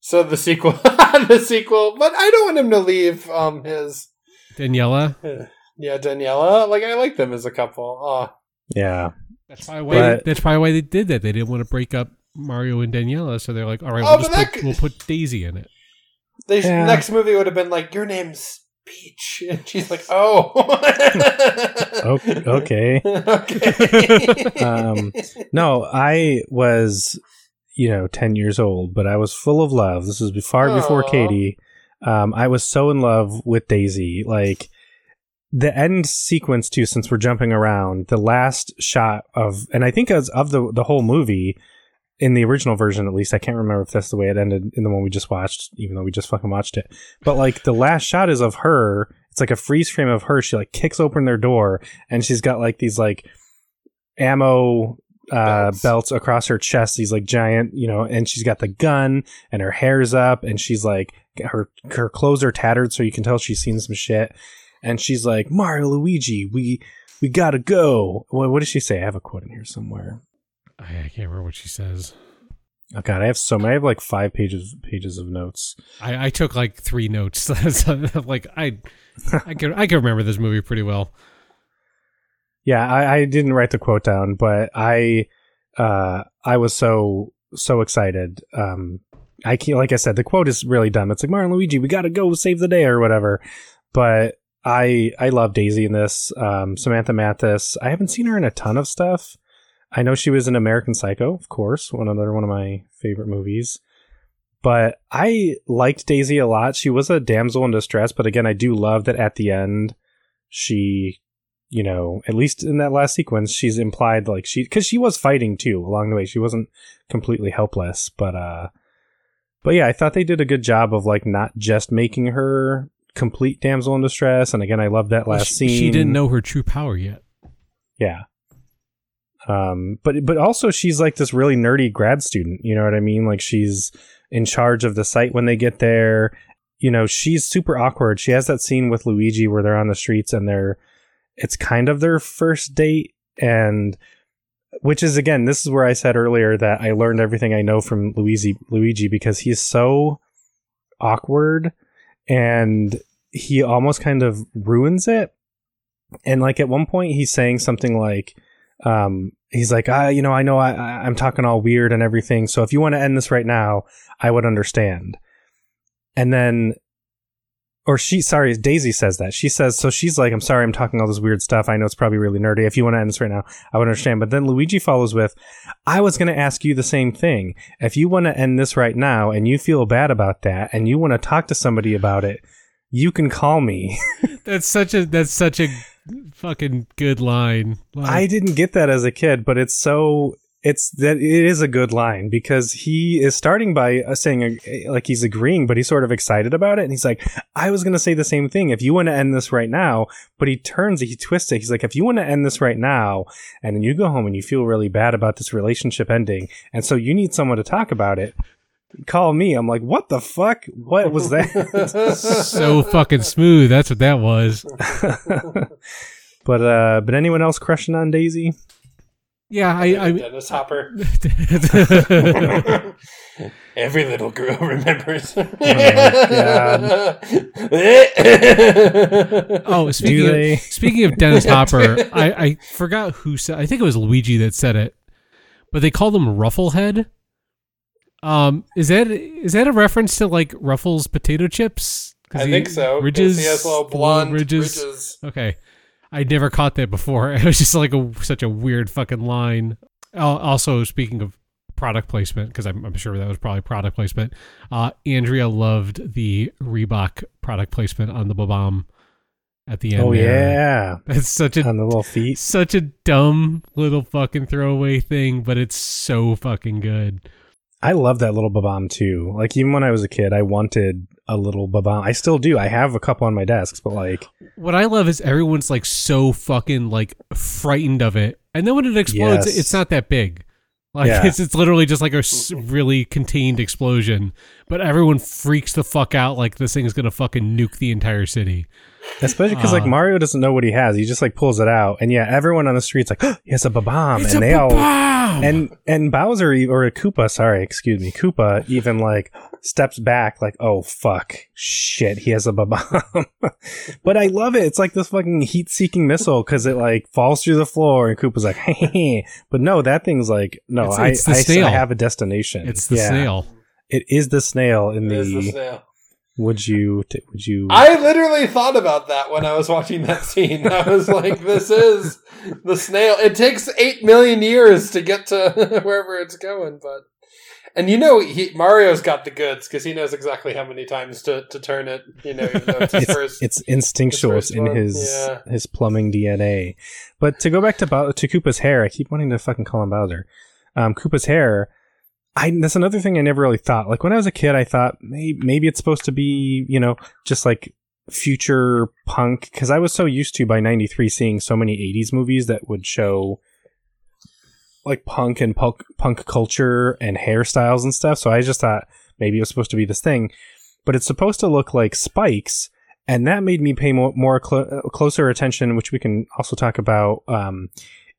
So the sequel, the sequel, but I don't want him to leave um, his... Daniela? Yeah, Daniela. Like, I like them as a couple. Oh. Yeah. That's probably, why but, they, that's probably why they did that. They didn't want to break up Mario and Daniela, so they're like, all right, we'll, oh, just put, could... we'll put Daisy in it. The yeah. next movie would have been like, your name's Peach. And she's like, oh. okay. okay. um, no, I was, you know, ten years old, but I was full of love. This was far Aww. before Katie. Um, I was so in love with Daisy. Like, the end sequence, too, since we're jumping around, the last shot of, and I think as of the, the whole movie, in the original version, at least, I can't remember if that's the way it ended in the one we just watched, even though we just fucking watched it. But, like, the last shot is of her. It's like a freeze frame of her. She, like, kicks open their door, and she's got, like, these, like, ammo uh, belts. belts across her chest. These, like, giant, you know, and she's got the gun, and her hair's up, and she's, like, her her clothes are tattered, so you can tell she's seen some shit. And she's like, Mario, Luigi, we we gotta go. What, what does she say? I have a quote in here somewhere. I can't remember what she says. Oh God, I have so many. I have like five pages pages of notes. I, I took like three notes. Like I, I can I can remember this movie pretty well. Yeah, I, I didn't write the quote down, but I uh, I was so so excited. Um, I can't, like I said, the quote is really dumb. It's like, Mario and Luigi, we gotta go save the day or whatever. But I I love Daisy in this. Um, Samantha Mathis. I haven't seen her in a ton of stuff. I know she was in American Psycho, of course, one another one of my favorite movies. But I liked Daisy a lot. She was a damsel in distress, but again, I do love that at the end, she, you know, at least in that last sequence, she's implied like she, because she was fighting too along the way. She wasn't completely helpless, but uh, but yeah, I thought they did a good job of like not just making her complete damsel in distress. And again, I love that last she, scene. She didn't know her true power yet. Yeah. Um, but but also she's like this really nerdy grad student, you know what I mean? Like she's in charge of the site when they get there. You know, she's super awkward. She has that scene with Luigi where they're on the streets and they're, it's kind of their first date. And which is, again, this is where I said earlier that I learned everything I know from Luigi, Luigi because he's so awkward and he almost kind of ruins it. And like at one point he's saying something like, Um, he's like, ah, you know, I know I, I, I'm talking all weird and everything. So if you want to end this right now, I would understand. And then, or she, sorry, Daisy says that. She says, so she's like, I'm sorry, I'm talking all this weird stuff. I know it's probably really nerdy. If you want to end this right now, I would understand. But then Luigi follows with, I was going to ask you the same thing. If you want to end this right now and you feel bad about that and you want to talk to somebody about it, you can call me. That's such a, that's such a fucking good line. Like, I didn't get that as a kid, but it's so it's that it is a good line because he is starting by saying like he's agreeing, but he's sort of excited about it. And he's like, I was going to say the same thing if you want to end this right now. But he turns he twists it. He's like, if you want to end this right now and then you go home and you feel really bad about this relationship ending. And so you need someone to talk about it. Call me. I'm like, what the fuck? What was that? So fucking smooth. That's what that was. But uh, but anyone else crushing on Daisy? Yeah, I, I Dennis Hopper. Every little girl remembers. Oh, God. oh speaking of, speaking of Dennis Hopper, I, I forgot who said. I think it was Luigi that said it, but they called him Rufflehead. Um, is that is that a reference to like Ruffles potato chips? I he, think so. Ridges, he has little blonde ridges. ridges. Okay, I never caught that before. It was just like a, such a weird fucking line. Also, speaking of product placement, because I'm, I'm sure that was probably product placement. Uh, Andrea loved the Reebok product placement on the Bob-omb at the end. Oh there. Yeah, that's such a on the little feet. Such a dumb little fucking throwaway thing, but it's so fucking good. I love that little Bob-omb too. Like even when I was a kid, I wanted a little Bob-omb. I still do. I have a couple on my desks, but like what I love is everyone's like so fucking like frightened of it. And then when it explodes, yes. It's not that big. Like yeah. it's it's literally just like a really contained explosion, but everyone freaks the fuck out like this thing is gonna fucking nuke the entire city. Especially because uh, like Mario doesn't know what he has, he just like pulls it out, and yeah, everyone on the street's like, oh, he has a ba-bomb, it's and a they ba-bomb! all and and Bowser or Koopa, sorry, excuse me, Koopa even like steps back like, oh fuck, shit, he has a ba-bomb. But I love it. It's like this fucking heat-seeking missile because it like falls through the floor, and Koopa's like, hey, hey. But no, that thing's like no. No, it's, it's I, I, I have a destination. It's the yeah. snail. It is the snail in the, the snail. Would you? T- would you? I literally thought about that when I was watching that scene. I was like, "This is the snail." It takes eight million years to get to wherever it's going, but and you know, he, Mario's got the goods because he knows exactly how many times to, to turn it. You know, even though it's, his it's, first, it's instinctual. It's in his yeah. his plumbing D N A. But to go back to Bo- to Koopa's hair, I keep wanting to fucking call him Bowser. Um, Koopa's hair, I, that's another thing I never really thought. Like when I was a kid, I thought maybe, maybe it's supposed to be, you know, just like future punk. Because I was so used to by ninety-three seeing so many eighties movies that would show like punk and punk, punk culture and hairstyles and stuff. So I just thought maybe it was supposed to be this thing. But it's supposed to look like spikes. And that made me pay more, more clo- closer attention, which we can also talk about um,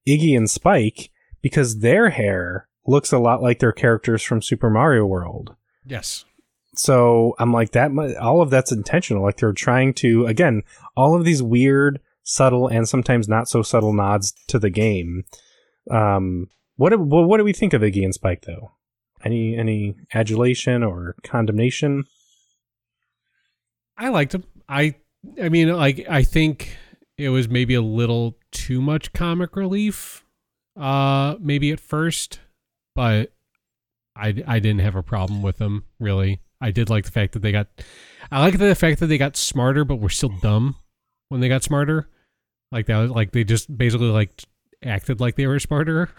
Iggy and Spike. Because their hair looks a lot like their characters from Super Mario World. Yes. So I'm like, that. All of that's intentional. Like they're trying to, again, all of these weird, subtle, and sometimes not so subtle nods to the game. Um, what what do we think of Iggy and Spike, though? Any any adulation or condemnation? I liked him. I I mean, like I think it was maybe a little too much comic relief. Uh, maybe at first, but I, I didn't have a problem with them really. I did like the fact that they got, I like the fact that they got smarter, but were still dumb when they got smarter. Like that was like, they just basically like acted like they were smarter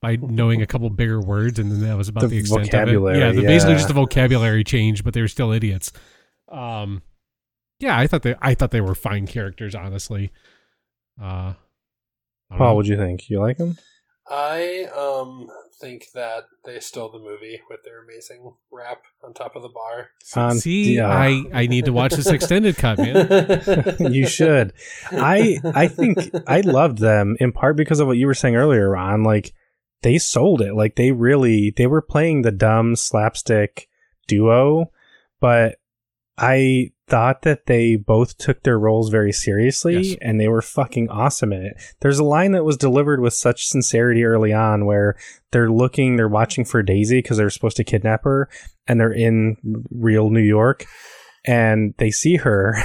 by knowing a couple bigger words. And then that was about the, the extent vocabulary, of it. Yeah, yeah. Basically just a vocabulary change, but they were still idiots. Um, yeah, I thought they, I thought they were fine characters, honestly. Uh, Paul, what'd you think? You like them? I um think that they stole the movie with their amazing rap on top of the bar. Um, See, yeah. I, I need to watch this extended cut, man. You should. I I think I loved them in part because of what you were saying earlier, Ron. Like they sold it. Like they really they were playing the dumb slapstick duo, but I thought that they both took their roles very seriously, yes. and they were fucking awesome in it. There's a line that was delivered with such sincerity early on where they're looking, they're watching for Daisy because they're supposed to kidnap her, and they're in real New York, and they see her.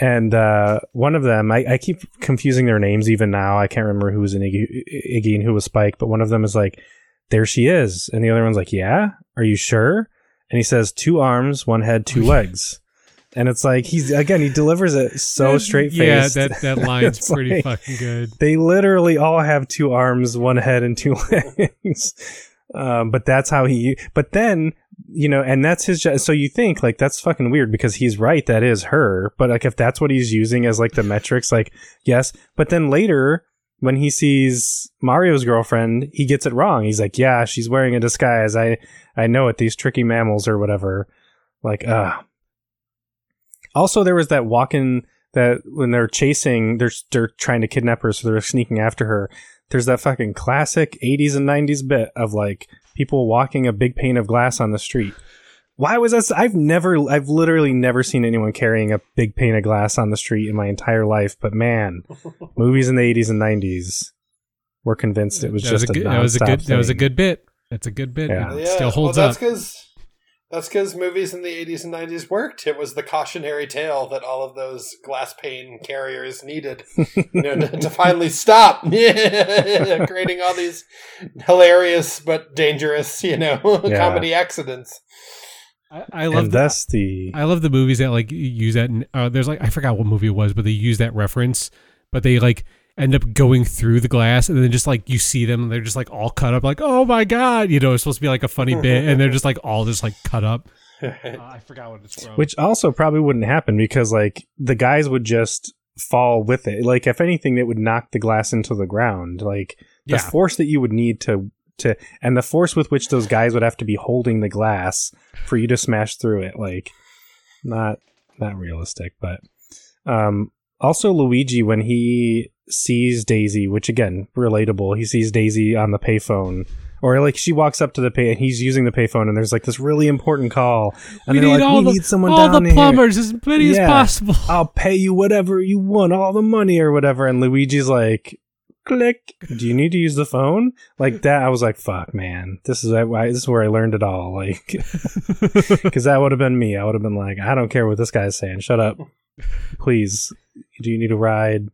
And uh, one of them, I, I keep confusing their names even now. I can't remember who was in Iggy, Iggy and who was Spike, but one of them is like, there she is. And the other one's like, yeah? Are you sure? And he says, two arms, one head, two legs. And it's like, he's again, he delivers it so straight-faced. Yeah, that, that line's pretty like, fucking good. They literally all have two arms, one head, and two legs. Um, but that's how he... But then, you know, and that's his... So you think, like, that's fucking weird because he's right, that is her. But, like, if that's what he's using as, like, the metrics, like, yes. But then later... when he sees Mario's girlfriend, he gets it wrong. He's like, yeah, she's wearing a disguise. I, I know it. These tricky mammals or whatever. Like, ah. Uh. Also, there was that walk-in that when they're chasing, they're, they're trying to kidnap her, so they're sneaking after her. There's that fucking classic eighties and nineties bit of, like, people walking a big pane of glass on the street. Why was that? I've never, I've literally never seen anyone carrying a big pane of glass on the street in my entire life. But man, movies in the eighties and nineties were convinced it was that just was a, a good, that was a good thing. That was a good bit. That's a good bit. Yeah. It yeah. still holds well, that's up. Cause, that's because movies in the eighties and nineties worked. It was the cautionary tale that all of those glass pane carriers needed you know, to, to finally stop creating all these hilarious but dangerous, you know, yeah. comedy accidents. I, I love and that's the, the I love the movies that like use that. In, uh, there's like I forgot what movie it was, but they use that reference. But they like end up going through the glass, and then just like you see them, and they're just like all cut up, like oh my god, you know, it's supposed to be like a funny bit, and they're just like all just like cut up. Uh, I forgot what it's from. Which also probably wouldn't happen because like the guys would just fall with it. Like if anything, it would knock the glass into the ground. Like the yeah. force that you would need to. to, and the force with which those guys would have to be holding the glass for you to smash through it, like, not not realistic. But um, also Luigi, when he sees Daisy, which again, relatable, he sees Daisy on the payphone. Or, like, she walks up to the pay, and he's using the payphone, and there's, like, this really important call. And we they're like, we the, need someone down here. All the plumbers, as many yeah, as possible. I'll pay you whatever you want, all the money or whatever. And Luigi's like, click, do you need to use the phone? Like, that, I was like, fuck, man. This is, I, this is where I learned it all. Like, because that would have been me. I would have been like, I don't care what this guy's saying. Shut up. Please. Do you need a ride?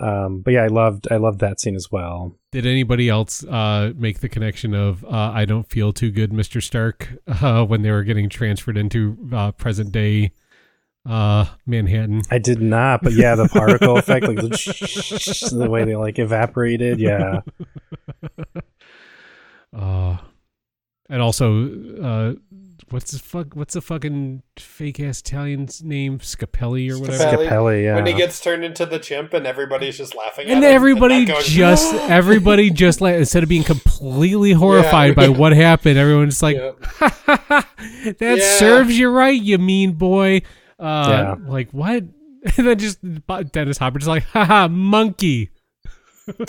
Um, but yeah, I loved I loved that scene as well. Did anybody else uh, make the connection of uh, I don't feel too good, Mister Stark, uh, when they were getting transferred into uh, present day uh, Manhattan? I did not, but yeah, the particle effect, like the, sh- the way they like evaporated, yeah. Uh, and also, uh, what's the fuck? What's the fucking fake ass Italian's name? Scapelli or whatever. Scapelli, Scapelli, yeah. When he gets turned into the chimp and everybody's just laughing and at everybody him, and going, just everybody just like, instead of being completely horrified yeah, by yeah. what happened, everyone's like, yeah. "That yeah. serves you right, you mean boy." Uh, yeah. Like what? And then just Dennis Hopper just like, "Haha, monkey."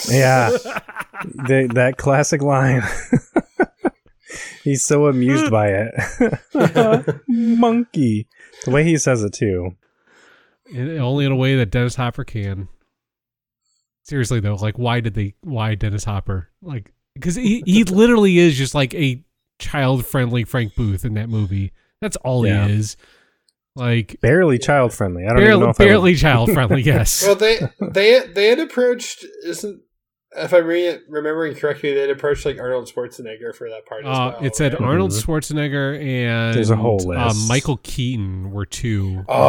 Yeah, the, that classic line. He's so amused by it. Monkey. The way he says it, too. And only in a way that Dennis Hopper can. Seriously, though, like, why did they, why Dennis Hopper? Like, because he, he literally is just like a child-friendly Frank Booth in that movie. That's all yeah. he is. Like, barely child-friendly. I don't barely, even know if Barely I would... child-friendly, yes. Well, they, they, they had approached, isn't, if I'm re- remembering correctly, they'd approached like Arnold Schwarzenegger for that part as uh, well. It said right? Arnold Schwarzenegger and there's a whole list. Uh, Michael Keaton were two. Oh,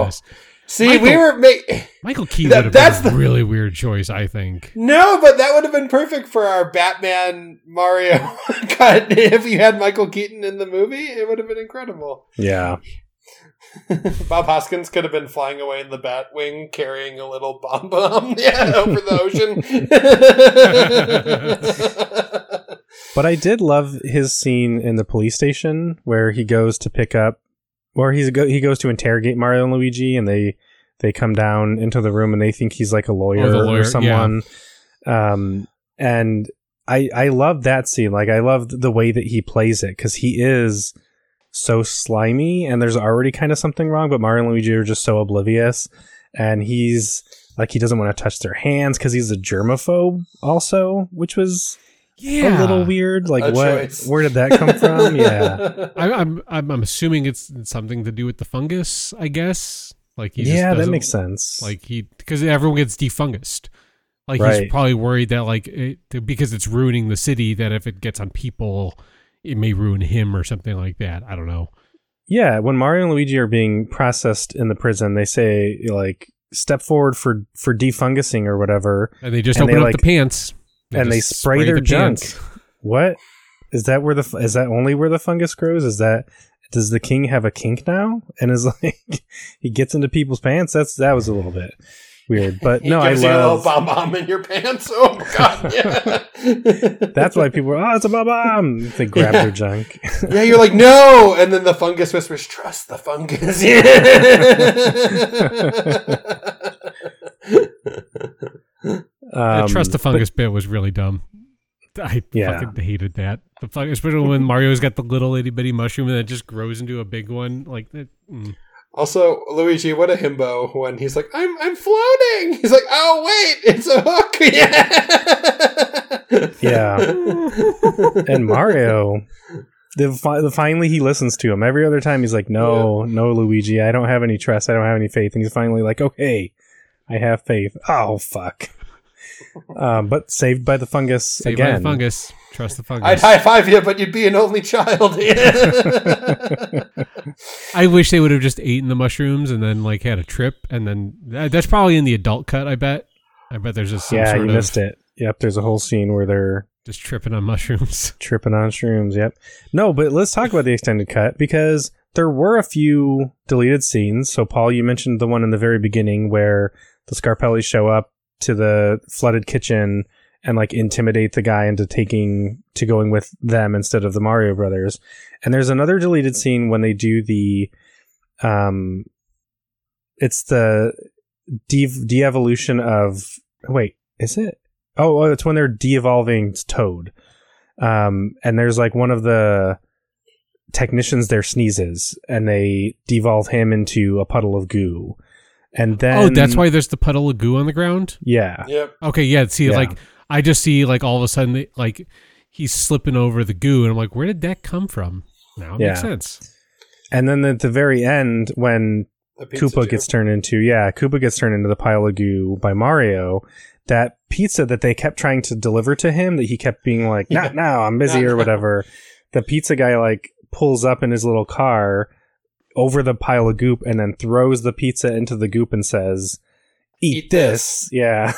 on this list. See, Michael, we were make- Michael Keaton that, would have that's been a the- really weird choice, I think. No, but that would have been perfect for our Batman Mario cut. If you had Michael Keaton in the movie, it would have been incredible. Yeah. Bob Hoskins could have been flying away in the Batwing carrying a little bomb bomb yeah, over the ocean. But I did love his scene in the police station where he goes to pick up, or he's go, he goes to interrogate Mario and Luigi, and they, they come down into the room and they think he's like a lawyer, oh, lawyer or someone. Yeah. Um, and I I love that scene. Like I love the way that he plays it because he is so slimy and there's already kind of something wrong, but Mario and Luigi are just so oblivious, and he's like, he doesn't want to touch their hands because he's a germaphobe also, which was yeah. a little weird. Like a what choice. Where did that come from? Yeah. I, I'm, I'm I'm assuming it's something to do with the fungus, I guess. Like he just yeah, that makes sense. Like he, because everyone gets defungused. Like right. he's probably worried that like it, because it's ruining the city, that if it gets on people, it may ruin him or something like that. I don't know. Yeah, when Mario and Luigi are being processed in the prison, they say, like, step forward for, for defungusing or whatever. And they just and open they, up like, the pants. They and they spray, spray their the junk. Pants. What? Is that where the, is that only where the fungus grows? Is that, does the king have a kink now? And is like, he gets into people's pants? That's, that was a little bit weird, but he no, gives I love you a little bomb bomb in your pants. Oh my god, yeah. That's why people are, oh, it's a bomb bomb. They grab yeah. their junk. Yeah, you're like, no, and then the fungus whispers, trust the fungus. Yeah. um, the trust the fungus but, bit was really dumb. I yeah. fucking hated that. The fungus, especially when Mario's got the little itty bitty mushroom and it just grows into a big one, like that. Mm. Also, Luigi, what a himbo when he's like, I'm I'm floating! He's like, oh, wait, it's a hook! Yeah! Yeah. And Mario, the, the, finally he listens to him. Every other time he's like, no, yeah. no, Luigi, I don't have any trust, I don't have any faith. And he's finally like, okay, I have faith. Oh, fuck. Um, but saved by the fungus saved again. Saved by the fungus. Trust the fungus. I'd high-five you, but you'd be an only child. I wish they would have just eaten the mushrooms and then like had a trip, and then that's probably in the adult cut, I bet. I bet there's just some yeah, sort you of missed it. Yep, there's a whole scene where they're just tripping on mushrooms. Tripping on shrooms, yep. No, but let's talk about the extended cut, because there were a few deleted scenes. So, Paul, you mentioned the one in the very beginning where the Scarpellis show up to the flooded kitchen and like intimidate the guy into taking to going with them instead of the Mario Brothers. And there's another deleted scene when they do the um it's the de- de-evolution of wait is it oh it's when they're de-evolving Toad, um and there's like one of the technicians there sneezes and they devolve him into a puddle of goo. And then oh, that's why there's the puddle of goo on the ground. Yeah. Yep. Okay. Yeah. See, yeah. like I just see like all of a sudden like he's slipping over the goo, and I'm like, where did that come from? Now it yeah. makes sense. And then at the very end, when Koopa too. gets turned into yeah, Koopa gets turned into the pile of goo by Mario. That pizza that they kept trying to deliver to him, that he kept being like, not yeah. now, I'm busy or whatever. The pizza guy like pulls up in his little car over the pile of goop and then throws the pizza into the goop and says, eat, eat this. this. Yeah.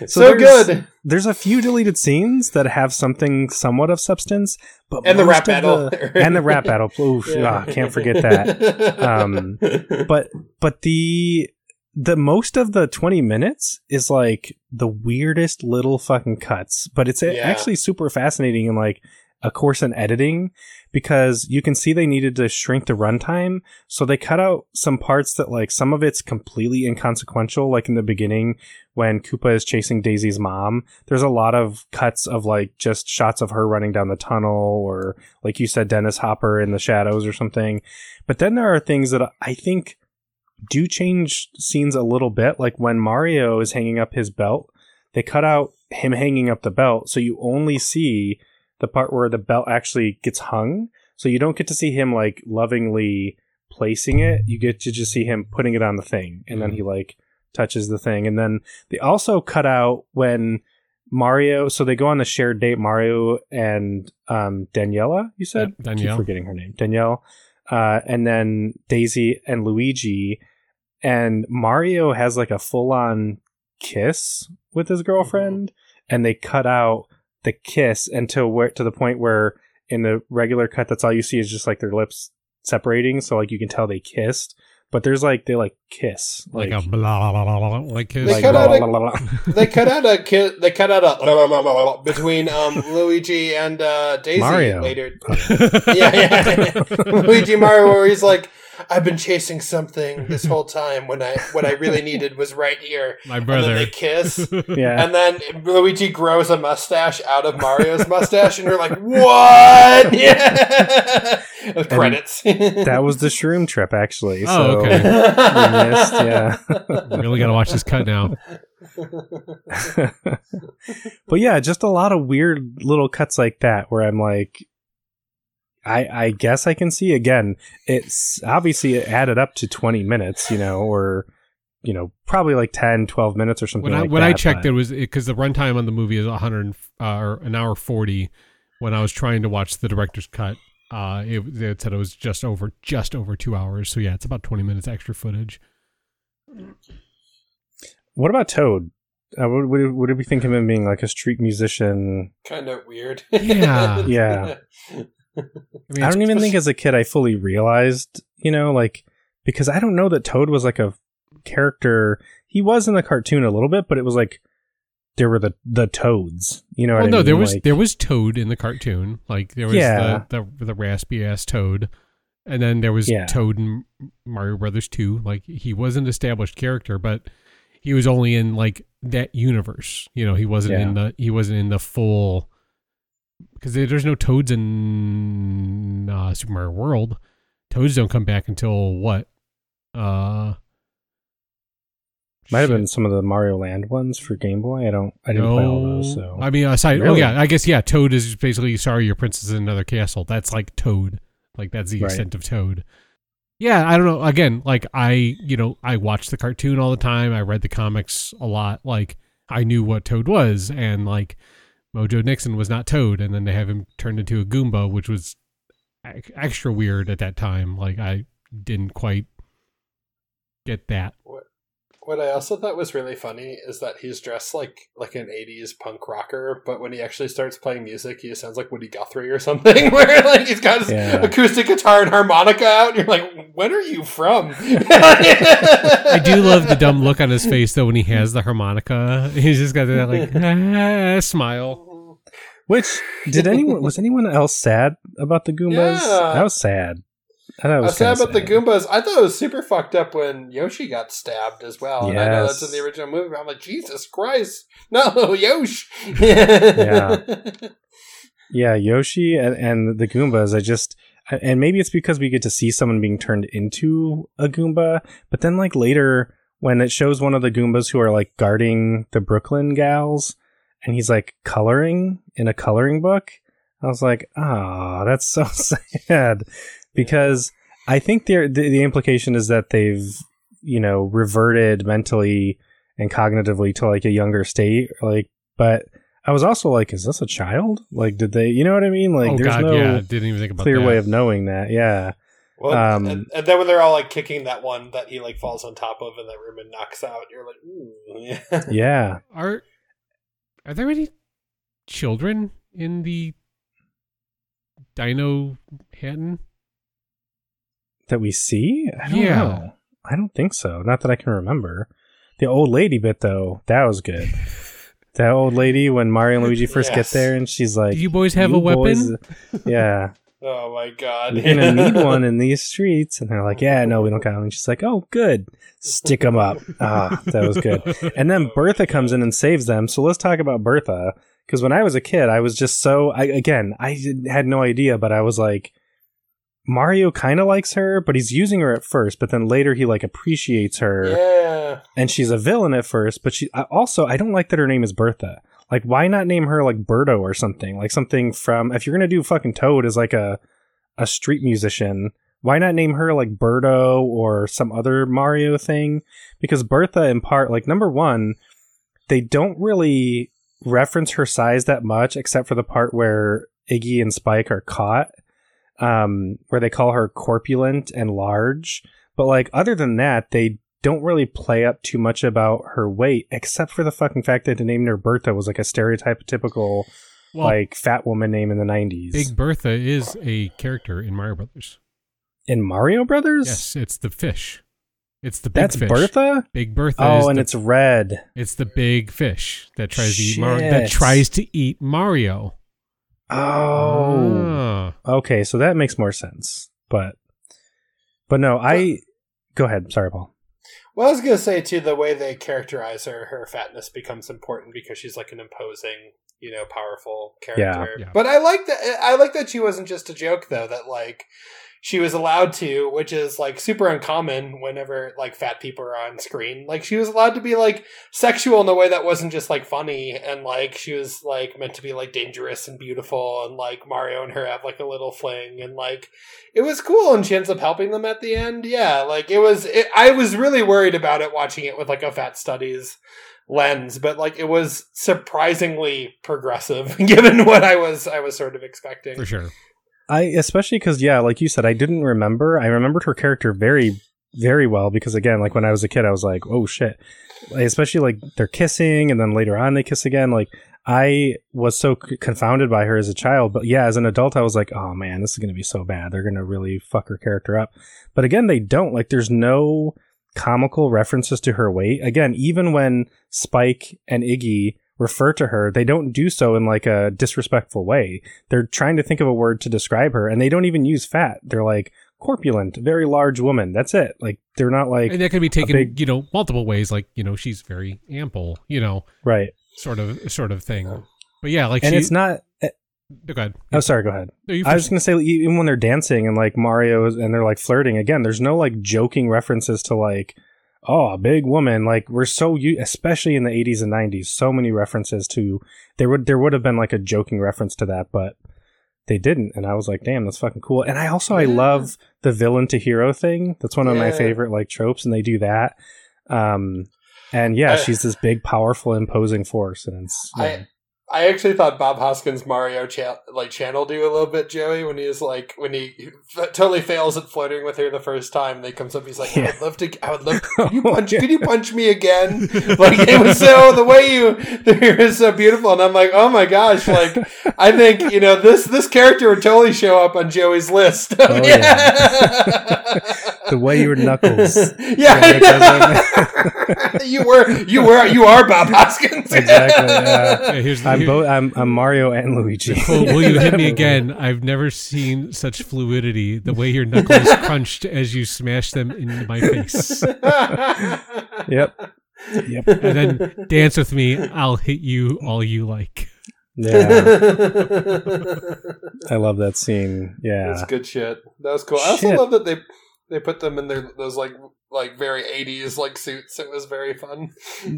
so so there's, good. There's a few deleted scenes that have something somewhat of substance, but and the rap battle the, and the rap battle. Oof, yeah. ah, can't forget that. Um, but, but the, the most of the twenty minutes is like the weirdest little fucking cuts, but it's yeah. actually super fascinating. And like, a course in editing, because you can see they needed to shrink the runtime, so they cut out some parts that like some of it's completely inconsequential, like in the beginning when Koopa is chasing Daisy's mom, there's a lot of cuts of like just shots of her running down the tunnel, or like you said, Dennis Hopper in the shadows or something. But then there are things that I think do change scenes a little bit, like when Mario is hanging up his belt, they cut out him hanging up the belt, so you only see the part where the belt actually gets hung. So you don't get to see him like lovingly placing it. You get to just see him putting it on the thing. And mm-hmm. then he like touches the thing. And then they also cut out when Mario. So they go on the shared date, Mario and um, Daniela, you said? Yeah, Danielle. I keep forgetting her name. Danielle. Uh, and then Daisy and Luigi. And Mario has like a full on kiss with his girlfriend. Mm-hmm. And they cut out the kiss until where to the point where in the regular cut, that's all you see is just like their lips separating, so like you can tell they kissed, but there's like they like kiss like, like a blah blah blah blah like kiss. They cut out a kiss. They cut out a blah, blah, blah, blah, between um Luigi and uh Daisy Mario. Later. yeah, yeah. Luigi Mario, where he's like, I've been chasing something this whole time when I what I really needed was right here. My brother. And then they kiss. yeah. And then Luigi grows a mustache out of Mario's mustache, and you're like, what? Yeah. Credits. That was the Shroom Trip, actually. Oh, so okay. We missed, yeah. Really got to watch this cut now. But yeah, just a lot of weird little cuts like that where I'm like, I, I guess I can see again. It's obviously it added up to twenty minutes, you know, or, you know, probably like ten, twelve minutes or something. When I, like when that, I checked, but it was because the runtime on the movie is one hundred uh, or an hour forty. When I was trying to watch the director's cut, uh, it, it said it was just over just over two hours. So, yeah, it's about twenty minutes extra footage. What about Toad? Uh, what, what, what did we think of him being like a street musician? Kind of weird. Yeah. yeah. I, mean, I don't even think as a kid I fully realized, you know, like, because I don't know that Toad was like a character. He was in the cartoon a little bit, but it was like there were the, the Toads, you know. Well, what no, I mean? there was like, there was Toad in the cartoon, like there was yeah. the, the the raspy ass Toad, and then there was yeah. Toad in Mario Brothers two. Like he was an established character, but he was only in like that universe. You know, he wasn't yeah. in the he wasn't in the full. Because there's no Toads in uh, Super Mario World. Toads don't come back until what? Uh, Might shit. have been some of the Mario Land ones for Game Boy. I don't. I didn't no. play all those. So I mean, aside, really? oh yeah, I guess yeah. Toad is basically sorry, your princess is in another castle. That's like Toad. Like that's the extent right. of Toad. Yeah, I don't know. Again, like I, you know, I watched the cartoon all the time. I read the comics a lot. Like I knew what Toad was, and like. Mojo Nixon was not Toad, and then they have him turned into a Goomba, which was extra weird at that time. Like, I didn't quite get that. What, What I also thought was really funny is that he's dressed like like an eighties punk rocker, but when he actually starts playing music, he sounds like Woody Guthrie or something, where like he's got his yeah. acoustic guitar and harmonica out, and you're like, when are you from? I do love the dumb look on his face, though, when he has the harmonica. He's just got that like, ah, smile. Which, did anyone, was anyone else sad about the Goombas? Yeah. I was sad. I, I was, was sad about sad. the Goombas. I thought it was super fucked up when Yoshi got stabbed as well. Yes. And I know that's in the original movie. I'm like, Jesus Christ. No, Yoshi. yeah. Yeah, Yoshi and, and the Goombas. I just, and maybe it's because we get to see someone being turned into a Goomba, but then like later when it shows one of the Goombas who are like guarding the Brooklyn gals, and he's like coloring in a coloring book. I was like, oh, that's so sad. Because I think the, the implication is that they've, you know, reverted mentally and cognitively to like a younger state. Like, but I was also like, is this a child? Like, did they, you know what I mean? Like, oh, there's God, no yeah. Didn't even think about clear that. way of knowing that. Yeah. Well, um, and, and then when they're all like kicking that one that he like falls on top of in that room and knocks out, you're like, ooh. Yeah. yeah. Art. Are there any children in the Dino Hatton that we see? I don't yeah. know. I don't think so. Not that I can remember. The old lady bit, though, that was good. That old lady when Mario and Luigi first yes. get there, and she's like, "Do you boys have you a weapon?" Yeah. Oh my God! You're gonna need one in these streets, and they're like, "Yeah, no, we don't got one." And she's like, "Oh, good, stick them up." Ah, that was good. And then Bertha comes in and saves them. So let's talk about Bertha, because when I was a kid, I was just so. I again, I had no idea, but I was like, Mario kind of likes her, but he's using her at first. But then later, he like appreciates her. Yeah. And she's a villain at first, but she also I don't like that her name is Bertha. Like, why not name her, like, Birdo or something? Like, something from... If you're going to do fucking Toad as, like, a a street musician, why not name her, like, Birdo or some other Mario thing? Because Bertha, in part... Like, number one, they don't really reference her size that much, except for the part where Iggy and Spike are caught, um, where they call her corpulent and large. But, like, other than that, they... don't really play up too much about her weight, except for the fucking fact that the name her Bertha was like a stereotypical, well, like fat woman name in the nineties. Big Bertha is a character in Mario Brothers. In Mario Brothers? Yes, it's the fish. It's the big That's fish. That's Bertha? Big Bertha. Oh, is and the, it's red. It's the big fish that tries Shit. to eat Mario. That tries to eat Mario. Oh. Ah. Okay, so that makes more sense. But, but no, I go ahead. Sorry, Paul. Well, I was going to say, too, the way they characterize her, her fatness becomes important because she's like an imposing, you know, powerful character. Yeah, yeah. But I like that I like that she wasn't just a joke, though, that like she was allowed to, which is like super uncommon whenever like fat people are on screen. Like she was allowed to be like sexual in a way that wasn't just like funny. And like she was like meant to be like dangerous and beautiful. And like Mario and her have like a little fling. And like it was cool. And she ends up helping them at the end. Yeah. Like it was it, I was really worried about it watching it with like a fat studies lens, but like it was surprisingly progressive given what I was I was sort of expecting. For sure. I especially because, yeah, like you said, I didn't remember. I remembered her character very, very well because, again, like when I was a kid, I was like, oh, shit, like, especially like they're kissing and then later on they kiss again. Like I was so c- confounded by her as a child. But yeah, as an adult, I was like, oh, man, this is going to be so bad. They're going to really fuck her character up. But again, they don't. Like there's no comical references to her weight. Again, even when Spike and Iggy refer to her, they don't do so in like a disrespectful way. They're trying to think of a word to describe her, and they don't even use fat. They're like corpulent, very large woman. That's it. Like they're not like, and that can be taken, big, you know, multiple ways. Like, you know, she's very ample, you know, right, sort of, sort of thing. But yeah, like, and she, it's not. Uh, go ahead. Oh, sorry. Go ahead. No, I was just gonna say, even when they're dancing and like Mario and they're like flirting again, there's no like joking references to like, oh, a big woman. Like we're so, especially in the eighties and nineties, so many references to, there would there would have been like a joking reference to that, but they didn't. And I was like, damn, that's fucking cool. And I also, yeah. I love the villain to hero thing. That's one of yeah. my favorite like tropes, and they do that. Um, and yeah, I, she's this big, powerful, imposing force. And it's, yeah. I, I actually thought Bob Hoskins' Mario cha- like channeled you a little bit, Joey, when he was like, when he f- totally fails at flirting with her the first time. They comes up, he's like, yeah. I would love to. I would love. To, could you punch? Could you punch me again? Like it was so the way you there is so beautiful, and I'm like, oh my gosh! Like I think you know this this character would totally show up on Joey's list. Oh, yeah. Yeah. The way your knuckles. Yeah, you were, you were, you are Bob Hoskins. Exactly. Yeah. Hey, here's the, I'm, here, both, I'm, I'm Mario and Luigi. Will, will you hit me again? I've never seen such fluidity. The way your knuckles crunched as you smashed them into my face. Yep. Yep. And then dance with me. I'll hit you all you like. Yeah, I love that scene. Yeah, that's good shit. That was cool. Shit. I also love that they. They put them in their those like like very eighties like suits. It was very fun.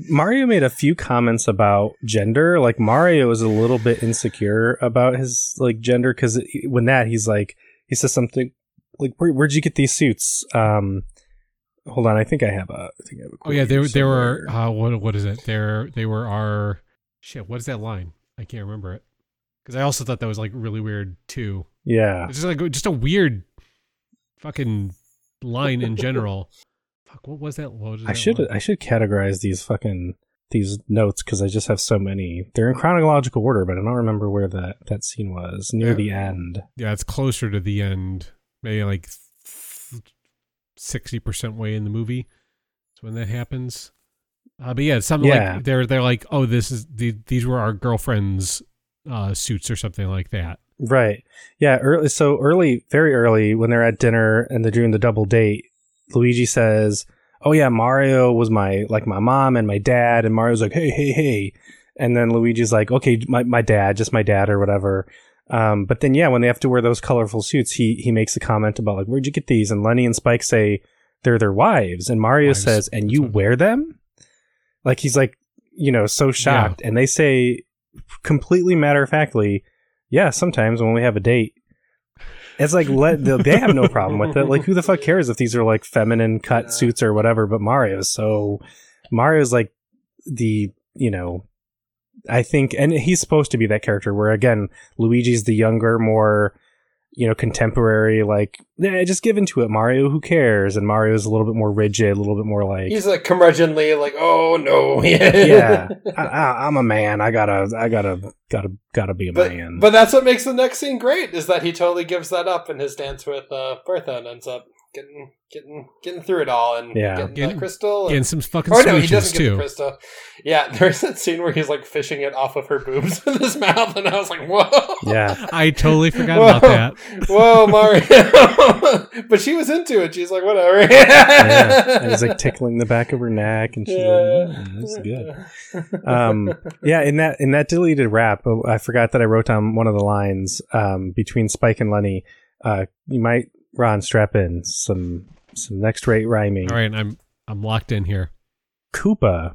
Mario made a few comments about gender. Like Mario is a little bit insecure about his like gender because when that he's like he says something like Where, "Where'd you get these suits?" Um, hold on, I think I have a. I think I have a oh yeah, there there were uh, what what is it? There they were our shit. What is that line? I can't remember it because I also thought that was like really weird too. Yeah, it's just like just a weird fucking. Line in general. Fuck, what was that? What was I that should line? I should categorize these fucking these notes because I just have so many. They're in chronological order, but I don't remember where that, that scene was near yeah. the end. Yeah, it's closer to the end, maybe like sixty percent way in the movie. It's when that happens. Uh, but yeah, it's something yeah. like they're they're like, oh, this is the, these were our girlfriends' uh, suits or something like that. Right. Yeah. Early, so early, very early when they're at dinner and they're doing the double date, Luigi says, oh yeah, Mario was my, like my mom and my dad. And Mario's like, hey, hey, hey. And then Luigi's like, okay, my, my dad, just my dad or whatever. Um, but then, yeah, when they have to wear those colorful suits, he, he makes a comment about like, where'd you get these? And Lenny and Spike say they're their wives. And Mario wives. says, and you wear them? Like, he's like, you know, so shocked. Yeah. And they say completely matter-of-factly, yeah, sometimes when we have a date, it's like let they have no problem with it. Like, who the fuck cares if these are like feminine cut suits or whatever? But Mario's so Mario's like the you know, I think, and he's supposed to be that character. Where again, Luigi's the younger, more you know, contemporary. Like, yeah, just give into it, Mario. Who cares? And Mario's a little bit more rigid, a little bit more like he's like curmudgeonly, like, oh no, yeah, yeah. I, I, I'm a man. I gotta, I gotta. Gotta gotta be a but, man. But that's what makes the next scene great, is that he totally gives that up in his dance with uh, Bertha and ends up getting getting getting through it all and yeah. getting, getting the crystal. And some fucking or no, he doesn't too. Get the crystal. Yeah, there's that scene where he's like fishing it off of her boobs with his mouth and I was like, whoa. Yeah. I totally forgot whoa. about that. Whoa, Mario. But she was into it. She's like, whatever. Yeah. And he's like tickling the back of her neck and she's yeah. like, mm, that's good. Um, yeah, in that in that deleted rap, I forgot that I wrote down one of the lines um, between Spike and Lenny. Uh, you might, Ron, strap in some some next rate rhyming. All right, I'm I'm locked in here. Koopa,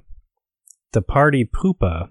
the party poopa.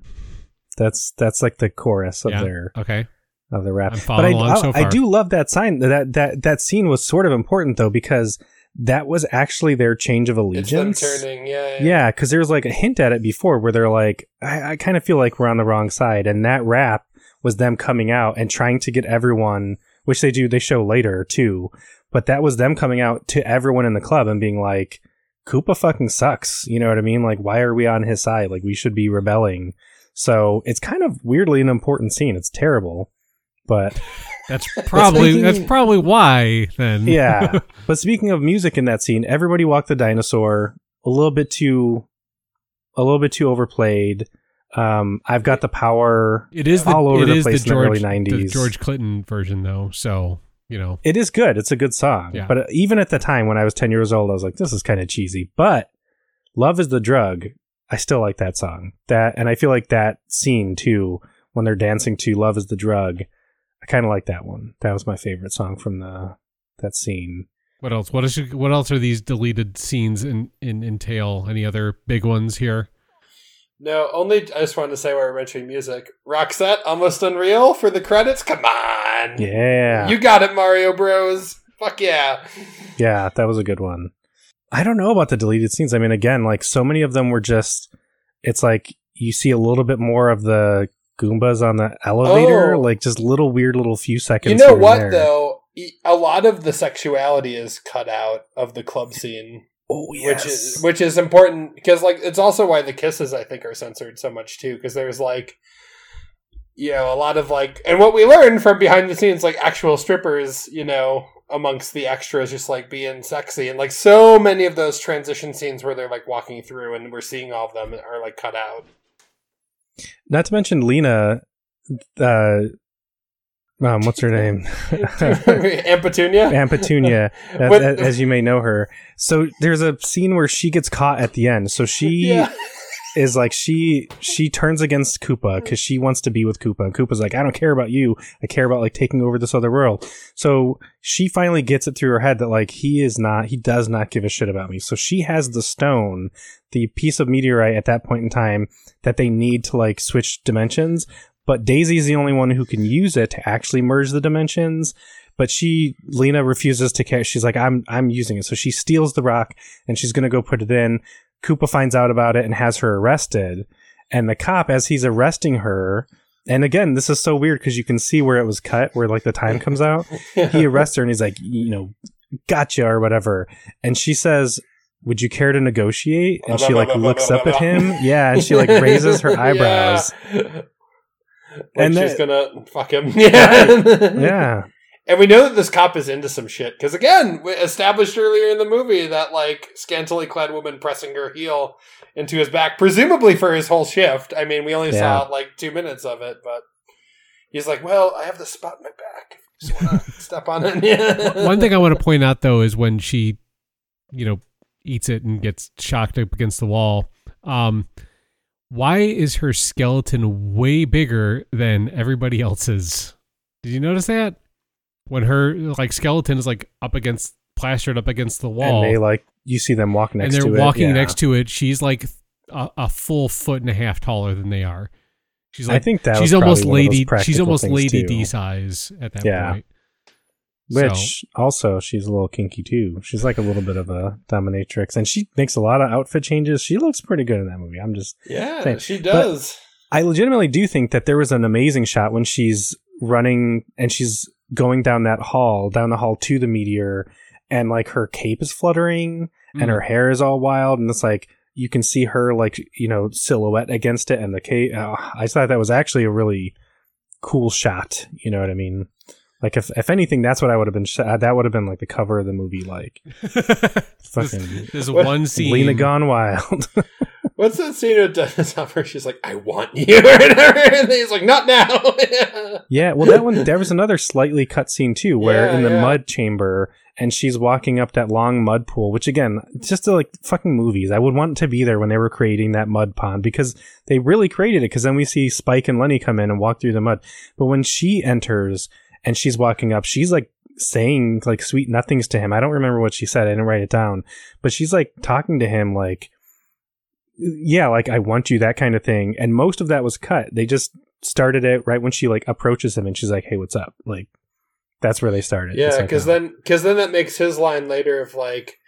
That's that's like the chorus of yeah, their okay of the rap. I'm following but I, along I, so far. I do love that sign. That that that scene was sort of important though because that was actually their change of allegiance. It's them turning, yeah. Yeah, because yeah, there was like a hint at it before where they're like, I, I kind of feel like we're on the wrong side. And that rap was them coming out and trying to get everyone, which they do, they show later too. But that was them coming out to everyone in the club and being like, Koopa fucking sucks. You know what I mean? Like, why are we on his side? Like, we should be rebelling. So it's kind of weirdly an important scene. It's terrible. But that's probably speaking, that's probably why then. Yeah. But speaking of music in that scene, Everybody Walk the Dinosaur, a little bit too a little bit too overplayed. Um, I've Got the Power it is all the, over it the is place the George, in the early nineties. The George Clinton version though, so you know. It is good. It's a good song. Yeah. But even at the time when I was ten years old, I was like, this is kind of cheesy. But Love is the Drug, I still like that song. That and I feel like that scene too, when they're dancing to Love is the Drug. I kind of like that one. That was my favorite song from the that scene. What else? What is? What else are these deleted scenes in, in entail? Any other big ones here? No, only I just wanted to say while we're mentioning music, Roxette, Almost Unreal for the credits. Come on, yeah, you got it, Mario Bros. Fuck yeah, yeah, that was a good one. I don't know about the deleted scenes. I mean, again, like so many of them were just. It's like you see a little bit more of the Goombas on the elevator, oh. like just little weird little few seconds. You know what there. though? A lot of the sexuality is cut out of the club scene. Oh, yes. Which is which is important because like it's also why the kisses I think are censored so much too, because there's like, you know, a lot of like, and what we learned from behind the scenes, like actual strippers, you know, amongst the extras just like being sexy, and like so many of those transition scenes where they're like walking through and we're seeing all of them are like cut out. Not to mention Lena, uh, um, what's her name? Aunt Petunia? Aunt Petunia, as, when, as you may know her. So there's a scene where she gets caught at the end. So she yeah. is like, she she turns against Koopa because she wants to be with Koopa. And Koopa's like, I don't care about you. I care about like taking over this other world. So she finally gets it through her head that like, he is not, he does not give a shit about me. So she has the stone, the piece of meteorite at that point in time that they need to like switch dimensions. But Daisy's the only one who can use it to actually merge the dimensions. But she, Lena refuses to care. She's like, I'm I'm using it. So she steals the rock and she's going to go put it in. Koopa finds out about it and has her arrested. And the cop, as he's arresting her, and again, this is so weird because you can see where it was cut, where like the time comes out. He arrests her and he's like, you know, gotcha or whatever. And she says, would you care to negotiate? And she like looks up at him. Yeah. And she like raises her eyebrows. Yeah. Like and she's that, gonna fuck him. Yeah. Right. Yeah. And we know that this cop is into some shit. Because again, we established earlier in the movie that like scantily clad woman pressing her heel into his back, presumably for his whole shift. I mean, we only yeah. saw like two minutes of it, but he's like, well, I have this spot in my back. Just want to step on it. Yeah. One thing I want to point out though is when she, you know, eats it and gets shocked up against the wall. Um, Why is her skeleton way bigger than everybody else's? Did you notice that? When her like skeleton is like up against, plastered up against the wall. And they like, you see them walk next to it. And they're walking yeah. next to it. She's like a, a full foot and a half taller than they are. She's like, I think that she's almost lady, she's almost Lady D size at that yeah. point. Which, so. Also, she's a little kinky, too. She's like a little bit of a dominatrix. And she makes a lot of outfit changes. She looks pretty good in that movie. I'm just Yeah, saying. She does. But I legitimately do think that there was an amazing shot when she's running and she's going down that hall, down the hall to the meteor. And, like, her cape is fluttering mm-hmm. and her hair is all wild. And it's like, you can see her, like, you know, silhouette against it. And the cape. Oh, I thought that was actually a really cool shot. You know what I mean? Like, if if anything, that's what I would have been. Sh- that would have been like the cover of the movie. Like, fucking. There's one scene. Lena Gone Wild. What's that scene with Dennis Hopper? She's like, I want you. And he's like, not now. yeah. yeah. Well, that one, there was another slightly cut scene too, where yeah, in the yeah. mud chamber, and she's walking up that long mud pool, which again, just to like fucking movies. I would want to be there when they were creating that mud pond because they really created it. Because then we see Spike and Lenny come in and walk through the mud. But when she enters, and she's walking up, she's like saying like sweet nothings to him. I don't remember what she said. I didn't write it down, but she's like talking to him like, yeah, like I want you, that kind of thing. And most of that was cut. They just started it right when she like approaches him and she's like, hey, what's up? Like, that's where they started. Yeah. Cause then, cause then that makes his line later of like,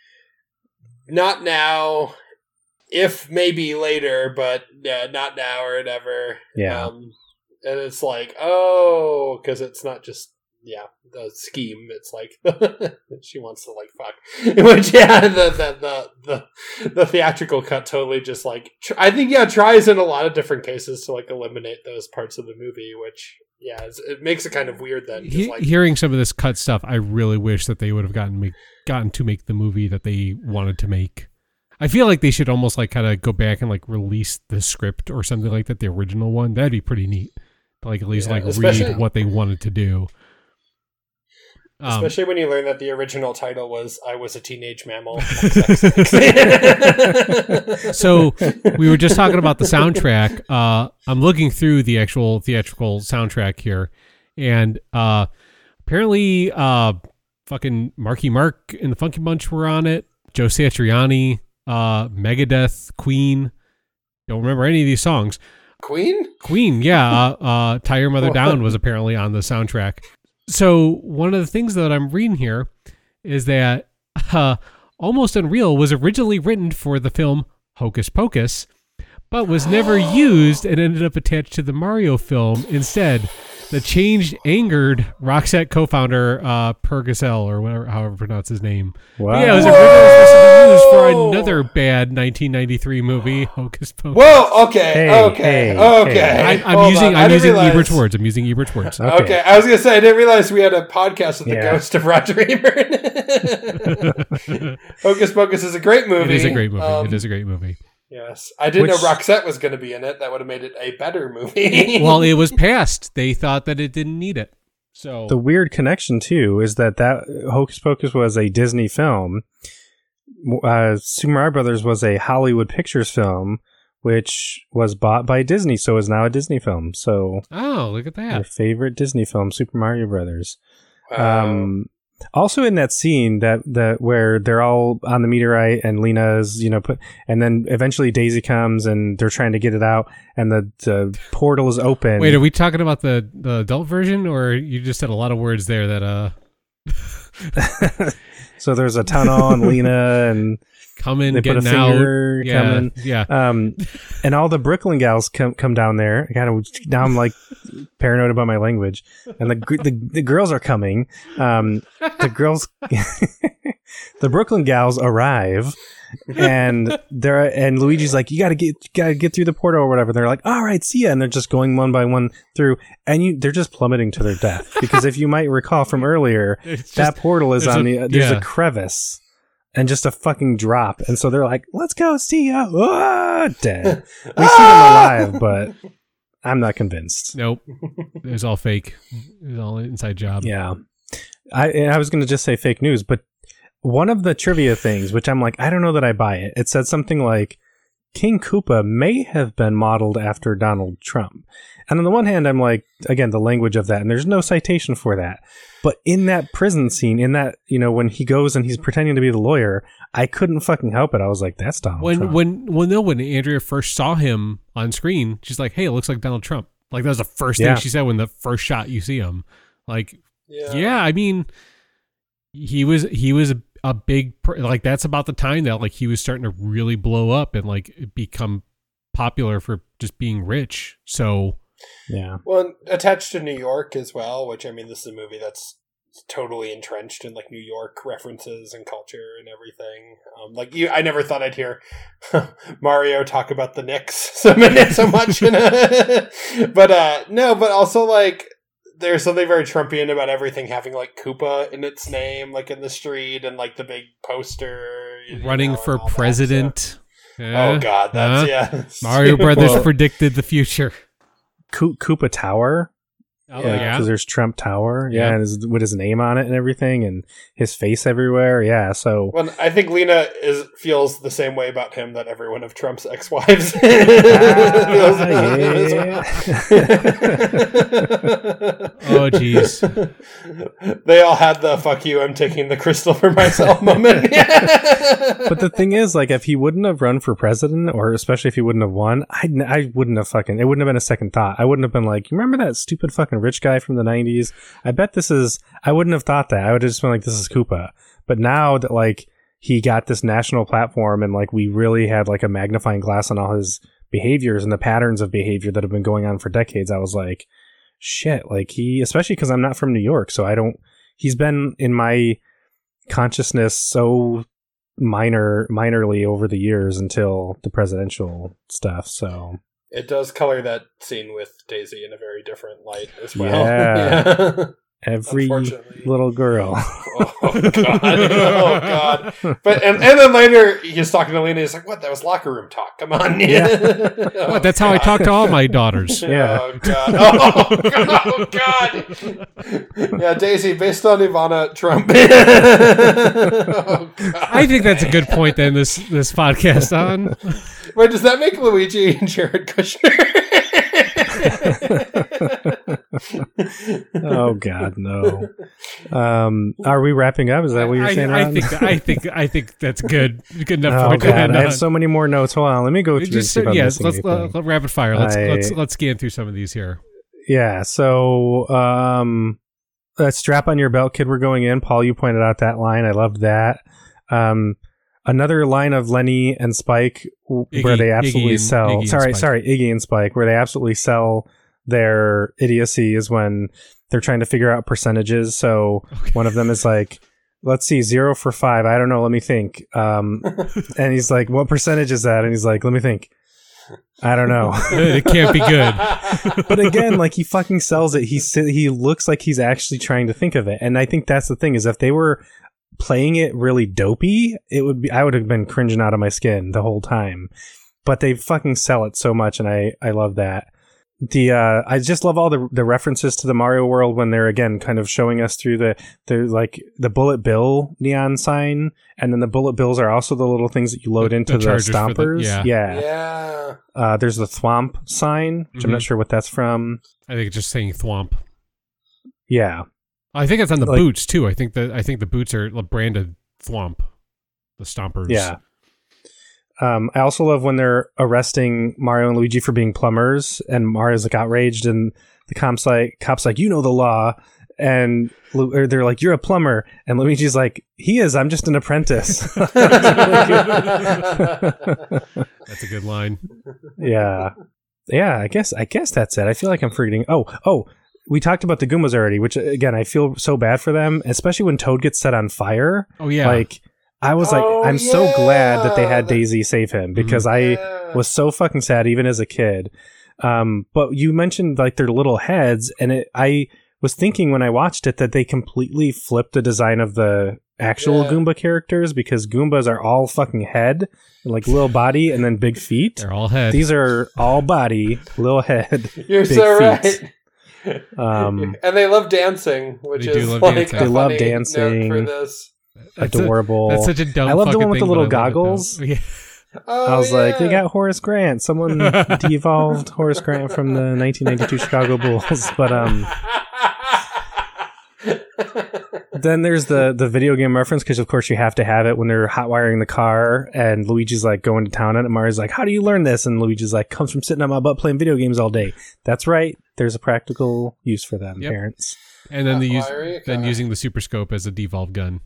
not now, if maybe later, but yeah, not now or whatever. Yeah. Um, And it's like, oh, because it's not just, yeah, the scheme. It's like, she wants to, like, fuck. Which, yeah, the the, the the the theatrical cut totally just, like, tr- I think, yeah, tries in a lot of different cases to, like, eliminate those parts of the movie, which, yeah, it's, it makes it kind of weird then. He, like, hearing some of this cut stuff, I really wish that they would have gotten, make, gotten to make the movie that they wanted to make. I feel like they should almost, like, kind of go back and, like, release the script or something like that, the original one. That'd be pretty neat. Like, at least, yeah, like, read what they wanted to do. Um, especially when you learn that the original title was I Was a Teenage Mammal. So, we were just talking about the soundtrack. Uh, I'm looking through the actual theatrical soundtrack here. And uh, apparently, uh, fucking Marky Mark and the Funky Bunch were on it. Joe Satriani, uh, Megadeth, Queen. Don't remember any of these songs. Queen? Queen, yeah. Uh, uh, Tie Your Mother Down was apparently on the soundtrack. So one of the things that I'm reading here is that uh, Almost Unreal was originally written for the film Hocus Pocus, but was never used and ended up attached to the Mario film instead. The change angered Roxette co-founder uh, Pergosell, or whatever, however pronounce his name. Wow. But yeah, it was originally used for another bad nineteen ninety-three movie, Hocus Pocus. Whoa, okay, hey, okay, hey, okay. Hey. I, I'm Hold using on. I'm using realize. Ebert's words. I'm using Ebert's words. Okay. okay, I was gonna say I didn't realize we had a podcast with yeah. the ghost of Roger Ebert. Hocus Pocus is a great movie. It is a great movie. Um, it is a great movie. Yes, I didn't Which, know Roxette was going to be in it. That would have made it a better movie. Well, it was passed. They thought that it didn't need it. So the weird connection too is that that Hocus Pocus was a Disney film. Uh, Super Mario Brothers was a Hollywood Pictures film, which was bought by Disney, so is now a Disney film. So oh, look at that! Your favorite Disney film, Super Mario Brothers. Wow. Um, Also in that scene that, that where they're all on the meteorite and Lena's, you know, put, and then eventually Daisy comes and they're trying to get it out and the, the portal is open. Wait, are we talking about the, the adult version or you just said a lot of words there that, uh, so there's a tunnel and Lena and come in, they put a finger, yeah, coming. Yeah. Um, and all the Brooklyn gals come, come down there. I kind of, now I'm like paranoid about my language and the, the, the girls are coming. Um, the girls, the Brooklyn gals arrive and they're, and Luigi's like, you gotta get, you gotta get through the portal or whatever. They're like, all right, see ya. And they're just going one by one through and you, they're just plummeting to their death because if you might recall from earlier, just, that portal is on a, the, there's yeah. a crevice. And just a fucking drop. And so they're like, let's go see you. Oh, dead. We ah! see them alive, but I'm not convinced. Nope. It was all fake. It was all inside job. Yeah. I and I was going to just say fake news, but one of the trivia things, which I'm like, I don't know that I buy it. It said something like, King Koopa may have been modeled after Donald Trump. And on the one hand, I'm like, again, the language of that. And there's no citation for that. But in that prison scene, in that, you know, when he goes and he's pretending to be the lawyer, I couldn't fucking help it. I was like, that's Donald when, Trump. When, well, no, when Andrea first saw him on screen, she's like, hey, it looks like Donald Trump. Like, that was the first yeah. thing she said when the first shot you see him. Like, yeah, yeah I mean, he was, he was a, a big, like, that's about the time that, like, he was starting to really blow up and, like, become popular for just being rich. So, yeah. Well, attached to New York as well, which, I mean, this is a movie that's totally entrenched in, like, New York references and culture and everything. Um, like, you, I never thought I'd hear Mario talk about the Knicks so, so much. You know? But, uh, no, but also, like, there's something very Trumpian about everything having like Koopa in its name, like in the street and like the big poster. Running know, for president. Yeah. Oh God, that's huh? yeah. Mario Brothers predicted the future. Ko- Koopa Tower. Oh yeah, because like, there's Trump Tower. Yeah, yeah. And his, with his name on it and everything, and his face everywhere. Yeah, so. Well, I think Lena is feels the same way about him that every one of Trump's ex-wives ah, feels about him as well. Oh, jeez. They all had the "fuck you, I'm taking the crystal for myself" moment. But the thing is, like, if he wouldn't have run for president, or especially if he wouldn't have won, I I wouldn't have fucking. It wouldn't have been a second thought. I wouldn't have been like, you remember that stupid fucking rich guy from the nineties? I bet this is, I wouldn't have thought that. I would have just been like, this is Koopa. But now that like he got this national platform and like we really had like a magnifying glass on all his behaviors and the patterns of behavior that have been going on for decades, I was like, shit, like he, especially because I'm not from New York, so I don't, he's been in my consciousness so minor minorly over the years until the presidential stuff, so it does color that scene with Daisy in a very different light as well. Yeah. Yeah. Every little girl. Oh, God. Oh, God. But, and, and then later, he's talking to Lena. He's like, what? That was locker room talk. Come on. Yeah. Oh, what? That's God. How I talk to all my daughters. Yeah. Oh, God. Oh, God. Oh, God. Yeah, Daisy, based on Ivana Trump. Oh, God. I think that's a good point to end this, this podcast on. Wait, does that make Luigi and Jared Kushner? Oh God, no! Um, are we wrapping up? Is that what you're I, saying? I Ron? think I think I think that's good. Good enough. Oh, God, to end I on. have so many more notes. Hold on, let me go through. Just, and see yes, let's let, let rapid fire. Let's I, let's let's scan through some of these here. Yeah. So, um, let's strap on your belt, kid. We're going in. Paul, you pointed out that line. I loved that. Um, Another line of Lenny and Spike Iggy, where they absolutely Iggy sell. And, Iggy sorry, sorry, Iggy and Spike, where they absolutely sell their idiocy is when they're trying to figure out percentages. So okay. one of them is like, let's see, zero for five. I don't know. Let me think. Um, and he's like, what percentage is that? And he's like, let me think. I don't know. It can't be good. But again, like he fucking sells it. He he looks like he's actually trying to think of it. And I think that's the thing is if they were playing it really dopey, it would be I would have been cringing out of my skin the whole time. But they fucking sell it so much, and I, I love that. The uh, I just love all the the references to the Mario world when they're again kind of showing us through the the like the Bullet Bill neon sign, and then the Bullet Bills are also the little things that you load the, into the, the Stompers. The, yeah, yeah. yeah. Uh, there's the Thwomp sign, which mm-hmm. I'm not sure what that's from. I think it's just saying Thwomp. Yeah, I think it's on the like, boots too. I think that I think the boots are branded Thwomp, the Stompers. Yeah. Um, I also love when they're arresting Mario and Luigi for being plumbers, and Mario's like outraged, and the cops like, cops like, you know the law, and Lu- or they're like, you're a plumber, and Luigi's like, he is, I'm just an apprentice. That's a good line. Yeah, yeah. I guess I guess that's it. I feel like I'm forgetting. Oh, oh. We talked about the Goombas already, which again I feel so bad for them, especially when Toad gets set on fire. Oh yeah, like. I was like, oh, I'm yeah. so glad that they had Daisy save him because mm-hmm. I yeah. was so fucking sad even as a kid. Um, but you mentioned like their little heads, and it, I was thinking when I watched it that they completely flipped the design of the actual yeah. Goomba characters because Goombas are all fucking head, like little body, and then big feet. They're all head. These are all body, little head. You're big so feet. Right. Um, and they love dancing, which is like dancing. A they love funny dancing. Note for this. That's adorable. A, that's such a dumb. I love the one with the little goggles. Yeah. Oh, I was yeah. like, they got Horace Grant. Someone de-evolved Horace Grant from the nineteen ninety-two Chicago Bulls. But um, then there's the the video game reference because of course you have to have it when they're hotwiring the car and Luigi's like going to town on it. Mario's like, how do you learn this? And Luigi's like, comes from sitting on my butt playing video games all day. That's right. There's a practical use for them, yep. parents. And then the use, then using the super scope as a devolved gun.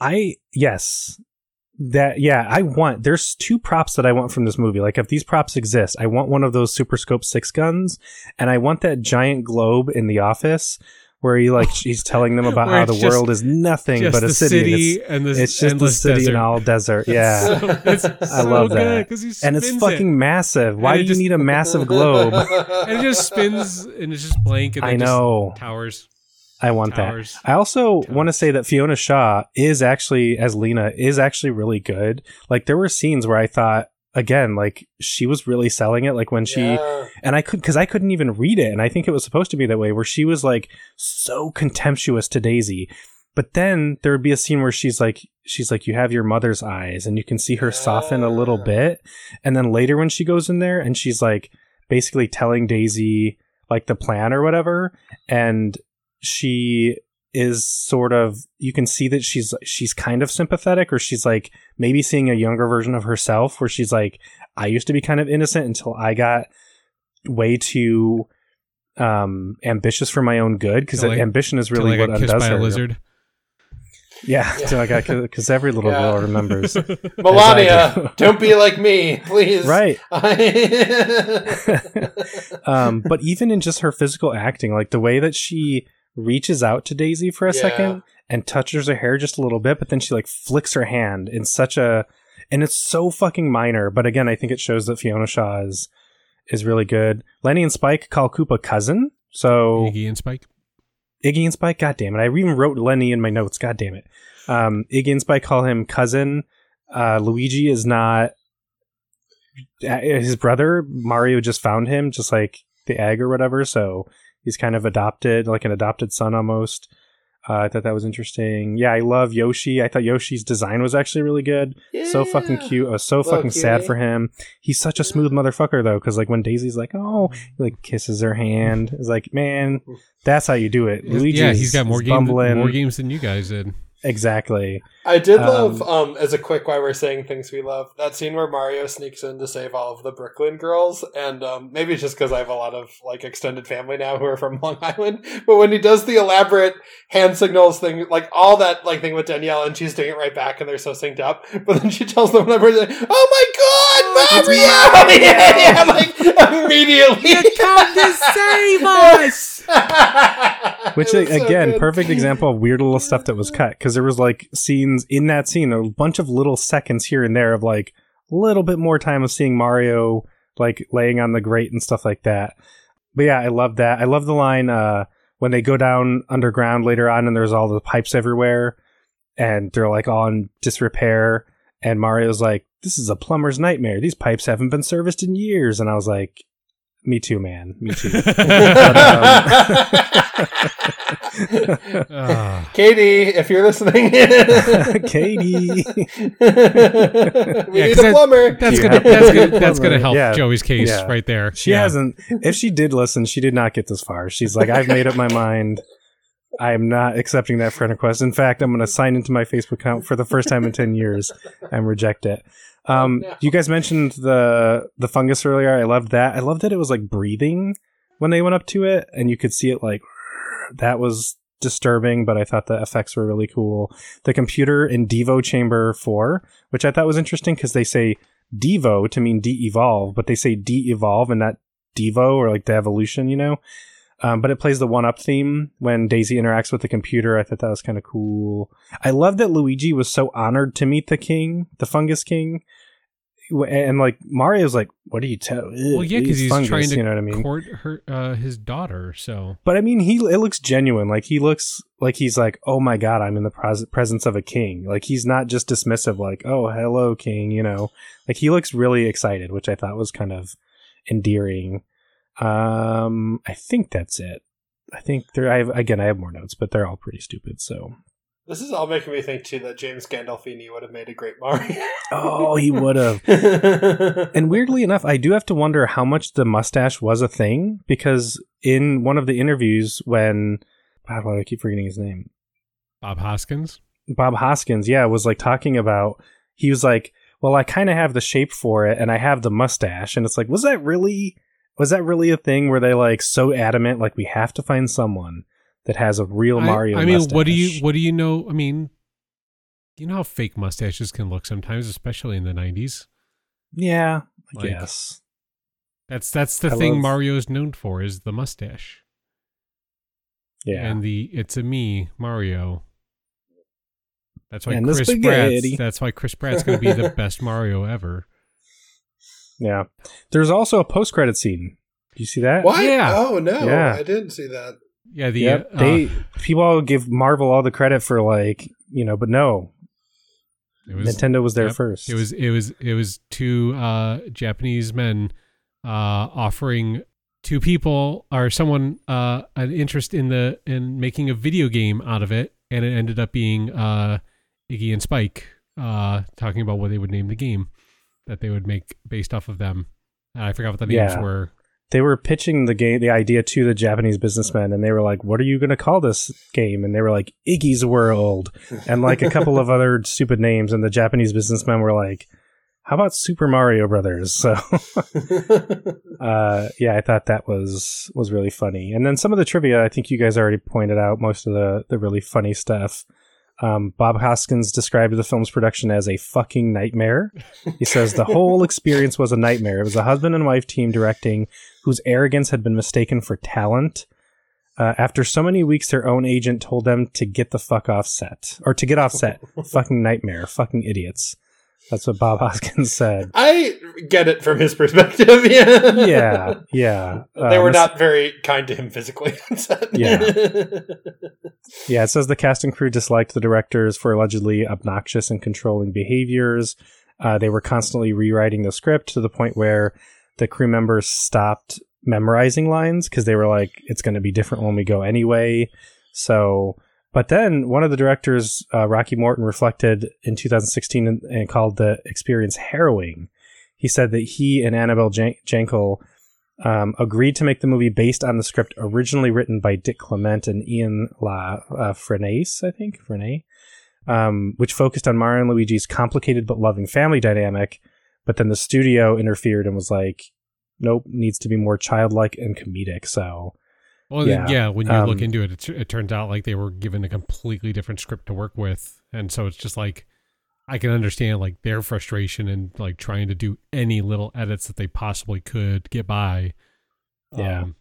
I, yes, that, yeah, I want, there's two props that I want from this movie. Like if these props exist, I want one of those Super Scope six guns, and I want that giant globe in the office where he like, he's telling them about how the just, world is nothing but a city. city and it's, and it's just the city desert. And all desert. Yeah. So, it's I so love that. And it's fucking it. massive. Why do just, you need a massive globe? And it just spins and it's just blank. And I know. Just towers. I want Towers. that. I also Towers. want to say that Fiona Shaw is actually, as Lena, is actually really good. Like, there were scenes where I thought, again, like, she was really selling it. Like, when she, yeah. and I could, because I couldn't even read it. And I think it was supposed to be that way, where she was, like, so contemptuous to Daisy. But then there would be a scene where she's like, she's like, you have your mother's eyes, and you can see her yeah. soften a little bit. And then later when she goes in there, and she's, like, basically telling Daisy, like, the plan or whatever. And she is sort of, you can see that she's she's kind of sympathetic, or she's like maybe seeing a younger version of herself where she's like, I used to be kind of innocent until I got way too um ambitious for my own good, because ambition is really what undoes her. Lizard. Yeah, until I got, because every little yeah. girl remembers. Melania, do. don't be like me, please. Right. I- um, but even in just her physical acting, like the way that she reaches out to Daisy for a yeah. second and touches her hair just a little bit, but then she like flicks her hand in such a, and it's so fucking minor, but again I think it shows that Fiona Shaw is is really good. Lenny and Spike call Koopa cousin, so Iggy and Spike Iggy and Spike god damn it, I even wrote Lenny in my notes, god damn it. um Iggy and Spike call him cousin. uh Luigi is not his brother. Mario just found him, just like the egg or whatever, so he's kind of adopted, like an adopted son almost. Uh, I thought that was interesting. Yeah, I love Yoshi. I thought Yoshi's design was actually really good. Yeah. So fucking cute. I was so well, fucking cutie. sad for him. He's such a smooth motherfucker, though, because like when Daisy's like, oh, he like kisses her hand. It's like, man, that's how you do it. Luigi's yeah, he's got more, game th- more games than you guys did. Exactly. I did um, love, um, as a quick why we're saying things we love, that scene where Mario sneaks in to save all of the Brooklyn girls, and um, maybe it's just because I have a lot of like extended family now who are from Long Island, but when he does the elaborate hand signals thing, like all that like thing with Danielle, and she's doing it right back and they're so synced up, but then she tells them whatever, like, oh my god, Mario! Mario! Yeah, yeah, like, immediately. You come to save us! Which, like, so again, good. Perfect example of weird little stuff that was cut, because there was like scenes in that scene, a bunch of little seconds here and there of like a little bit more time of seeing Mario like laying on the grate and stuff like that. But yeah, I love that. I love the line uh when they go down underground later on and there's all the pipes everywhere and they're like all in disrepair, and Mario's like, this is a plumber's nightmare, these pipes haven't been serviced in years. And I was like, me too, man. Me too. But, um... Katie, if you're listening. Katie. We yeah, need a plumber. That, that's gonna, that's gonna, that's gonna help yeah. Joey's case yeah. right there. She yeah. hasn't. If she did listen, she did not get this far. She's like, I've made up my mind. I am not accepting that friend request. In fact, I'm going to sign into my Facebook account for the first time in ten years and reject it. Um, oh, no. You guys mentioned the the fungus earlier. I loved that. I loved that it was like breathing when they went up to it, and you could see it like that was disturbing, but I thought the effects were really cool. The computer in Devo Chamber four, which I thought was interesting because they say Devo to mean de-evolve, but they say de-evolve and not Devo or like the evolution, you know? Um, but it plays the one-up theme when Daisy interacts with the computer. I thought that was kind of cool. I love that Luigi was so honored to meet the king, the fungus king. And like Mario's like, what do you tell? Well, yeah, because he's fungus, trying to you know what I mean? court her, uh, his daughter. So, but I mean, he it looks genuine. Like he looks like he's like, oh my god, I'm in the pres- presence of a king. Like he's not just dismissive. Like, oh, hello, king. You know, like he looks really excited, which I thought was kind of endearing. Um, I think that's it. I think there. I have, again, I have more notes, but they're all pretty stupid. So this is all making me think too that James Gandolfini would have made a great Mario. Oh, he would have. And weirdly enough, I do have to wonder how much the mustache was a thing, because in one of the interviews, when God, why do I keep forgetting his name? Bob Hoskins. Bob Hoskins, yeah, was like talking about. He was like, "Well, I kind of have the shape for it, and I have the mustache," and it's like, was that really? Was that really a thing? Were they like so adamant, like we have to find someone that has a real Mario I, I mean, mustache? What do you what do you know? I mean, you know how fake mustaches can look sometimes, especially in the nineties. Yeah, I like, guess. That's that's the I thing love... Mario is known for, is the mustache. Yeah. And the it's a me, Mario. That's why and Chris Pratt that's why Chris Pratt's gonna be the best Mario ever. Yeah. There's also a post-credit scene. Do you see that? What? Yeah. Oh, no. Yeah. I didn't see that. Yeah. The yep. uh, they people give Marvel all the credit for, like, you know, but no. It was, Nintendo was there yep. first. It was it was, it was two uh, Japanese men uh, offering two people or someone uh, an interest in the in making a video game out of it, and it ended up being uh, Iggy and Spike uh, talking about what they would name the game that they would make based off of them. And I forgot what the names yeah. were. They were pitching the game, the idea to the Japanese businessmen, and they were like, what are you going to call this game? And they were like, Iggy's World, and like a couple of other stupid names. And the Japanese businessmen were like, how about Super Mario Brothers? So uh, yeah, I thought that was, was really funny. And then some of the trivia, I think you guys already pointed out most of the, the really funny stuff. Um, Bob Hoskins described the film's production as a fucking nightmare. He says the whole experience was a nightmare. It was a husband and wife team directing whose arrogance had been mistaken for talent. Uh, after so many weeks, their own agent told them to get the fuck off set or to get off set. Fucking nightmare. Fucking idiots. That's what Bob Hoskins said. I get it from his perspective. Yeah. Yeah. Yeah. They um, were not very kind to him physically. yeah. Yeah. It says the cast and crew disliked the directors for allegedly obnoxious and controlling behaviors. Uh, they were constantly rewriting the script to the point where the crew members stopped memorizing lines because they were like, it's going to be different when we go anyway. So. But then one of the directors, uh, Rocky Morton, reflected in two thousand sixteen and, and called the experience harrowing. He said that he and Annabel Jan- Jankel um, agreed to make the movie based on the script originally written by Dick Clement and Ian La uh, Frenais, I think, Frenais. um, which focused on Mario and Luigi's complicated but loving family dynamic. But then the studio interfered and was like, nope, needs to be more childlike and comedic. So, well, yeah, then, yeah when you um, look into it, it, it turns out like they were given a completely different script to work with. And so it's just like, I can understand like their frustration and like trying to do any little edits that they possibly could get by. Yeah. Um,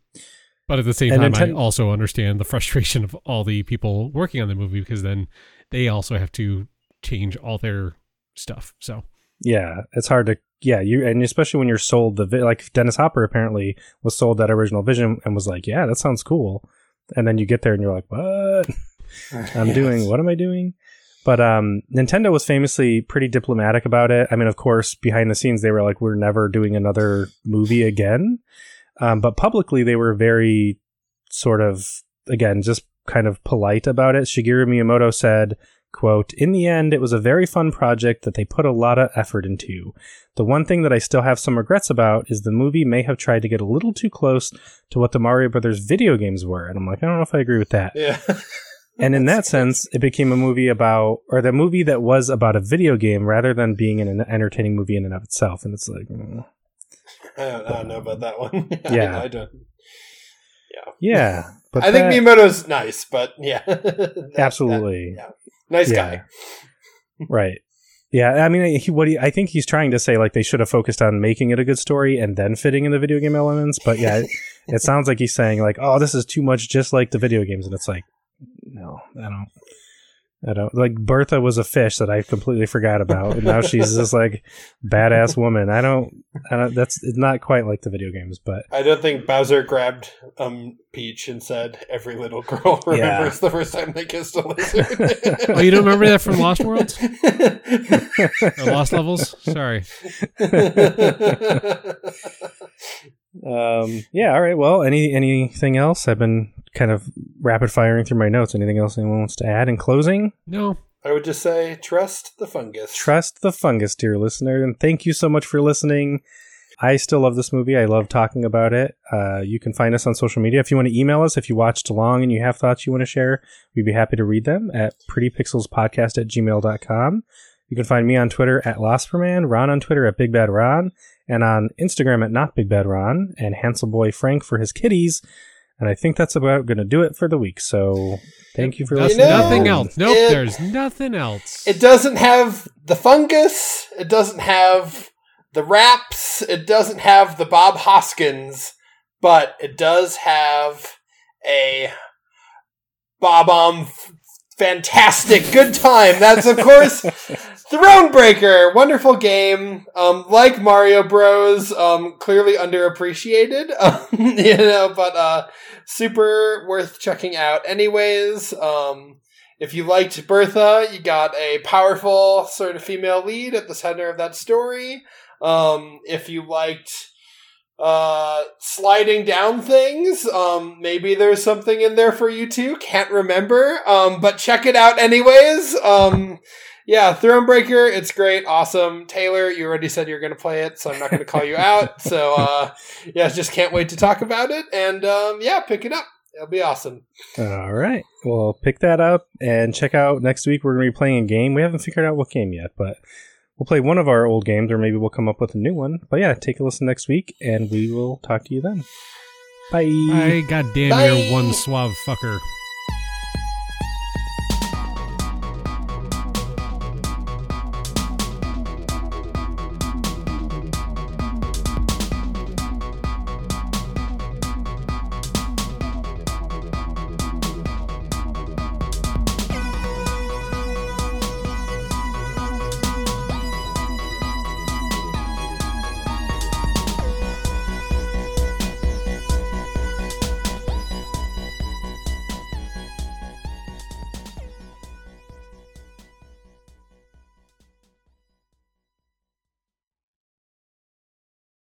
But at the same and time, Nintendo- I also understand the frustration of all the people working on the movie, because then they also have to change all their stuff. So yeah, it's hard to yeah you and especially when you're sold the vi- like Dennis Hopper apparently was sold that original vision and was like, yeah, that sounds cool, and then you get there and you're like, what? I'm yes. doing what am I doing? But um, Nintendo was famously pretty diplomatic about it. I mean, of course, behind the scenes they were like, we're never doing another movie again. Um, but publicly, they were very sort of, again, just kind of polite about it. Shigeru Miyamoto said, quote, "In the end, it was a very fun project that they put a lot of effort into. The one thing that I still have some regrets about is the movie may have tried to get a little too close to what the Mario Brothers video games were." And I'm like, I don't know if I agree with that. Yeah. And in that sense, it became a movie about, or the movie that was about a video game rather than being an entertaining movie in and of itself. And it's like, mm. I don't, I don't know about that one. Yeah. I, mean, I don't. Yeah. Yeah. But I that, think Miyamoto's nice, but yeah. that, absolutely. That, yeah. Nice yeah. guy. Right. Yeah. I mean, he, what he, I think he's trying to say, like, they should have focused on making it a good story and then fitting in the video game elements. But yeah, it, it sounds like he's saying, like, oh, this is too much just like the video games. And it's like, no, I don't. I don't like Bertha was a fish that I completely forgot about, and now she's this like badass woman. I don't, I don't. That's it's not quite like the video games, but I don't think Bowser grabbed um Peach and said, "Every little girl remembers yeah. the first time they kissed a lizard." Oh, you don't remember that from Lost Worlds? Or Lost Levels? Sorry. um. Yeah. All right. Well, any anything else? I've been kind of rapid firing through my notes. Anything else anyone wants to add in closing? No. I would just say trust the fungus. Trust the fungus, dear listener. And thank you so much for listening. I still love this movie. I love talking about it. Uh, you can find us on social media. If you want to email us, if you watched along and you have thoughts you want to share, we'd be happy to read them at prettypixelspodcast at gmail dot com. You can find me on Twitter at Losperman, Ron on Twitter at BigBadRon, and on Instagram at NotBigBadRon, and Hanselboy Frank for his kitties. And I think that's about going to do it for the week. So thank you for listening. You know, nothing else. Nope, it, there's nothing else. It doesn't have the fungus. It doesn't have the raps. It doesn't have the Bob Hoskins. But it does have a Bob-omb fantastic good time. That's, of course, Thronebreaker. Wonderful game. Um, like Mario Bros. Um, clearly underappreciated. Um, you know, but uh, super worth checking out. Anyways, um, if you liked Bertha, you got a powerful sort of female lead at the center of that story. Um, if you liked uh sliding down things, um maybe there's something in there for you too. Can't remember, um but check it out anyways. um yeah Thronebreaker, it's great, awesome. Taylor, you already said you're gonna play it, so I'm not gonna call you out. So uh yeah just can't wait to talk about it, and um yeah pick it up. It'll be awesome. All right, well, pick that up and check out next week. We're gonna be playing a game. We haven't figured out what game yet, but we'll play one of our old games, or maybe we'll come up with a new one. But yeah, take a listen next week, and we will talk to you then. Bye. Bye, goddamn, you're one suave fucker.